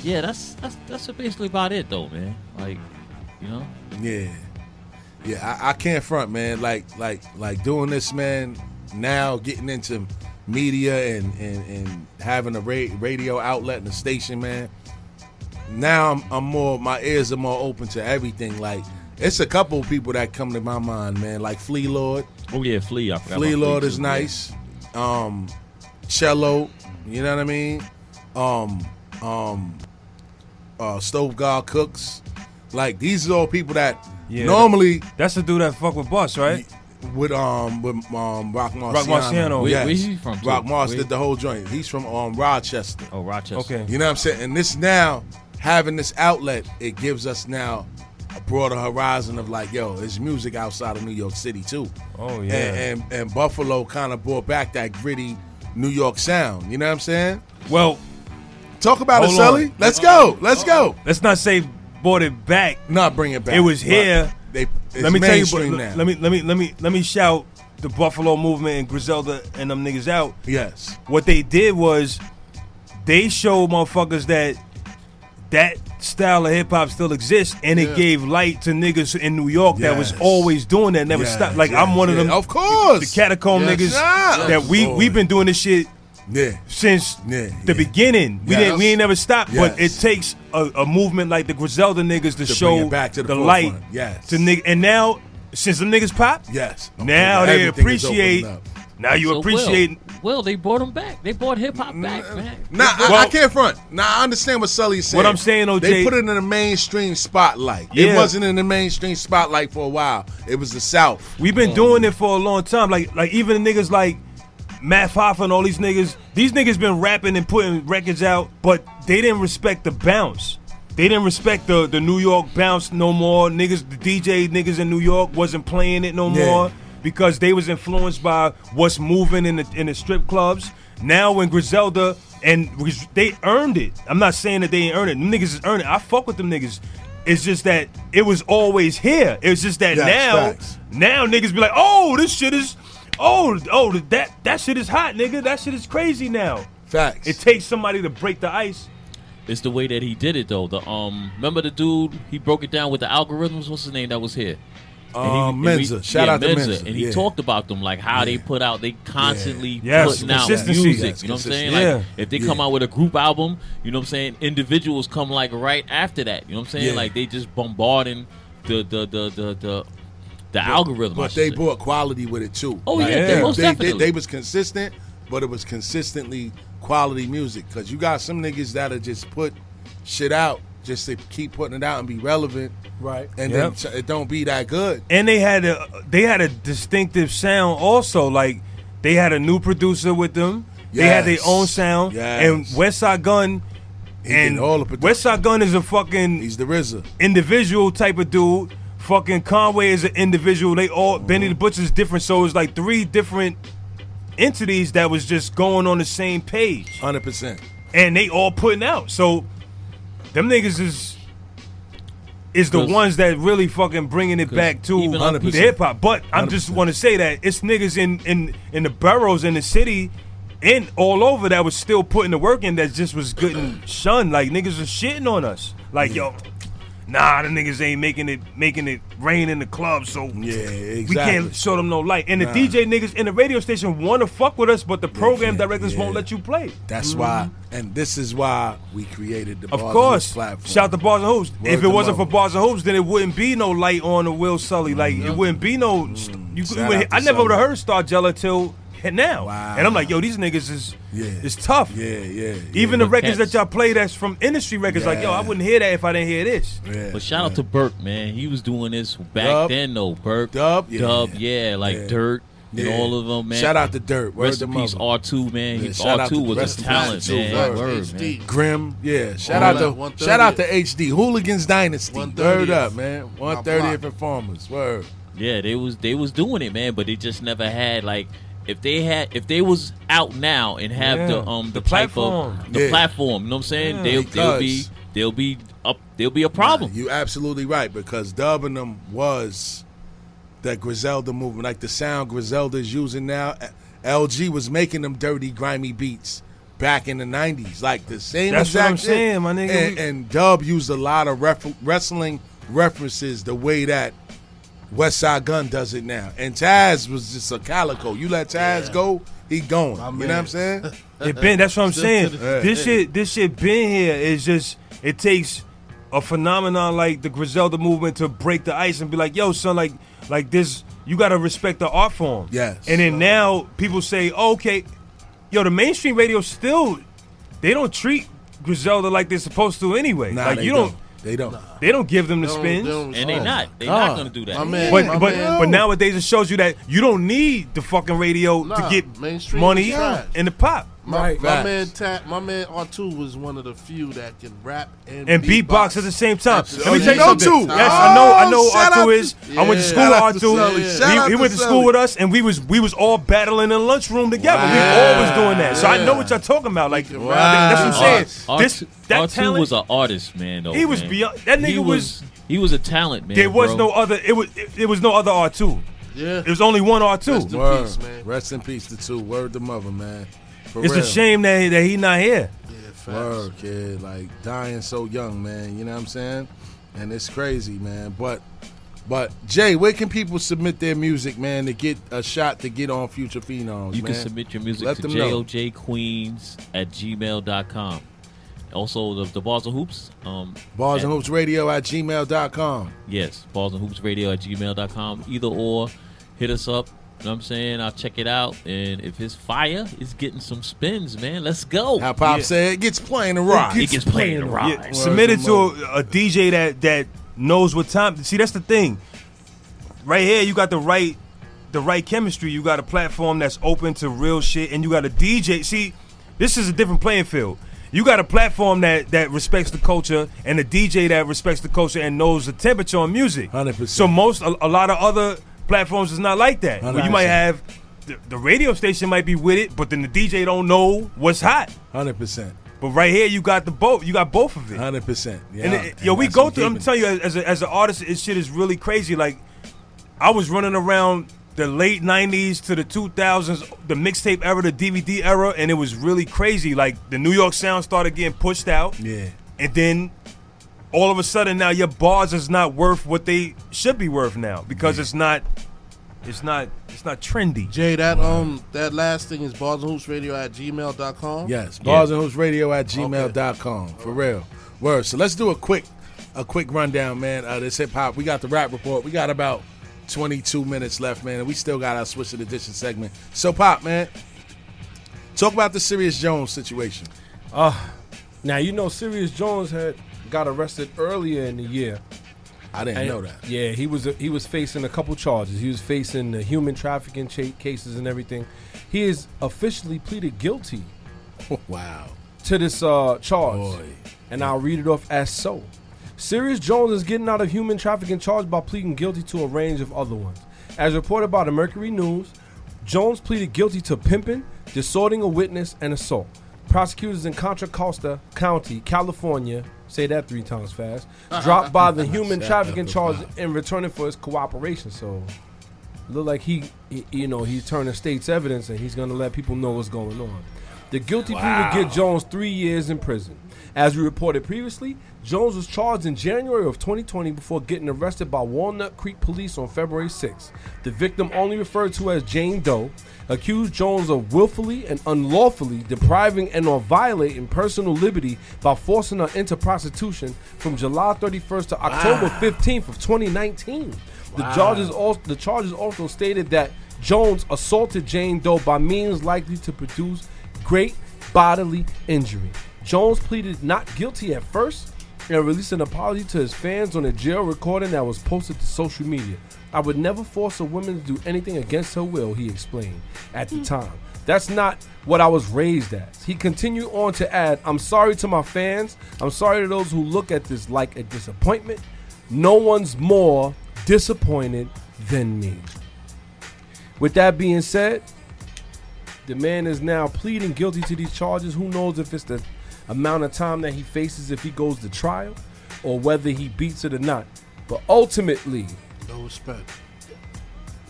yeah, that's that's that's basically about it though, man. Like, you know. Yeah, yeah. I, I can't front, man. Like, like, like doing this, man. Now getting into media and and, and having a ra- radio outlet and a station, man. Now I'm, I'm more. My ears are more open to everything. Like, it's a couple of people that come to my mind, man. Like Flea Lord. Oh yeah, Flea. I forgot Flea Lord Flea is too, nice. Yeah. Um, Cello. You know what I mean? Um, um, uh, Stove God Cooks. Like, these are all people that yeah, normally. That's the dude that fuck with Bus, right? With um with um Rock Marciano. Rock Marciano. Where, yes. where he from? Too? Rock Marciano did the whole joint. He's from um Rochester. Oh, Rochester. Okay. You know what I'm saying? And this now. Having this outlet, it gives us now a broader horizon of like, yo, there's music outside of New York City too. Oh yeah, and and, and Buffalo kind of brought back that gritty New York sound. You know what I'm saying? Well, talk about it, Sully. On. Let's Uh-oh. go. Let's Uh-oh. go. Let's not say brought it back. Not bring it back. It was here. They. It's let me tell you. But, now. Let me let me let me let me shout the Buffalo movement and Griselda and them niggas out. Yes. What they did was they showed motherfuckers that. That style of hip hop still exists, and yeah. it gave light to niggas in New York yes. that was always doing that, never yes. stopped. Like yes. I'm one of them, yeah. of course, the catacomb yes. niggas yes. that we we've been doing this shit yeah. since yeah. the yeah. beginning. We yes. didn't, we ain't never stopped, yes. but it takes a, a movement like the Griselda niggas to, to show back to the, the light yes. to niggas. And now, since the niggas pop, yes, I'm now they appreciate. Now you so appreciate. Will, Will, they brought him back. They brought hip-hop back, man. Nah, I, I can't front. Nah, I understand what Sully's saying. What I'm saying, O J. They put it in the mainstream spotlight. Yeah. It wasn't in the mainstream spotlight for a while. It was the South. We've been um, doing it for a long time. Like, like even the niggas like Matt Hoffa and all these niggas, these niggas been rapping and putting records out, but they didn't respect the bounce. They didn't respect the, the New York bounce no more. Niggas, the D J niggas in New York wasn't playing it no yeah. more. Because they was influenced by what's moving in the in the strip clubs. Now when Griselda and they earned it. I'm not saying that they ain't earned it. Them niggas is earned it. I fuck with them niggas. It's just that it was always here. It's just that That's now, facts. now niggas be like, oh, this shit is, oh, oh, that that shit is hot, nigga. That shit is crazy now. Facts. It takes somebody to break the ice. It's the way that he did it though. The um, remember the dude he broke it down with the algorithms. What's his name that was here? Um, he, Menza, we, shout yeah, out Menza. to Menza, and he yeah. talked about them like how yeah. they put out, they constantly yeah. yes. putting out music. Yes. You know what I'm saying? Yeah. Like if they yeah. come out with a group album, you know what I'm saying? Individuals come like right after that. You know what I'm saying? Yeah. Like they just bombarding the the the the the, the algorithm. But they say. brought quality with it too. Oh like, yeah, yeah. They, most they, definitely. They, they was consistent, but it was consistently quality music because you got some niggas that'll just put shit out. Just to keep putting it out and be relevant, right? And yep. then it don't be that good. And they had a they had a distinctive sound also. Like they had a new producer with them. Yes. They had their own sound. Yes. And Westside Gunn, he and all the Westside Gunn is a fucking he's the R Z A individual type of dude. Fucking Conway is an individual. They all mm-hmm. Benny the Butcher is different. So it's like three different entities that was just going on the same page. one hundred percent And they all putting out so. Them niggas is is the ones that really fucking bringing it back to the hip hop. But I just want to say that it's niggas in, in, in the boroughs, in the city, and all over that was still putting the work in that just was getting shunned. Like niggas was shitting on us. Like yeah. yo, nah, the niggas ain't making it making it rain in the club, so yeah, exactly. we can't show them no light. And nah. the D J niggas in the radio station want to fuck with us, but the program yeah, directors yeah. won't let you play. That's mm-hmm. why, and this is why we created the of Bars course. and Hoops platform. Shout out to Bars and Hoops. Word if it wasn't moment. for Bars and Hoops, then it wouldn't be no light on the Will Sully. Like mm-hmm. it wouldn't be no. Mm-hmm. You, you would, I never would have heard Stargella till now. Wow. And I'm like, yo, these niggas is yeah. is tough. Yeah, yeah. Even yeah, the records cats. that y'all play that's from industry records, yeah. like, yo, I wouldn't hear that if I didn't hear this. Yeah, but shout yeah. out to Burke, man. He was doing this back Dub. then, though. Burke, Dub, yeah, Dub, yeah, yeah. like yeah. Dirt and yeah. all of them, man. Shout out to Dirt. Word rest in peace, R two, man. Yeah, R two was a talent, man. Word, word, H D. Man. Grim, yeah. Shout out to shout out to H D Hooligans Dynasty. Word up, man. one thirtieth Informers. Word. Yeah, they was they was doing it, man. But they just never had like. If they had, if they was out now and have yeah. the um the, the platform, of, the yeah. platform, you know what I'm saying? Yeah, they'll they'll be they'll be up, they'll be a problem. Nah, you absolutely right because Dub and them was that Griselda movement, like the sound Griselda's using now. L G was making them dirty, grimy beats back in the nineties, like the same That's exact what I'm saying, thing. My nigga. And, and Dub used a lot of ref- wrestling references the way that West Side Gun does it now. And Taz was just a calico. You let Taz yeah. go, he going. My you man. know what I'm saying? It been. That's what I'm saying. Yeah. This shit, this shit been here. It's just it takes a phenomenon like the Griselda movement to break the ice and be like, yo, son, like, like this. You gotta respect the art form. Yes. And then now people say, oh, okay, yo, the mainstream radio still, they don't treat Griselda like they're supposed to anyway. Nah, like you don't. don't. They don't. Nah. They don't give them the spins, and they not. They nah. not gonna do that. My man, but my but, man. but nowadays it shows you that you don't need the fucking radio nah, to get mainstream money in the pop. My, right. my man, Ta- my man R two was one of the few that can rap and, and beatbox. beatbox at the same time. Absolutely. Let me tell you something. Oh, yes, I know. I know R two is. To, yeah, I went to school with R two. Yeah. He, he went to, to school with us, and we was we was all battling in the lunchroom together. Wow. We all was doing that. So yeah. I know what y'all talking about. Like wow. that's what I'm saying. R- this that R two talent, was an artist, man. Though, he was man. beyond. That nigga he was, was. He was a talent, man. There was bro. no other. It was. It, it was no other R two. Yeah. It was only one R two. Rest in Word. peace, man. Rest in peace to two. Word to mother, man. For it's real. a shame that, that he not here. Yeah, facts. Word, kid. Like, dying so young, man. You know what I'm saying? And it's crazy, man. But, but Jay, where can people submit their music, man, to get a shot to get on Future Phenoms, You man? can submit your music Let to jojqueens at gmail dot com. Also, the, the Bars and Hoops. Um, Bars and Hoops Radio at gmail dot com. Yes, Bars and Hoops Radio at gmail dot com. Either or, hit us up. You know what I'm saying? I'll check it out. And if it's fire, it's getting some spins, man. Let's go. How Pop yeah. said, it gets playing the rock. It gets, it gets playing the rock. Yeah. Submit it to a, a D J that, that knows what time. See, that's the thing. Right here, you got the right the right chemistry. You got a platform that's open to real shit. And you got a D J. See, this is a different playing field. You got a platform that, that respects the culture and a D J that respects the culture and knows the temperature on music. one hundred percent. So most, a, a lot of other platforms is not like that. Well, you might have the, the radio station might be with it, but then the D J don't know what's hot. one hundred percent. But right here, you got the both. You got both of it. one hundred percent. Yeah. And it, and yo, we go through. I'm telling you, as a, as an artist, this shit is really crazy. Like, I was running around the late nineties to the two thousands, the mixtape era, the D V D era, and it was really crazy. Like, the New York sound started getting pushed out. Yeah. And then all of a sudden now your bars is not worth what they should be worth now because yeah. it's not, it's not, it's not trendy. Jay, that wow. um, that last thing is Bars and Hoops Radio at gmail dot com. Yes, Bars yeah. and Hoops Radio at gmail dot com okay. for real. Word. So let's do a quick, a quick rundown, man. Uh, this hip hop. We got the rap report. We got about twenty-two minutes left, man, and we still got our Switch of the Edition segment. So Pop, man, talk about the Sirius Jones situation. Uh, now you know Sirius Jones had. got arrested earlier in the year. I didn't and, know that. Yeah, he was he was facing a couple charges. He was facing the human trafficking cha- cases and everything. He is officially pleaded guilty. Wow. To this uh, charge. Boy. And I'll read it off as so. Sirius Jones is getting out of human trafficking charge by pleading guilty to a range of other ones. As reported by the Mercury News, Jones pleaded guilty to pimping, disordering a witness, and assault. Prosecutors in Contra Costa County, California, say that three times fast, dropped by the human trafficking charge in returning for his cooperation. So look like he, he you know, he's turning state's evidence and he's going to let people know what's going on. The guilty wow. plea would get Jones three years in prison. As we reported previously, Jones was charged in January of twenty twenty before getting arrested by Walnut Creek police on February sixth. The victim, only referred to as Jane Doe, accused Jones of willfully and unlawfully depriving and or violating personal liberty by forcing her into prostitution from July thirty-first to October fifteenth of twenty nineteen. The, wow. charges also, the charges also stated that Jones assaulted Jane Doe by means likely to produce great bodily injury. Jones pleaded not guilty at first and released an apology to his fans on a jail recording that was posted to social media. I would never force a woman to do anything against her will, he explained at the time. That's not what I was raised as. He continued on to add, I'm sorry to my fans. I'm sorry to those who look at this like a disappointment. No one's more disappointed than me. With that being said, the man is now pleading guilty to these charges. Who knows if it's the amount of time that he faces if he goes to trial or whether he beats it or not. But ultimately, no respect.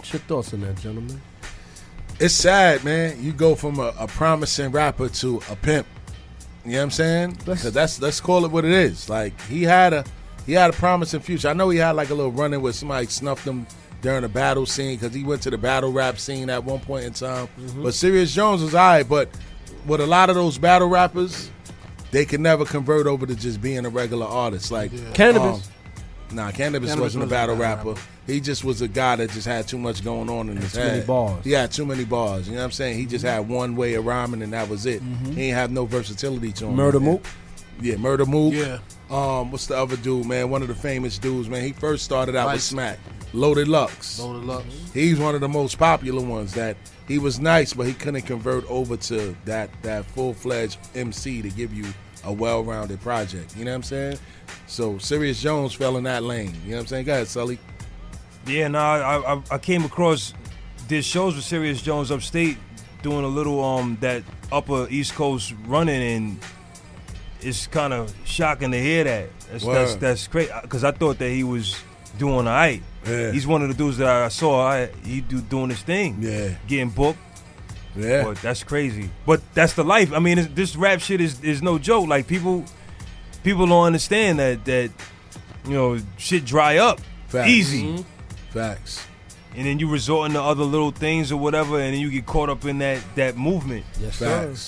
What's your thoughts on that, gentlemen? It's sad, man. You go from a, a promising rapper to a pimp. You know what I'm saying? Because that's let's call it what it is. Like he had a he had a promising future. I know he had like a little run-in where somebody snuffed him during a battle scene because he went to the battle rap scene at one point in time. Mm-hmm. But Sirius Jones was all right. But with a lot of those battle rappers, they could never convert over to just being a regular artist. Like yeah. Cannabis. Um, Nah, Cannabis, Cannabis wasn't was a battle rapper. rapper. He just was a guy that just had too much going on in and his too head. Too many bars. He had too many bars. You know what I'm saying? He just had one way of rhyming, and that was it. Mm-hmm. He didn't have no versatility to him. Murder Mook? Yeah, Murder Mook. Yeah. Um, what's the other dude, man? One of the famous dudes, man. He first started out Life. with Smack. Loaded Lux. Loaded Lux. He's one of the most popular ones that he was nice, but he couldn't convert over to that, that full-fledged M C to give you a well-rounded project. You know what I'm saying? So Sirius Jones fell in that lane. You know what I'm saying? Go ahead, Sully. Yeah, no, I, I I came across did shows with Sirius Jones upstate doing a little um that upper East Coast running, and it's kind of shocking to hear that. That's wow. that's, that's crazy because I thought that he was doing all right. Yeah. He's one of the dudes that I saw. I, he do doing his thing. Yeah, getting booked. Yeah, but that's crazy. But that's the life. I mean, this rap shit is is no joke. Like people. People don't understand that that you know shit dry up Facts. easy, mm-hmm. Facts. And then you resorting to other little things or whatever, and then you get caught up in that that movement. Yes, Facts.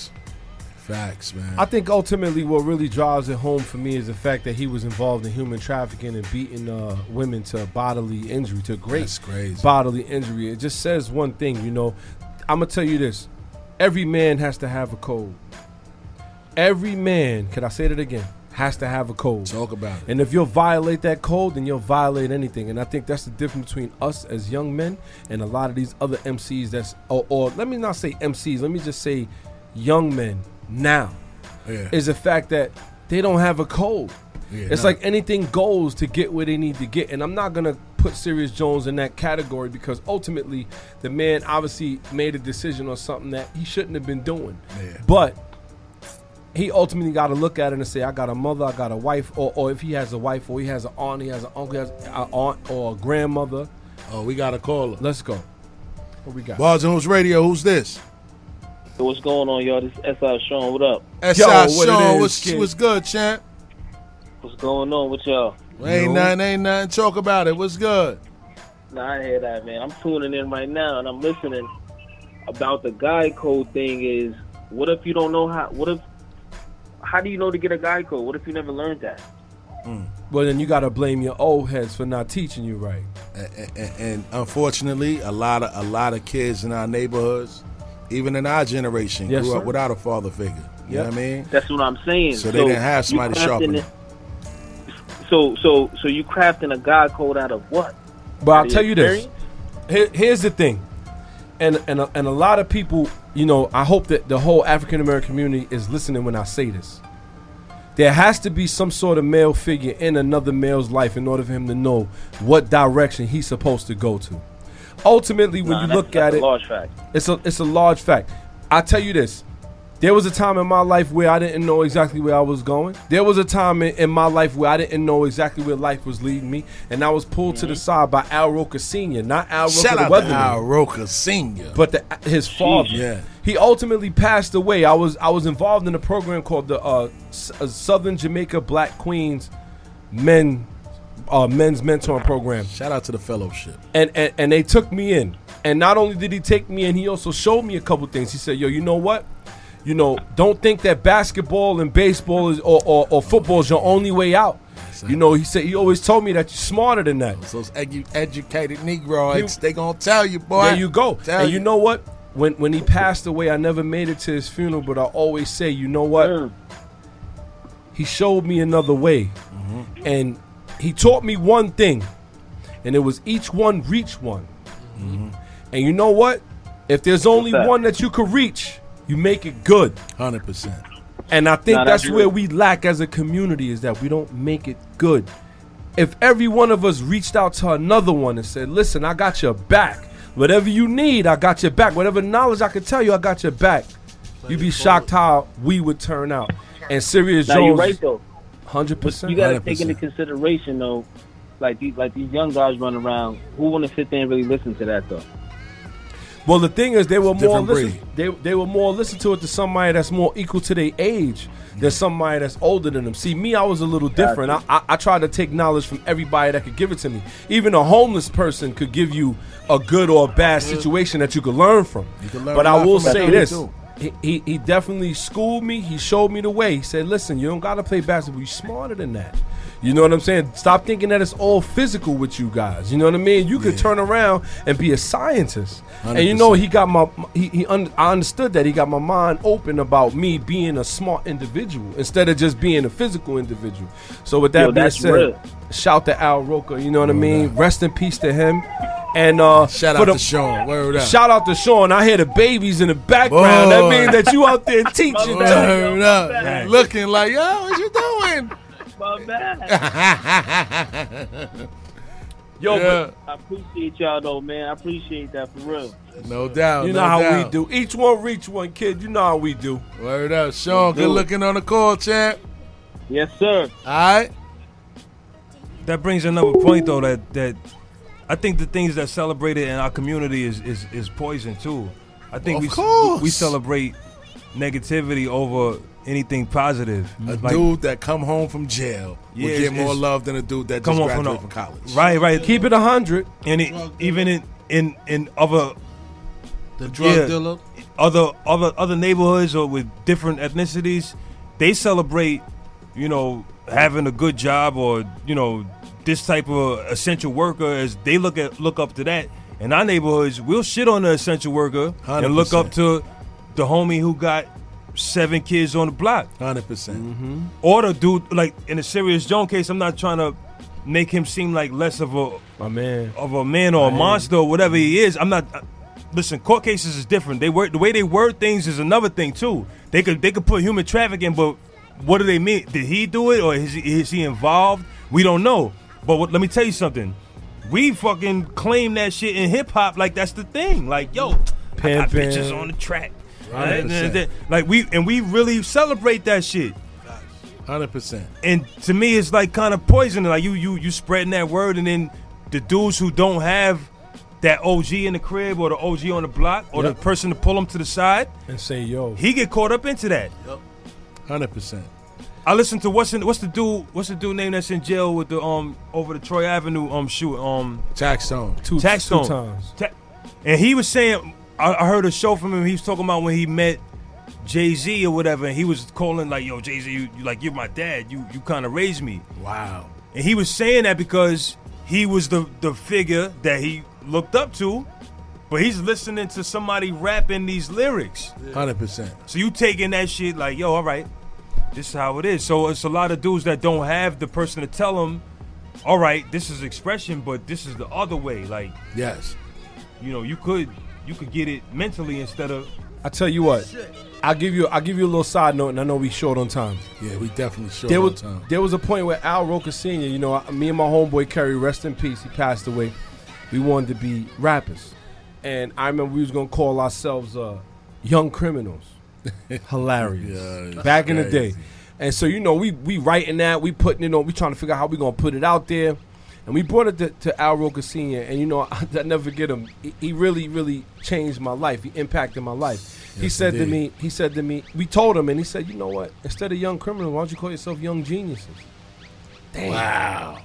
Sir. Facts, man. I think ultimately what really drives it home for me is the fact that he was involved in human trafficking and beating uh, women to bodily injury, to great That's crazy. bodily injury. It just says one thing, you know. I'm gonna tell you this: every man has to have a code. Every man. Can I say that again? Has to have a code. Talk about it. And if you'll violate that code, then you'll violate anything. And I think that's the difference between us as young men and a lot of these other M Cs that's, or, or let me not say M Cs, let me just say young men now, yeah. is the fact that they don't have a code. Yeah, it's nah. like anything goes to get where they need to get. And I'm not going to put Sirius Jones in that category because ultimately the man obviously made a decision on something that he shouldn't have been doing. Yeah. But he ultimately got to look at it and say, I got a mother, I got a wife, or, or if he has a wife, or he has an aunt, he has an uncle, he has an aunt, or a grandmother. Oh, we got a caller. Let's go. What we got? Bars and Hoops Radio, who's this? Hey, what's going on, y'all? This is S I. Sean, what up? S I. Sean, what's, what's good, champ? What's going on with y'all? Ain't Yo. nothing, ain't nothing. Talk about it. What's good? Nah, I hear that, man. I'm tuning in right now, and I'm listening about the guy code thing is, what if you don't know how, what if, how do you know to get a guy code? What if you never learned that? Mm. Well, then you got to blame your old heads for not teaching you right. And, and, and unfortunately, a lot of a lot of kids in our neighborhoods, even in our generation, yes, grew sir. up without a father figure. You yep. know what I mean? That's what I'm saying. So, so they didn't have somebody sharpen them. So, so, so you crafting a guy code out of what? But out I'll tell you this. Here, here's the thing. And and a, and a lot of people, you know, I hope that the whole African American community is listening when I say this. There has to be some sort of male figure in another male's life in order for him to know what direction he's supposed to go to. Ultimately, when nah, you that's, look that's at a it, large fact. it's a it's a large fact. I tell you this. There was a time in my life where I didn't know exactly where I was going. There was a time in, in my life where I didn't know exactly where life was leading me. And I was pulled mm-hmm. to the side by Al Roker Senior Not Al Roker Shout the Weatherman. Al Roker Senior But the, his father. Jeez, yeah. He ultimately passed away. I was I was involved in a program called the uh, S- Southern Jamaica Black Queens Men uh, Men's Mentoring Program. Shout out to the fellowship. And, and and they took me in. And not only did he take me in, he also showed me a couple things. He said, yo, you know what? You know, don't think that basketball and baseball is, or, or, or football is your only way out. You know, he said he always told me that you're smarter than that. Those edu- educated Negroids, they gonna tell you, boy. There you go. Tell and you. you know what? When when he passed away, I never made it to his funeral, but I always say, you know what? Mm. He showed me another way, mm-hmm. and he taught me one thing, and it was each one reach one. Mm-hmm. And you know what? If there's only that? one that you could reach, you make it good. one hundred percent. And I think Not that's accurate. where we lack as a community is that we don't make it good. If every one of us reached out to another one and said, listen, I got your back. Whatever you need, I got your back. Whatever knowledge I can tell you, I got your back. You'd be shocked how we would turn out. And Sirius Jones. Now you're right, though. one hundred percent. You got to take into consideration, though, like these like these young guys running around, who want to sit there and really listen to that though? Well, the thing is, they were more listen, they they were more listen to it to somebody that's more equal to their age than somebody that's older than them. See, me, I was a little different. Gotcha. I, I I tried to take knowledge from everybody that could give it to me. Even a homeless person could give you a good or a bad situation that you could learn from. You can learn but I will say this. He, he he definitely schooled me. He showed me the way. He said, listen, you don't got to play basketball. You're smarter than that. You know what I'm saying? Stop thinking that it's all physical with you guys. You know what I mean? You could yeah. turn around and be a scientist. one hundred percent. And you know, he got my he, he un, I understood that. He got my mind open about me being a smart individual instead of just being a physical individual. So with that Yo, being said, real. Shout to Al Roker. You know what oh, I mean? God. Rest in peace to him. And uh, shout out the, to Sean. Word up. Shout out to Sean. I hear the babies in the background. Whoa. That means that you out there teaching. Word up. Looking like, yo, what you doing? My bad. Yo, yeah. But I appreciate y'all though, man. I appreciate that for real. No doubt. You know no how doubt. we do. Each one reach one, kid. You know how we do. Word up, Sean. Good looking on the call, champ. Yes, sir. All right. That brings another point though. That that. I think the things that celebrated in our community is is, is poison too. I think well, we we celebrate negativity over anything positive. A like, dude that come home from jail yeah, will get more love than a dude that come just graduated from, from college. Right, right. Keep it a hundred, and it, even in in in other the drug yeah, dealer, other other other neighborhoods or with different ethnicities, they celebrate, you know, having a good job or you know. This type of essential worker, as they look at look up to that. In our neighborhoods, we'll shit on the essential worker one hundred percent. And look up to the homie who got seven kids on the block. Hundred percent. Mm-hmm. Or the dude, like in the Sirius Jones case, I'm not trying to make him seem like less of a my man, of a man or my a monster man. Or whatever he is. I'm not. I, listen, court cases is different. They word the way they word things is another thing too. They could they could put human trafficking, but what do they mean? Did he do it or is he, is he involved? We don't know. But what, let me tell you something. We fucking claim that shit in hip hop like that's the thing. Like, yo, I got bitches on the track. one hundred percent. Like we and we really celebrate that shit. one hundred percent. And to me, it's like kind of poison. Like you, you, you spreading that word, and then the dudes who don't have that O G in the crib or the O G on the block or yep. the person to pull them to the side and say, yo, he get caught up into that. Yep. one hundred percent. I listened to what's in, what's the dude what's the dude name that's in jail with the um over the Troy Avenue um shoot um Taxstone two Taxstone two times Ta- and he was saying I, I heard a show from him. He was talking about when he met Jay-Z or whatever, and he was calling like, yo, Jay-Z, you, you like you're my dad, you you kind of raised me. Wow. And he was saying that because he was the the figure that he looked up to, but he's listening to somebody rapping these lyrics. One hundred percent. So you taking that shit like, yo, all right, this is how it is. So it's a lot of dudes that don't have the person to tell them, all right, this is expression, but this is the other way. Like, yes, you know, you could you could get it mentally instead of. I tell you what, shit. I'll give you I'll give you a little side note, and I know we short on time. Yeah, we definitely short there on was, time. There was a point where Al Roker Senior, you know, me and my homeboy Kerry, rest in peace, he passed away. We wanted to be rappers, and I remember we was gonna call ourselves uh, Young Criminals. Hilarious. Yeah, back crazy. In the day. And so, you know, we we writing that, we putting it on, we trying to figure out how we gonna put it out there, and we brought it to, to Al Roker Senior, and you know, I, I never forget him. He, he really, really changed my life. He impacted my life. Yes, he said indeed. to me, he said to me, we told him, and he said, you know what? Instead of Young Criminal, why don't you call yourself Young Geniuses? Damn. Wow.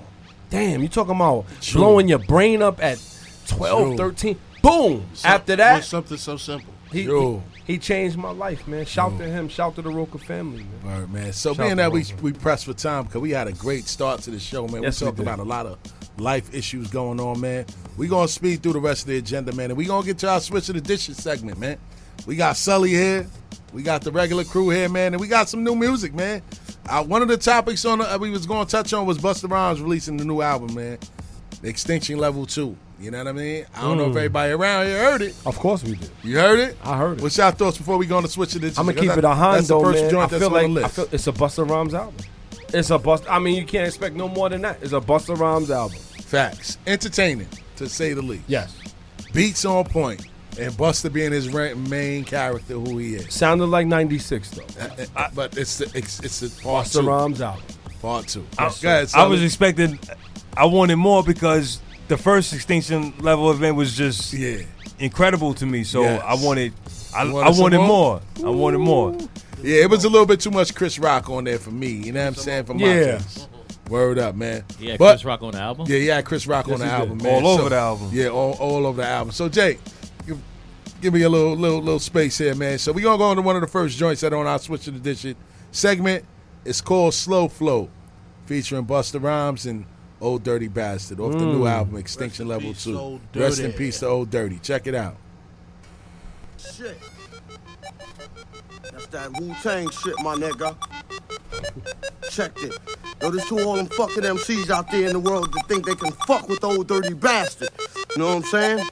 Damn, you talking about True. blowing your brain up at twelve, True. thirteen. Boom. Some, After that. Something so simple. He, he, he changed my life, man. Shout Yo. to him. Shout to the Roker family, man. All right, man. So, being that we, we pressed for time, because we had a great start to the show, man. Yes, we talked about a lot of life issues going on, man. We're going to speed through the rest of the agenda, man. And we're going to get to our Switch of the Dishes segment, man. We got Sully here. We got the regular crew here, man. And we got some new music, man. Uh, one of the topics on the, uh, we was going to touch on was Busta Rhymes releasing the new album, man. Extinction Level two. You know what I mean? I don't mm. know if everybody around here heard it. Of course we did. You heard it? I heard it. What's y'all thoughts before we go on to Switch of the Dishes? I'm going to keep I, it a Hondo, that's the first man. Joint I that's feel on like, the list. I feel it's a Busta Rhymes album. It's a Busta. I mean, you can't expect no more than that. It's a Busta Rhymes album. Facts. Entertaining, to say the least. Yes. Beats on point. And Busta being his main character, who he is. Sounded like ninety-six, though. I, I, but it's the, it's, it's the part Busta two. Busta Rhymes album. Part two. I, yes, go ahead, I was expecting... I wanted more because the first extinction level event was just yeah. incredible to me. So yes. I wanted, I, wanted, I wanted more. Ooh. I wanted more. Yeah, it was a little bit too much Chris Rock on there for me. You know what I'm saying? For my yeah. case. Word up, man. Yeah, Chris Rock on the album? Yeah, yeah, Chris Rock this on the album, good. man. All over so, the album. Yeah, all, all over the album. So, Jake, give, give me a little little little space here, man. So, we're going to go into one of the first joints that are on our Switch of the Edition segment. It's called Slow Flow, featuring Busta Rhymes and Old Dirty Bastard off mm. the new album, Extinction Level two. Rest in peace to Old Dirty. Check it out. Shit. That's that Wu-Tang shit, my nigga. Checked it. Yo, there's two all them fucking M Cs out there in the world that think they can fuck with Old Dirty Bastard. You know what I'm saying?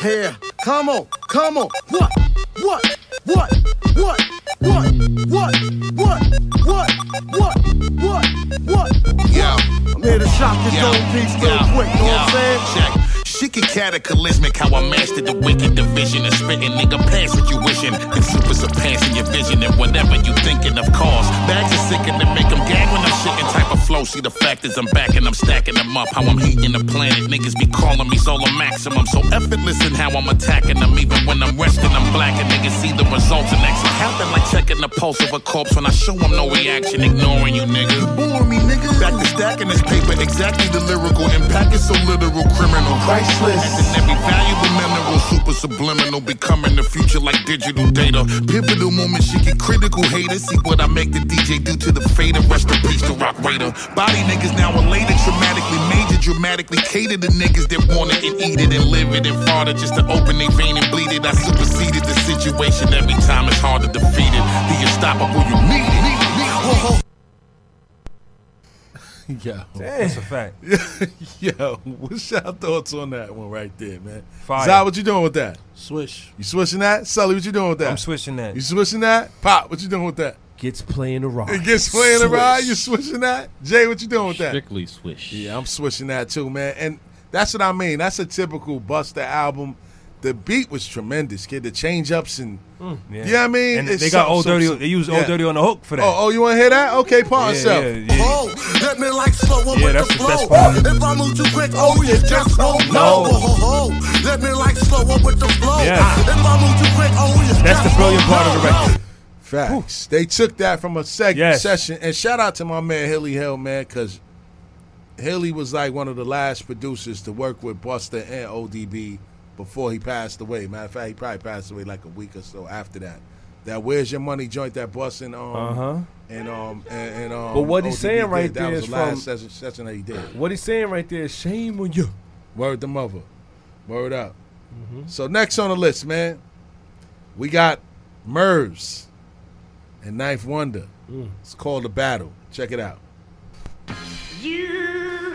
Here, come on, come on. What? What? What? What? What? What? What? What? What? What? What? Yeah. I'm here to shock this yeah. old piece real yeah. quick. You know yeah. what I'm saying? Check. Chicken cataclysmic, how I mastered the wicked division of spitting, nigga, pass what you wishing. If super surpassing your vision and whatever you thinking of cause. Bags are sickin' and make them gag when I'm shitting type of flow. See the fact is I'm back and I'm stacking them up. How I'm heating the planet, niggas be calling me solar maximum. So effortless in how I'm attacking them. Even when I'm resting, I'm black and niggas see the results and action. Counting like checking the pulse of a corpse when I show them no reaction, ignoring you, nigga. You bore me, nigga. Back to stacking this paper, exactly the lyrical impact is so literal, criminal. And every valuable mineral, super subliminal, becoming the future like digital data. Pivotal moments, she get critical haters. See what I make the D J do to the fader. Rest in peace to Rock Raider. Body niggas now elated, traumatically major, dramatically catered to niggas that want it and eat it and live it and fart it just to open their vein and bleed it. I superseded the situation every time, it's hard to defeat it. The unstoppable, you need it. Need it, need it. Yo, Damn. That's a fact. Yo, what's y'all thoughts on that one right there, man? Fire. Zai, what you doing with that? Swish. You swishing that? Sully, what you doing with that? I'm swishing that. You swishing that? Pop, what you doing with that? Gets playing the ride. It gets playing the ride? You swishing that? Jay, what you doing with that? Strictly swish. Yeah, I'm swishing that too, man. And that's what I mean. That's a typical Busta album. The beat was tremendous, kid. The change-ups and, mm, yeah. you know what I mean? And they got so, Old so, Dirty, they used yeah. Old Dirty on the hook for that. Oh, oh you want to hear that? Okay, pause yourself. Yeah, yeah, yeah. Oh, let me like slow up yeah, with the flow. The if I move too quick, oh, you just won't know. Oh, let me like slow up with the flow. Yeah. If I move too quick, oh, you just That's the brilliant part of the record. Facts. Whew. They took that from a seg- yes. session. And shout out to my man, Hilly Hill, man, because Hilly was like one of the last producers to work with Busta and O D B before he passed away. Matter of fact, he probably passed away like a week or so after that. That Where's Your Money joint that busting um uh-huh. and um and, and um. But what he's saying right there is from that was the last session that he did. What he's saying right there is shame on you. Word to mother, word up. Mm-hmm. So next on the list, man, we got Mervs and Ninth Wonder. Mm. It's called The Battle. Check it out. You.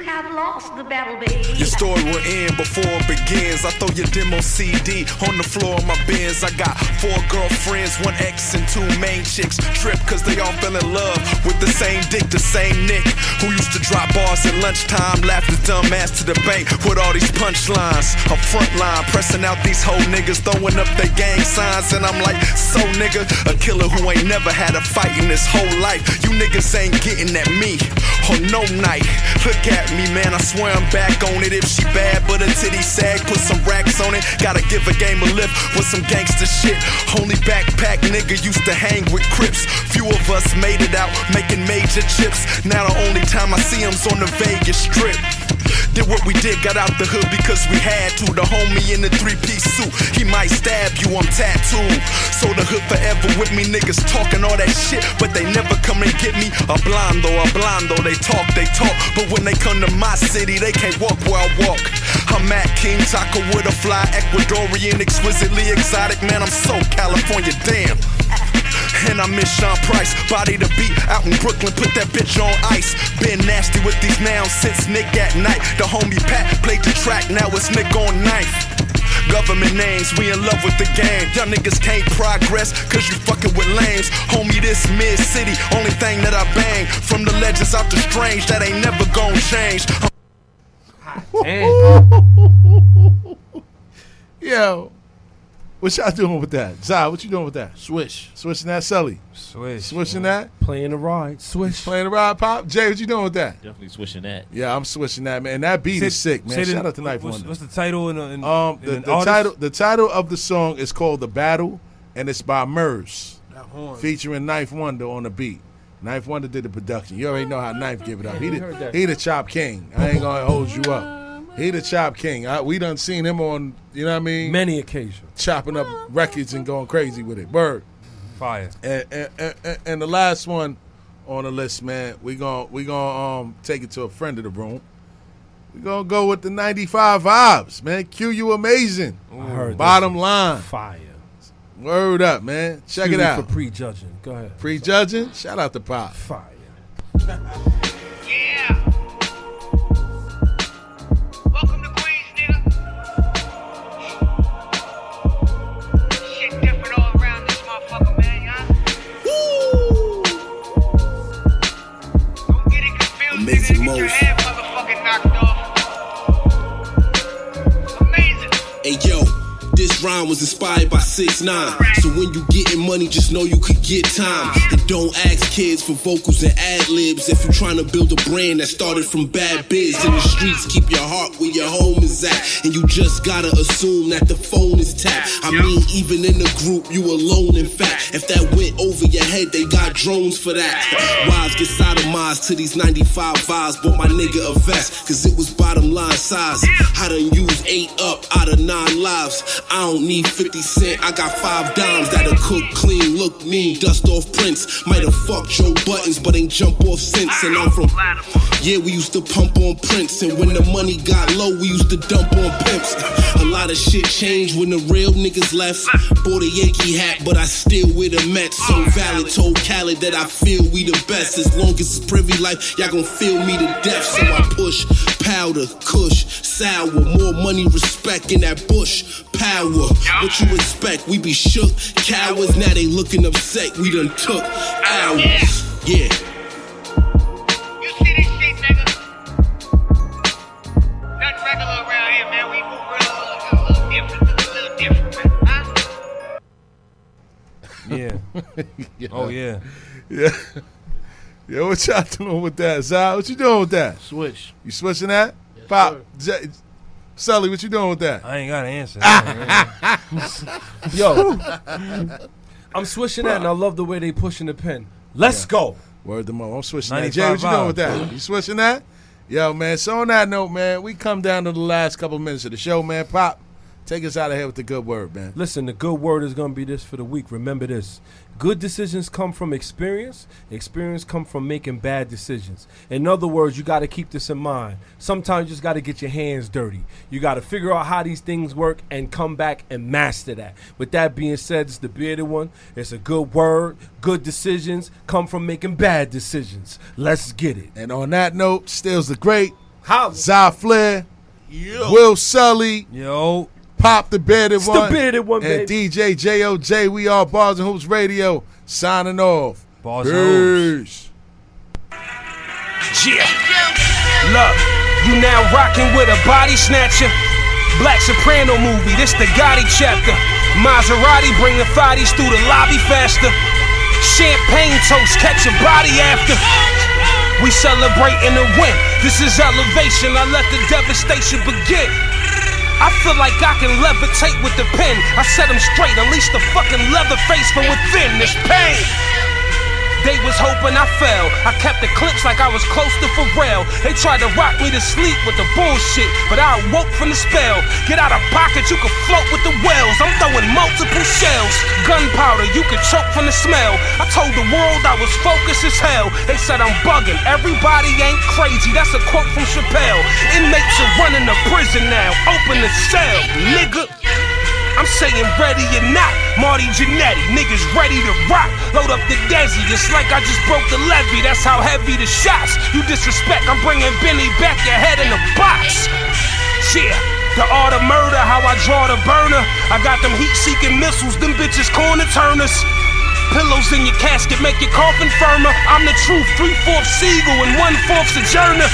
I've lost the battle, baby. Your story will end before it begins. I throw your demo C D on the floor of my Benz. I got four girlfriends, one ex and two main chicks. Trip cause they all fell in love with the same dick, the same Nick, who used to drop bars at lunchtime, laugh his dumb ass to the bank with all these punchlines. A front line, pressing out these whole niggas, throwing up their gang signs. And I'm like, so nigga, a killer who ain't never had a fight in his whole life. You niggas ain't getting at me on no night. Look at me, man, I swear I'm back on it. If she bad but her titty sag, put some racks on it. Gotta give a game a lift with some gangster shit. Only backpack nigga used to hang with Crips. Few of us made it out, making major chips. Now the only time I see him's on the Vegas Strip. Did what we did, got out the hood because we had to. The homie in the three-piece suit, he might stab you, I'm tattooed. So the hood forever with me, niggas talking all that shit, but they never come and get me. A blondo, a blondo, they talk, they talk, but when they come to my city, they can't walk where I walk. I'm at King Taco with a fly Ecuadorian, exquisitely exotic, man, I'm so California, damn. And I miss Sean Price, body to beat out in Brooklyn, put that bitch on ice. Been nasty with these nouns since Nick at night. The homie Pat played the track, now it's Nick on ninth. Government names, we in love with the game. Y'all niggas can't progress, cause you fucking with lames. Homie, this mid-city, only thing that I bang. From the legends out to strange, that ain't never gonna change. Damn. Yo, What y'all doing with that? Zai, what you doing with that? Swish. Swishing that, Sully? Swish. Swishing that? Playing the ride. Swish. Playing the ride, Pop? Jay, what you doing with that? Definitely swishing that. Yeah, I'm swishing that, man. That beat is sick, man. Shout out to Knife Wonder. What's the title? In, in, um, the, in the, title the title of the song is called The Battle, and it's by Murs, featuring Knife Wonder on the beat. Knife Wonder did the production. You already know how Knife give it up. He the, he the Chop King. I ain't going to hold you up. He the Chop King. I, we done seen him on, you know what I mean? Many occasions. Chopping up records and going crazy with it. Bird. Fire. And and, and, and the last one on the list, man, we gon' we gon' um take it to a friend of the room. We gonna go with the ninety-five vibes, man. Q, you amazing. Ooh, I heard Bottom that. Line. Fire. Word up, man. Check Excuse it out. For prejudging. Go ahead. Prejudging? Shout out to Pop. Fire. Yeah. Amazing Mose. Hey yo, this rhyme was inspired by six nine. So when you getting money, just know you could get time. And don't ask kids for vocals and ad-libs. If you're trying to build a brand that started from bad biz. In the streets, keep your heart where your home is at. And you just gotta assume that the phone is tapped. I mean, even in the group, you alone in fact. If that went over your head, they got drones for that. Wives get sodomized to these ninety-five vibes. Bought my nigga a vest, cause it was bottom line size. I done used eight up out of nine lives. I don't need fifty cent, I got five dimes. That'll cook clean, look mean, dust off prints. Might've fucked your buttons, but ain't jump off since. And I'm from, yeah, we used to pump on Prince. And when the money got low, we used to dump on pimps. A lot of shit changed when the real niggas left. Bought a Yankee hat, but I still wear the Mets. So valid, told Khaled that I feel we the best. As long as it's privy life, y'all gon' feel me to death. So I push, powder, kush, sour. More money, respect in that bush, power. What you expect? We be shook. Cowards, now they looking upset. We done took hours. Yeah. You see this shit, nigga? Nothing regular around here, man. We move real, a little different, a little different, man. Huh? Yeah. Yeah. Oh yeah. Yeah. Yeah. What y'all doing with that, Zai? What you doing with that? Switch. You switching that? Yes, Pop. J- Sully, what you doing with that? I ain't got an answer. Yo, I'm swishing that, and I love the way they pushing the pen. Let's yeah. go. Word to Mo. I'm swishing that. Jay, what you doing with that? You swishing that? Yo, man, so on that note, man, we come down to the last couple minutes of the show, man. Pop, take us out of here with the good word, man. Listen, the good word is going to be this for the week. Remember this. Good decisions come from experience. Experience come from making bad decisions. In other words, you got to keep this in mind. Sometimes you just got to get your hands dirty. You got to figure out how these things work and come back and master that. With that being said, it's the bearded one. It's a good word. Good decisions come from making bad decisions. Let's get it. And on that note, Stills the Great, Holla. Zy Flair, yo. Will Sully. Yo. Pop the bearded one. It's the bearded one, and baby. D J J O J, we are Bars and Hoops Radio, signing off. Bars and Hoops. Yeah. Look, you now rocking with a body snatcher. Black Soprano movie, this the Gotti chapter. Maserati bring the thotties through the lobby faster. Champagne toast, catch a body after. We celebrating the win. This is elevation, I let the devastation begin. I feel like I can levitate with the pen. I set him straight, unleash the fucking leather face from within this pain. They was hoping I fell. I kept the clips like I was close to Pharrell. They tried to rock me to sleep with the bullshit, but I awoke from the spell. Get out of pocket, you can float with the whales. I'm throwing multiple shells. Gunpowder, you can choke from the smell. I told the world I was focused as hell. They said I'm bugging. Everybody ain't crazy. That's a quote from Chappelle. Inmates are running to prison now. Open the cell, nigga. I'm saying ready or not, Marty Jannetty, niggas ready to rock. Load up the Desi, it's like I just broke the levee. That's how heavy the shots. You disrespect, I'm bringing Benny back, your head in the box. Yeah, the art of murder, how I draw the burner. I got them heat-seeking missiles, them bitches corner turners. Pillows in your casket make your coffin firmer. I'm the truth, three-fourths Siegel and one-fourth Sojourner.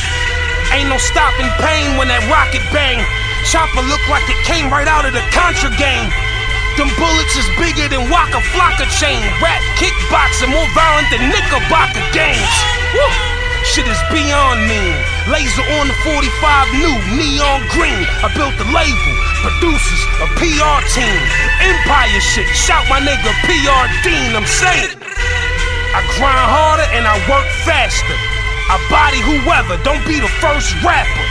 Ain't no stopping pain when that rocket bang. Chopper look like it came right out of the Contra game. The Them bullets is bigger than Waka Flocka chain rap, kickboxing more violent than Knickerbocker games. Woo! Shit is beyond me. Laser on the forty-five new, neon green. I built the label, producers, a P R team. Empire shit, shout my nigga P R Dean, I'm saying. I grind harder and I work faster. I body whoever, don't be the first rapper.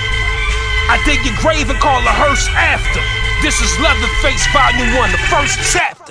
I dig your grave and call a hearse after. This is Leatherface Volume one, the first chapter.